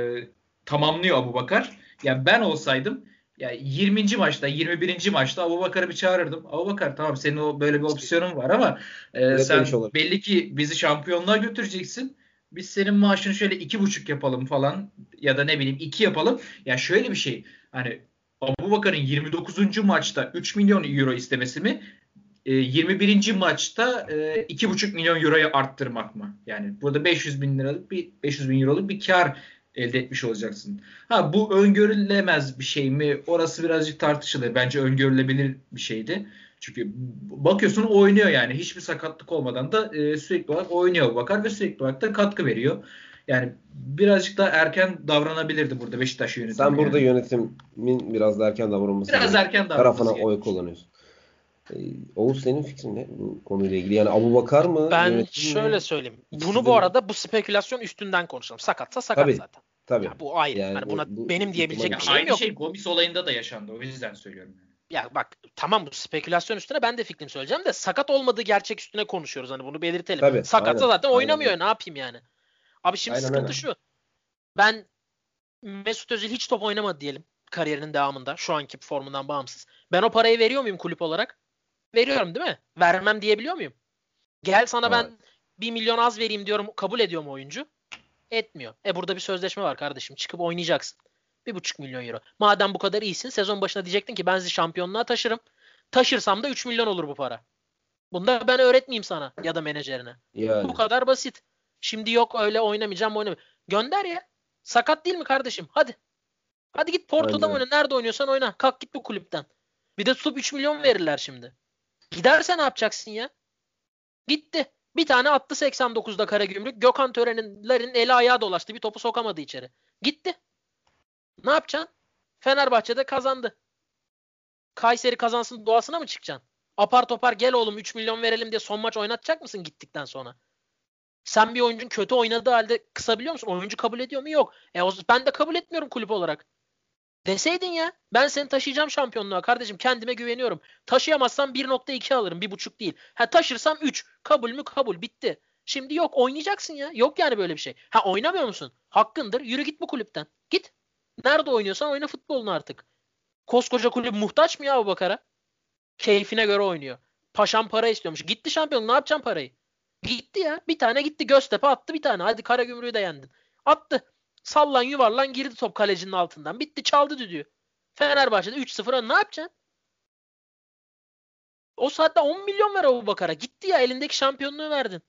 tamamlıyor Abubakar. Yani ben olsaydım ya yirminci maçta, yirmi birinci maçta Abubakar'ı bir çağırırdım. Abubakar tamam senin o böyle bir opsiyonun var ama e, sen belli ki bizi şampiyonluğa götüreceksin. Biz senin maaşını şöyle iki buçuk yapalım falan ya da ne bileyim iki yapalım. Ya yani şöyle bir şey hani Abubakar'ın yirmi dokuzuncu maçta üç milyon euro istemesi mi? yirmi birinci maçta iki buçuk milyon euroya arttırmak mı? Yani burada beş yüz bin liralık bir beş yüz bin euroluk bir kar elde etmiş olacaksın. Ha bu öngörülemez bir şey mi? Orası birazcık tartışılır. Bence öngörülebilir bir şeydi. Çünkü bakıyorsun oynuyor yani. Hiçbir sakatlık olmadan da e, sürekli olarak oynuyor Bakar ve sürekli olarak da katkı veriyor. Yani birazcık daha erken davranabilirdi burada Beşiktaş yönetimi. Sen yani. Burada yönetimin biraz da erken davranması. Biraz erken davranması. Tarafına oy kullanıyorsun. Oğuz senin fikrin ne bu konuyla ilgili? Yani Abubakar mı? Ben şöyle mi? Söyleyeyim. Bunu bu arada bu spekülasyon üstünden konuşalım. Sakatsa sakat tabii, zaten. Tabii. Ya bu ayrı. Yani yani buna bu, benim diyebilecek bu, bir şeyim aynı yok. Aynı şey Gomis olayında da yaşandı. O yüzden söylüyorum. Yani. Ya bak tamam bu spekülasyon üstüne ben de fikrimi söyleyeceğim de sakat olmadığı gerçek üstüne konuşuyoruz. Hani bunu belirtelim. Tabii, sakatsa aynen, zaten oynamıyor. Aynen. Ne yapayım yani? Abi şimdi aynen, sıkıntı aynen. şu. Ben Mesut Özil hiç top oynamadı diyelim. Kariyerinin devamında. Şu anki formundan bağımsız. Ben o parayı veriyor muyum kulüp olarak? Veriyorum değil mi? Vermem diyebiliyor muyum? Gel sana ben bir milyon az vereyim diyorum. Kabul ediyor mu oyuncu? Etmiyor. E burada bir sözleşme var kardeşim. Çıkıp oynayacaksın. bir buçuk milyon euro. Madem bu kadar iyisin sezon başına diyecektin ki ben sizi şampiyonluğa taşırım. Taşırsam da üç milyon olur bu para. Bunu da ben öğretmeyeyim sana ya da menajerine. Yani. Bu kadar basit. Şimdi yok öyle oynamayacağım oynamayacağım. Gönder ya. Sakat değil mi kardeşim? Hadi. Hadi git Porto'da oyna. Nerede oynuyorsan oyna. Kalk git bu kulüpten. Bir de tutup üç milyon verirler şimdi. Giderse ne yapacaksın ya? Gitti. Bir tane attı seksen dokuzda Karagümrük. Gökhan Tören'in eli ayağı dolaştı. Bir topu sokamadı içeri. Gitti. Ne yapacaksın? Fenerbahçe'de kazandı. Kayseri kazansın doğasına mı çıkacaksın? Apar topar gel oğlum üç milyon verelim diye son maç oynatacak mısın gittikten sonra? Sen bir oyuncunun kötü oynadığı halde kısabiliyor musun? Oyuncu kabul ediyor mu? Yok. E ben de kabul etmiyorum kulüp olarak. Deseydin ya. Ben seni taşıyacağım şampiyonluğa kardeşim. Kendime güveniyorum. Taşıyamazsam bir nokta iki alırım. bir buçuk değil. Ha taşırsam üç. Kabul mü? Kabul. Bitti. Şimdi yok. Oynayacaksın ya. Yok yani böyle bir şey. Ha oynamıyor musun? Hakkındır. Yürü git bu kulüpten. Git. Nerede oynuyorsan oyna futbolunu artık. Koskoca kulüp muhtaç mı ya Abubakar'a? Keyfine göre oynuyor. Paşam para istiyormuş. Gitti şampiyon. Ne yapacaksın parayı? Gitti ya. Bir tane gitti. Göztepe attı bir tane. Hadi Karagümrük'ü de yendin. Attı. Sallan yuvarlan girdi top kalecinin altından. Bitti çaldı düdüğü. Fenerbahçe'de üç sıfır ön ne yapacaksın? O saatte on milyon ver Abubakar'a. Gitti ya elindeki şampiyonluğu verdin.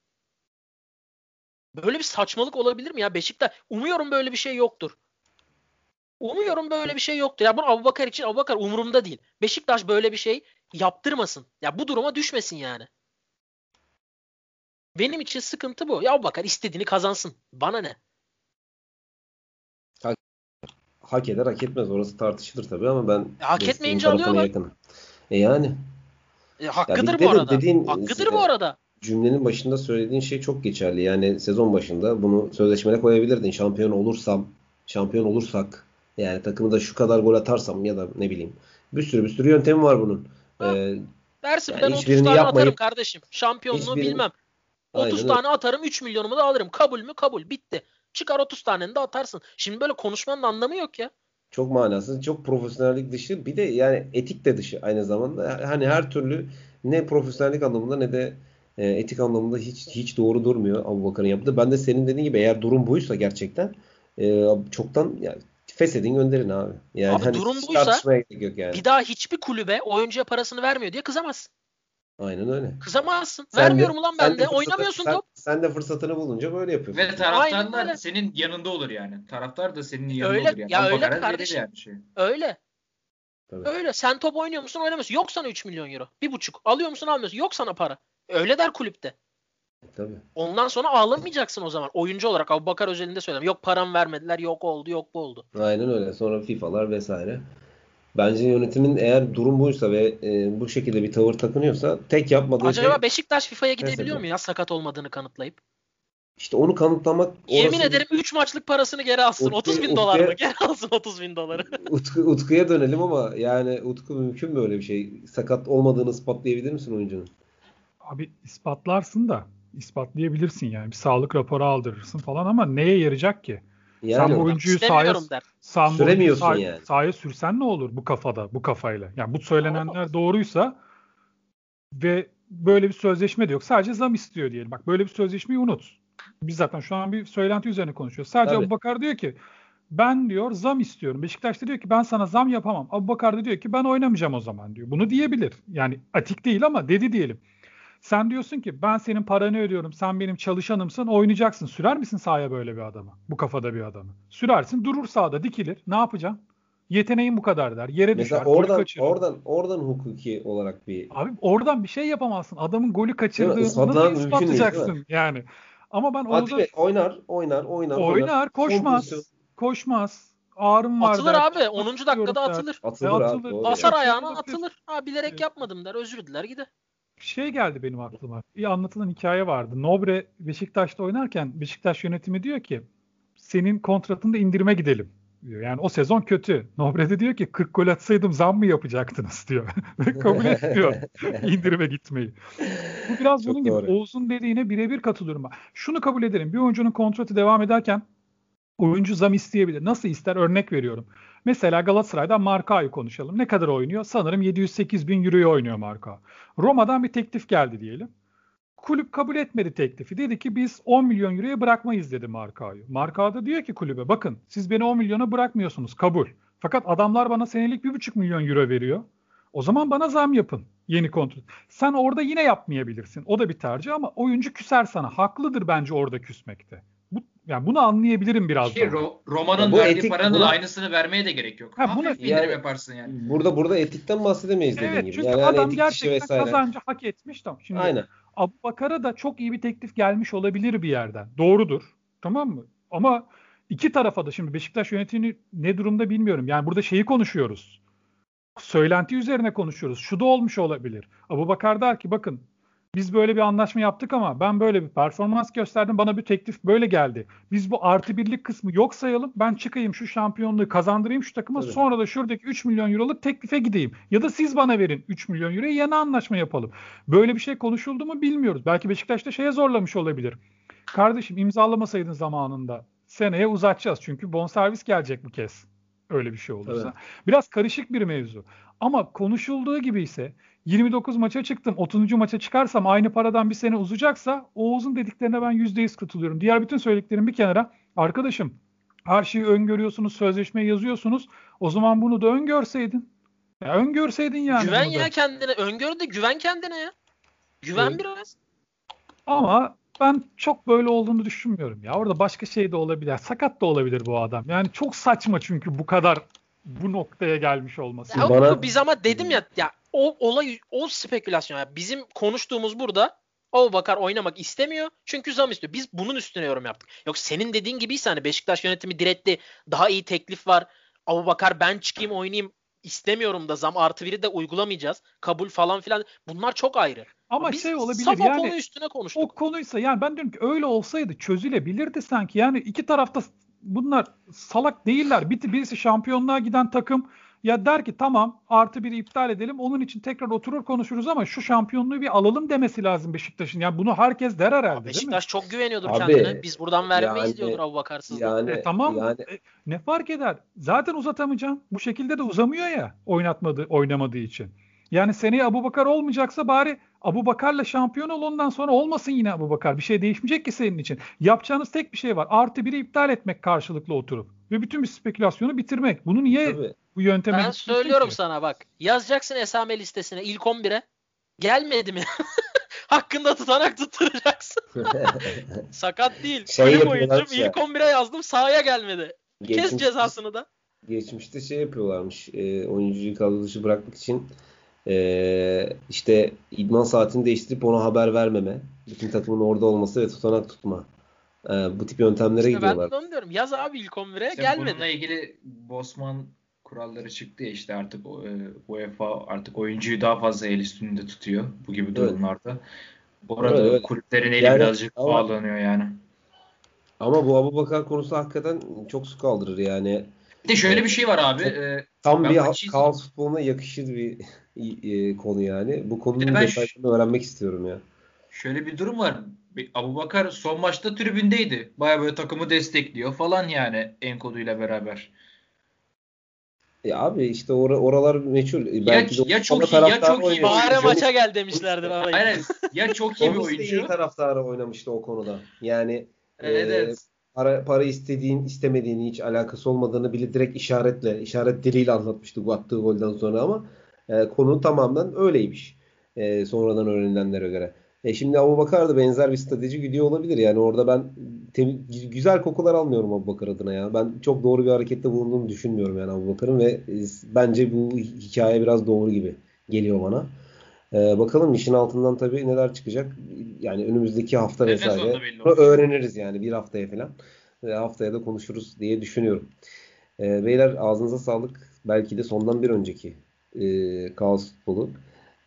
Böyle bir saçmalık olabilir mi ya Beşiktaş? Umuyorum böyle bir şey yoktur. Umuyorum böyle bir şey yoktur. Ya bunu Abubakar için Abubakar umurumda değil. Beşiktaş böyle bir şey yaptırmasın. Ya bu duruma düşmesin yani. Benim için sıkıntı bu. Ya Abubakar istediğini kazansın. Bana ne? Hak eder hak etmez. Orası tartışılır tabii ama ben... E, hak etmeyince alıyorlar. E yani. E, hakkıdır ya bu arada. Dediğin, hakkıdır e, bu arada. Cümlenin başında söylediğin şey çok geçerli. Yani sezon başında bunu sözleşmene koyabilirdin. Şampiyon olursam, şampiyon olursak yani takımı da şu kadar gol atarsam ya da ne bileyim. Bir sürü bir sürü yöntemi var bunun. Ha, ee, dersin yani ben otuz tane yapmayıp, atarım kardeşim. Şampiyonluğu hiçbirini... bilmem. otuz aynen, tane atarım üç milyonumu da alırım. Kabul mü? Kabul. Bitti. Çıkar otuz taneni de atarsın. Şimdi böyle konuşmanın anlamı yok ya. Çok manasız, çok profesyonellik dışı. Bir de yani etik de dışı aynı zamanda. Hani her türlü ne profesyonellik anlamında ne de etik anlamında hiç hiç doğru durmuyor Abubakar'ın yaptığı. Ben de senin dediğin gibi eğer durum buysa gerçekten çoktan yani feshedin gönderin abi. Yani abi hani durum buysa yani. Bir daha hiçbir kulübe oyuncuya parasını vermiyor diye kızamazsın. Aynen öyle. Kızamazsın. Sen vermiyorum de, ulan ben de. de. Oynamıyorsun sen, top. Sen de fırsatını bulunca böyle yapıyorsun. Ve taraftarlar da senin yanında olur yani. Taraftar da senin yanında öyle, olur yani. Ya öyle kardeşim. Yani şey. Öyle. Tabii. Öyle. Sen top oynuyor musun oynamıyorsun. Yok sana üç milyon euro. bir buçuk. Alıyor musun almıyorsun. Yok sana para. Öyle der kulüpte. Tabii. Ondan sonra ağlamayacaksın o zaman. Oyuncu olarak Abubakar özelinde söylüyorum. Yok param vermediler. Yok oldu. Yok bu oldu. Aynen öyle. Sonra FIFA'lar vesaire. Bence yönetimin eğer durum buysa ve e, bu şekilde bir tavır takınıyorsa tek yapmadığı acaba şey... Acaba Beşiktaş FIFA'ya gidebiliyor mu ya sakat olmadığını kanıtlayıp? İşte onu kanıtlamak... Yemin ederim üç maçlık parasını geri alsın. Utku, otuz bin Utku'ya, dolar mı? Geri alsın otuz bin doları. Utku, Utku'ya dönelim ama yani Utku mümkün mü öyle bir şey? Sakat olmadığını ispatlayabilir misin oyuncunun? Abi ispatlarsın da ispatlayabilirsin yani. Bir sağlık raporu aldırırsın falan ama neye yarayacak ki? Yani sen bu oyuncuyu sahaya, süremiyorsun sahaya, yani. Sahaya sürsen ne olur bu kafada, bu kafayla? Yani bu söylenenler ama doğruysa ve böyle bir sözleşme de yok. Sadece zam istiyor diyelim. Bak böyle bir sözleşmeyi unut. Biz zaten şu an bir söylenti üzerine konuşuyoruz. Sadece Tabii. Abubakar diyor ki ben diyor zam istiyorum. Beşiktaş da diyor ki ben sana zam yapamam. Abubakar da diyor ki ben oynamayacağım o zaman diyor. Bunu diyebilir. Yani atik değil ama dedi diyelim. Sen diyorsun ki ben senin paranı ödüyorum. Sen benim çalışanımsın. Oynayacaksın. Sürer misin sahaya böyle bir adamı? Bu kafada bir adamı. Sürersin. Durur sahada dikilir. Ne yapacaksın? Yeteneğin bu kadar der. Yere mesela düşer. Oradan, oradan, oradan hukuki olarak bir... Abi oradan bir şey yapamazsın. Adamın golü kaçırdığını ispatlayacaksın yani. Ama ben Atiba orada... oynar, oynar, oynar. Oynar, koşmaz. Koşmaz. Ağrım var. Atılır der, abi. onuncu dakikada der. atılır. Atılır, atılır. Abi, basar ayağına atılır. Ha, bilerek yapmadım der. Özür diler gide. Bir şey geldi benim aklıma. Bir anlatılan hikaye vardı. Nobre Beşiktaş'ta oynarken Beşiktaş yönetimi diyor ki senin kontratını da indirime gidelim diyor. Yani o sezon kötü. Nobre de diyor ki kırk gol atsaydım zam mı yapacaktınız diyor. Ve kabul etmiyor indirime gitmeyi. Bu biraz çok bunun doğru gibi. Oğuz'un dediğine birebir katılıyorum. Şunu kabul edelim. Bir oyuncunun kontratı devam ederken oyuncu zam isteyebilir. Nasıl ister? Örnek veriyorum. Mesela Galatasaray'dan Marcao'yu konuşalım. Ne kadar oynuyor? Sanırım yedi yüz sekiz bin euroya oynuyor Marcao. Roma'dan bir teklif geldi diyelim. Kulüp kabul etmedi teklifi. Dedi ki biz on milyon euroya bırakmayız dedi Marcao'yu. Marcao da diyor ki kulübe bakın siz beni on milyona bırakmıyorsunuz kabul. Fakat adamlar bana senelik bir buçuk milyon euro veriyor. O zaman bana zam yapın yeni kontrat. Sen orada yine yapmayabilirsin. O da bir tercih ama oyuncu küser sana. Haklıdır bence orada küsmekte. Yani bunu anlayabilirim birazdan. Şey, Ro- Roma'nın verdiği etik, paranın buna... aynısını vermeye de gerek yok. Ha, buna indirim yaparsın yani. Burada burada etikten bahsedemeyiz dediğim evet, gibi. Çünkü yani adam gerçekten kazancı hak etmiş tam. Şimdi Aynen. Abubakar'a da çok iyi bir teklif gelmiş olabilir bir yerden. Doğrudur. Tamam mı? Ama iki tarafa da şimdi Beşiktaş yönetimi ne durumda bilmiyorum. Yani burada şeyi konuşuyoruz. Söylenti üzerine konuşuyoruz. Şu da olmuş olabilir. Abubakar der ki bakın biz böyle bir anlaşma yaptık ama ben böyle bir performans gösterdim. Bana bir teklif böyle geldi. Biz bu artı birlik kısmı yok sayalım. Ben çıkayım şu şampiyonluğu kazandırayım şu takıma. Tabii. Sonra da şuradaki üç milyon euroluk teklife gideyim. Ya da siz bana verin üç milyon euroya yeni anlaşma yapalım. Böyle bir şey konuşuldu mu bilmiyoruz. Belki Beşiktaş da şeye zorlamış olabilir. Kardeşim imzalamasaydın zamanında. Seneye uzatacağız çünkü bonservis gelecek bu kez. Öyle bir şey olursa. Evet. Biraz karışık bir mevzu. Ama konuşulduğu gibi ise yirmi dokuz maça çıktım. otuzuncu maça çıkarsam aynı paradan bir sene uzayacaksa Oğuz'un dediklerine ben yüzde yüz katılıyorum. Diğer bütün söylediklerim bir kenara. Arkadaşım her şeyi öngörüyorsunuz. Sözleşmeyi yazıyorsunuz. O zaman bunu da öngörseydin. Ya öngörseydin yani. Güven ya da kendine. Öngörü de güven kendine ya. Güven evet. biraz. Ama ben çok böyle olduğunu düşünmüyorum ya. Orada başka şey de olabilir. Sakat da olabilir bu adam. Yani çok saçma çünkü bu kadar bu noktaya gelmiş olması. Ya bana... Biz ama dedim ya, ya o olay o spekülasyon. Yani bizim konuştuğumuz burada Abubakar oynamak istemiyor. Çünkü zam istiyor. Biz bunun üstüne yorum yaptık. Yok senin dediğin gibiyse hani Beşiktaş yönetimi diretti. Daha iyi teklif var. Abubakar ben çıkayım oynayayım. İstemiyorum da zam artı biri de uygulamayacağız. Kabul falan filan. Bunlar çok ayrı. Ama biz şey olabilir yani. Biz sabah konu üstüne konuştuk. O konuysa yani ben diyorum ki öyle olsaydı çözülebilirdi sanki. Yani iki tarafta bunlar salak değiller. Bir, birisi şampiyonluğa giden takım ya der ki tamam artı biri iptal edelim. Onun için tekrar oturur konuşuruz ama şu şampiyonluğu bir alalım demesi lazım Beşiktaş'ın. Yani bunu herkes der herhalde Beşiktaş değil mi? Beşiktaş çok güveniyordur Abi, kendine. Biz buradan vermeyiz yani, diyordur Abubakarsız. Yani, e, tamam yani. E, ne fark eder? Zaten uzatamayacaksın. Bu şekilde de uzamıyor ya oynatmadı, oynamadığı için. Yani seneye Abubakar olmayacaksa bari Abubakar'la şampiyon ol ondan sonra olmasın yine Abubakar. Bir şey değişmeyecek ki senin için. Yapacağınız tek bir şey var. Artı biri iptal etmek karşılıklı oturup. Ve bütün bir spekülasyonu bitirmek. Bunu niye Tabii. bu yöntemi... Ben söylüyorum ki sana bak. Yazacaksın esame listesine ilk on bire. Gelmedi mi? Hakkında tutanak tutturacaksın. Sakat değil. Şey oyuncum ilk on bire yazdım sahaya gelmedi. Geçmiş, Kes cezasını da. Geçmişte şey yapıyorlarmış. E, oyuncuyu kadro dışı bırakmak için Ee, işte idman saatini değiştirip ona haber vermeme, bütün takımın orada olması ve tutanak tutma. Ee, bu tip yöntemlere işte gidiyorlar. Ben de onu diyorum. Yaz abi ilk on bire işte gelmedi. Bununla ilgili Bosman kuralları çıktı ya işte artık UEFA artık oyuncuyu daha fazla el üstünde tutuyor bu gibi durumlarda. Evet. Bu arada evet, kulüplerin eli yani, birazcık bağlanıyor yani. Ama bu Aboubakar konusu hakikaten çok su kaldırır yani. Bir de şöyle bir şey var abi. Çok, e, tam bir ha- kaos futboluna yakışır bir e, konu yani. Bu konunun de detaylarını ş- öğrenmek istiyorum ya. Şöyle bir durum var. Aboubakar son maçta tribündeydi. Baya böyle takımı destekliyor falan yani Enkodu'yla beraber. Ya abi işte or- oralar meçhul. Ya, belki de ya çok iyi ya çok iyi. Bahara maça gel demişlerdir. Aynen. Ya çok iyi bir oyuncu. Onun taraftarı oynamıştı o konuda. Yani evet, e, evet. Para, para istediğin istemediğini hiç alakası olmadığını bile direkt işaretle, işaret diliyle anlatmıştı bu attığı golden sonra ama e, konu tamamen öyleymiş. E, sonradan öğrenilenlere göre. E şimdi Aboubakar da benzer bir strateji gidiyor olabilir. Yani orada ben tem- güzel kokular almıyorum Aboubakar adına ya. Ben çok doğru bir harekette bulunduğunu düşünmüyorum yani Aboubakar'ın ve bence bu hikaye biraz doğru gibi geliyor bana. E, bakalım işin altından tabii neler çıkacak. Yani önümüzdeki hafta vesaire öğreniriz yani bir haftaya falan. E, haftaya da konuşuruz diye düşünüyorum. E, beyler ağzınıza sağlık. Belki de sondan bir önceki e, kaos futbolu.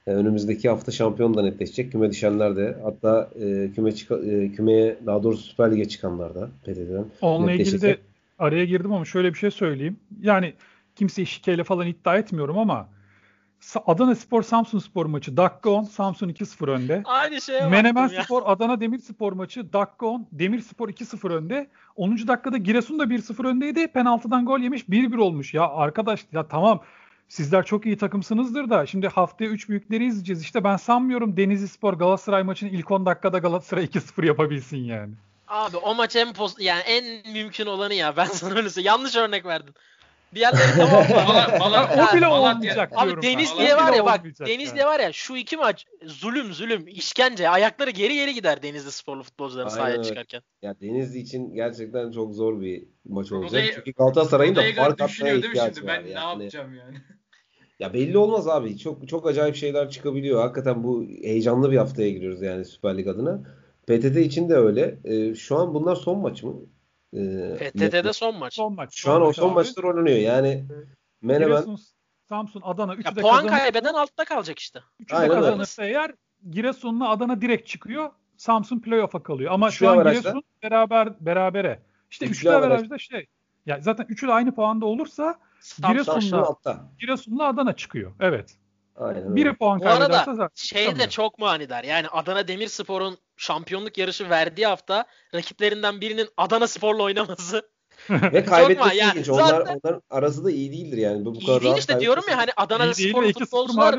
Önümüzdeki hafta şampiyon da netleşecek. Küme düşenler de hatta e, küme çıka- e, kümeye daha doğrusu Süper Lig'e çıkanlar da P T T'den. Onunla ilgili de araya girdim ama şöyle bir şey söyleyeyim. Yani kimseyi şikeyle falan iddia etmiyorum ama Adanaspor Samsunspor maçı dakika on Samsun iki sıfır önde. Aynı şeye baktım ya. Menemenspor Adana Demirspor maçı dakika on Demirspor iki sıfır önde. onuncu dakikada Giresun da bir sıfır öndeydi. Penaltıdan gol yemiş bir bir olmuş. Ya arkadaş ya tamam. Sizler çok iyi takımsınızdır da şimdi haftaya üç büyükleri izleyeceğiz. İşte ben sanmıyorum Denizlispor Galatasaray maçının ilk on dakikada Galatasaray iki sıfır yapabilsin yani. Abi o maç en post yani en mümkün olanı ya. Ben sana öyle söyleyeyim. Yanlış örnek verdin. Bir yerleri tamam mı? O bile olmayacak abi, diyorum. Abi Deniz diye var ya bak Deniz diye yani. Var ya şu iki maç zulüm zulüm işkence ayakları geri geri gider Denizlisporlu futbolcuların sahaya çıkarken. Ya Denizli için gerçekten çok zor bir maç olacak. Odayı, Çünkü Galatasaray'ın da fark atmaya ihtiyacı var. Ben yani. Ne yapacağım yani? Ya belli olmaz abi. Çok çok acayip şeyler çıkabiliyor. Hakikaten bu heyecanlı bir haftaya giriyoruz yani Süper Lig adına. P T T için de öyle. Ee, şu an bunlar son maç mı? Ee, P T T'de son maç. Son maç. Şu an o son maçlar oynanıyor. Yani Menemen, Samsun, Adana üçü de puan kaybeden altta kalacak işte. üçü de kazanırsa eğer Giresun'la Adana direkt çıkıyor. Samsun playoff'a kalıyor. Ama şu, şu an araçta. Giresun beraber berabere. İşte üçlü averajda şey. Ya zaten üçü de aynı puanda olursa Giresun'la, Giresun'la Adana çıkıyor. Evet. Aynen. Biri puan kaybederse zaten. Şey de çok manidar. Yani Adana Demirspor'un şampiyonluk yarışı verdiği hafta rakiplerinden birinin Adanaspor'la oynaması ve kaybetmesi yani ilginç. Onlar, zaten... Onların arası da iyi değildir yani. Bu, bu kadar iyi değil işte diyorum ya hani Adanaspor'un futbolcular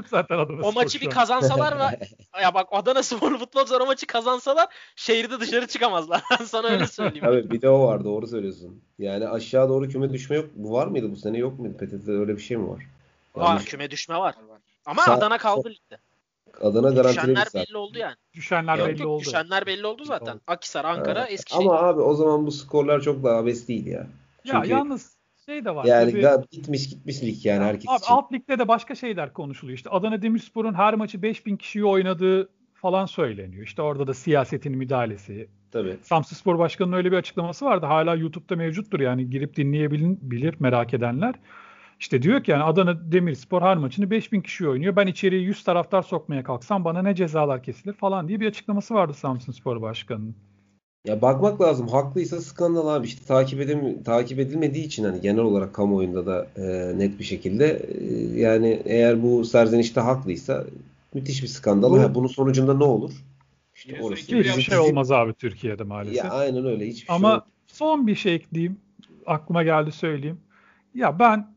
o maçı bir kazansalar ve ya bak Adanaspor'un futbolcular o maçı kazansalar şehirde dışarı çıkamazlar. Sana öyle söyleyeyim. Evet bir de o var doğru söylüyorsun. Yani aşağı doğru küme düşme yok. Bu var mıydı bu sene yok muydu? P T T'de öyle bir şey mi var? Var yani... küme düşme var. Ama Sa- Adana kaldı ligde. Adana garantilemiş zaten. Düşenler belli oldu yani. Düşenler yok, belli yok, oldu. Düşenler belli oldu zaten. Akhisar, Ankara, evet. Eskişehir. Ama abi o zaman bu skorlar çok daha abes değil ya. Çünkü ya yalnız şey de var. Yani tabii, daha bitmiş gitmiş lig yani herkes abi, için. Alt ligde de başka şeyler konuşuluyor. İşte Adana Demirspor'un her maçı beş bin kişiyi oynadığı falan söyleniyor. İşte orada da siyasetin müdahalesi. Tabii. Samsunspor Başkanı'nın öyle bir açıklaması vardı. Hala YouTube'da mevcuttur yani girip dinleyebilir merak edenler. İşte diyor ki yani Adana Demirspor her maçını beş bin kişi oynuyor. Ben içeriye yüz taraftar sokmaya kalksam bana ne cezalar kesilir falan diye bir açıklaması vardı Samsunspor Başkanı'nın. Ya bakmak lazım. Haklıysa skandal abi. İşte takip edem takip edilmediği için hani genel olarak kamuoyunda da e, net bir şekilde e, yani eğer bu serzenişte haklıysa müthiş bir skandal. Bu, ha, bunun sonucunda ne olur? İşte orası. Hiçbir şey olmaz abi Türkiye'de maalesef. Ya aynen öyle hiçbir Ama şey. Ama son bir şey ekleyeyim. Aklıma geldi söyleyeyim. Ya ben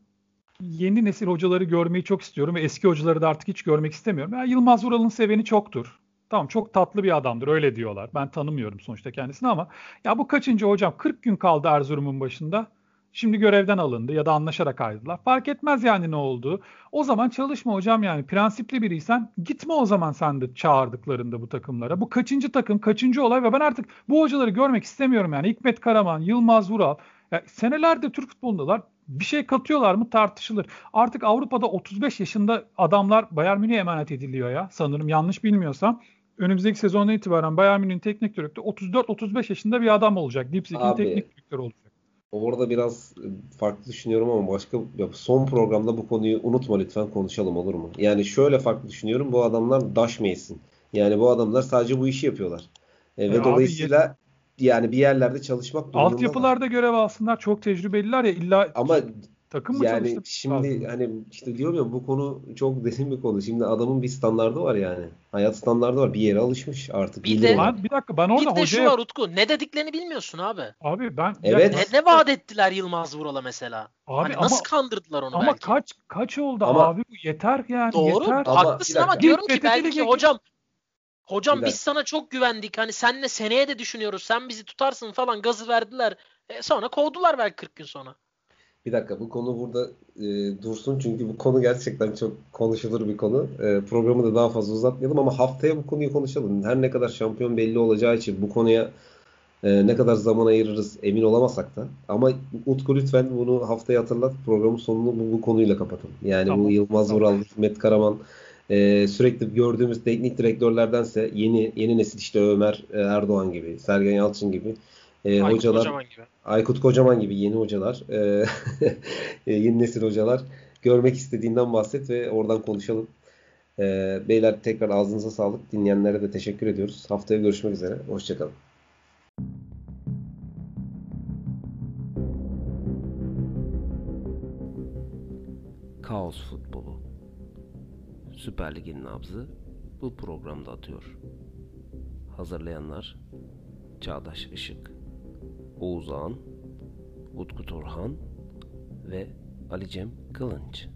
yeni nesil hocaları görmeyi çok istiyorum ve eski hocaları da artık hiç görmek istemiyorum. Yani Yılmaz Vural'ın seveni çoktur. Tamam çok tatlı bir adamdır öyle diyorlar. Ben tanımıyorum sonuçta kendisini ama ya bu kaçıncı hocam? kırk gün kaldı Erzurum'un başında. Şimdi görevden alındı ya da anlaşarak ayrıldılar. Fark etmez yani ne oldu. O zaman çalışma hocam yani prensipli biriysen gitme o zaman sen de çağırdıklarında bu takımlara. Bu kaçıncı takım, kaçıncı olay ve ben artık bu hocaları görmek istemiyorum yani. Hikmet Karaman, Yılmaz Vural. Ya senelerde Türk futbolundalar. Bir şey katıyorlar mı tartışılır. Artık Avrupa'da otuz beş yaşında adamlar Bayern Münih'e emanet ediliyor ya. Sanırım yanlış bilmiyorsam. Önümüzdeki sezondan itibaren Bayern Münih'in teknik direktörü otuz dört otuz beş yaşında bir adam olacak. Leipzig'in teknik direktörü olacak. Orada biraz farklı düşünüyorum ama başka son programda bu konuyu unutma lütfen konuşalım olur mu? Yani şöyle farklı düşünüyorum. Bu adamlar daş meysin. Yani bu adamlar sadece bu işi yapıyorlar. E, ve abi, dolayısıyla yani bir yerlerde çalışmak durumunda. Altyapılarda görev alsınlar, çok tecrübeliler ya illa. Ama takım mı yani çalıştık? Şimdi lazım. Hani işte diyorum ya, bu konu çok derin bir konu. Şimdi adamın bir standardı var yani. Hayat standardı var. Bir yere alışmış artık. Bir, de, ben, bir dakika ben orada hocaya... Bir de şu var Utku. Ne dediklerini bilmiyorsun abi. Abi ben... Evet. Ne, ne vaat ettiler Yılmaz Vural'a mesela? Abi hani ama, nasıl kandırdılar onu ama belki? Ama kaç kaç oldu ama, abi bu yeter yani. Doğru. Yeter. Ama, haklısın ama diyorum ki belki hocam... Hocam biz sana çok güvendik. Hani seninle seneye de düşünüyoruz. Sen bizi tutarsın falan. Gazı verdiler. E sonra kovdular belki kırk gün sonra. Bir dakika, bu konu burada e, dursun çünkü bu konu gerçekten çok konuşulur bir konu. E, programı da daha fazla uzatmayalım ama haftaya bu konuyu konuşalım. Her ne kadar şampiyon belli olacağı için bu konuya e, ne kadar zaman ayırırız emin olamasak da. Ama Utku lütfen bunu haftaya hatırlat. Programın sonunu bu, bu konuyla kapatalım. Yani tamam, bu Yılmaz tamam. Vural, Hikmet Karaman, e, sürekli gördüğümüz teknik direktörlerdense yeni yeni nesil işte Ömer Erdoğan gibi, Sergen Yalçın gibi. E, Aykut hocalar, Kocaman gibi. Aykut Kocaman gibi yeni hocalar, e, yeni nesil hocalar. Görmek istediğinden bahset ve oradan konuşalım. E, beyler tekrar ağzınıza sağlık. Dinleyenlere de teşekkür ediyoruz. Haftaya görüşmek üzere. Hoşçakalın. Kaos futbolu. Süper Lig'in nabzı bu programda atıyor. Hazırlayanlar Çağdaş Işık, Oğuz Ağan, Utku Torhan ve Ali Cem Kılınç.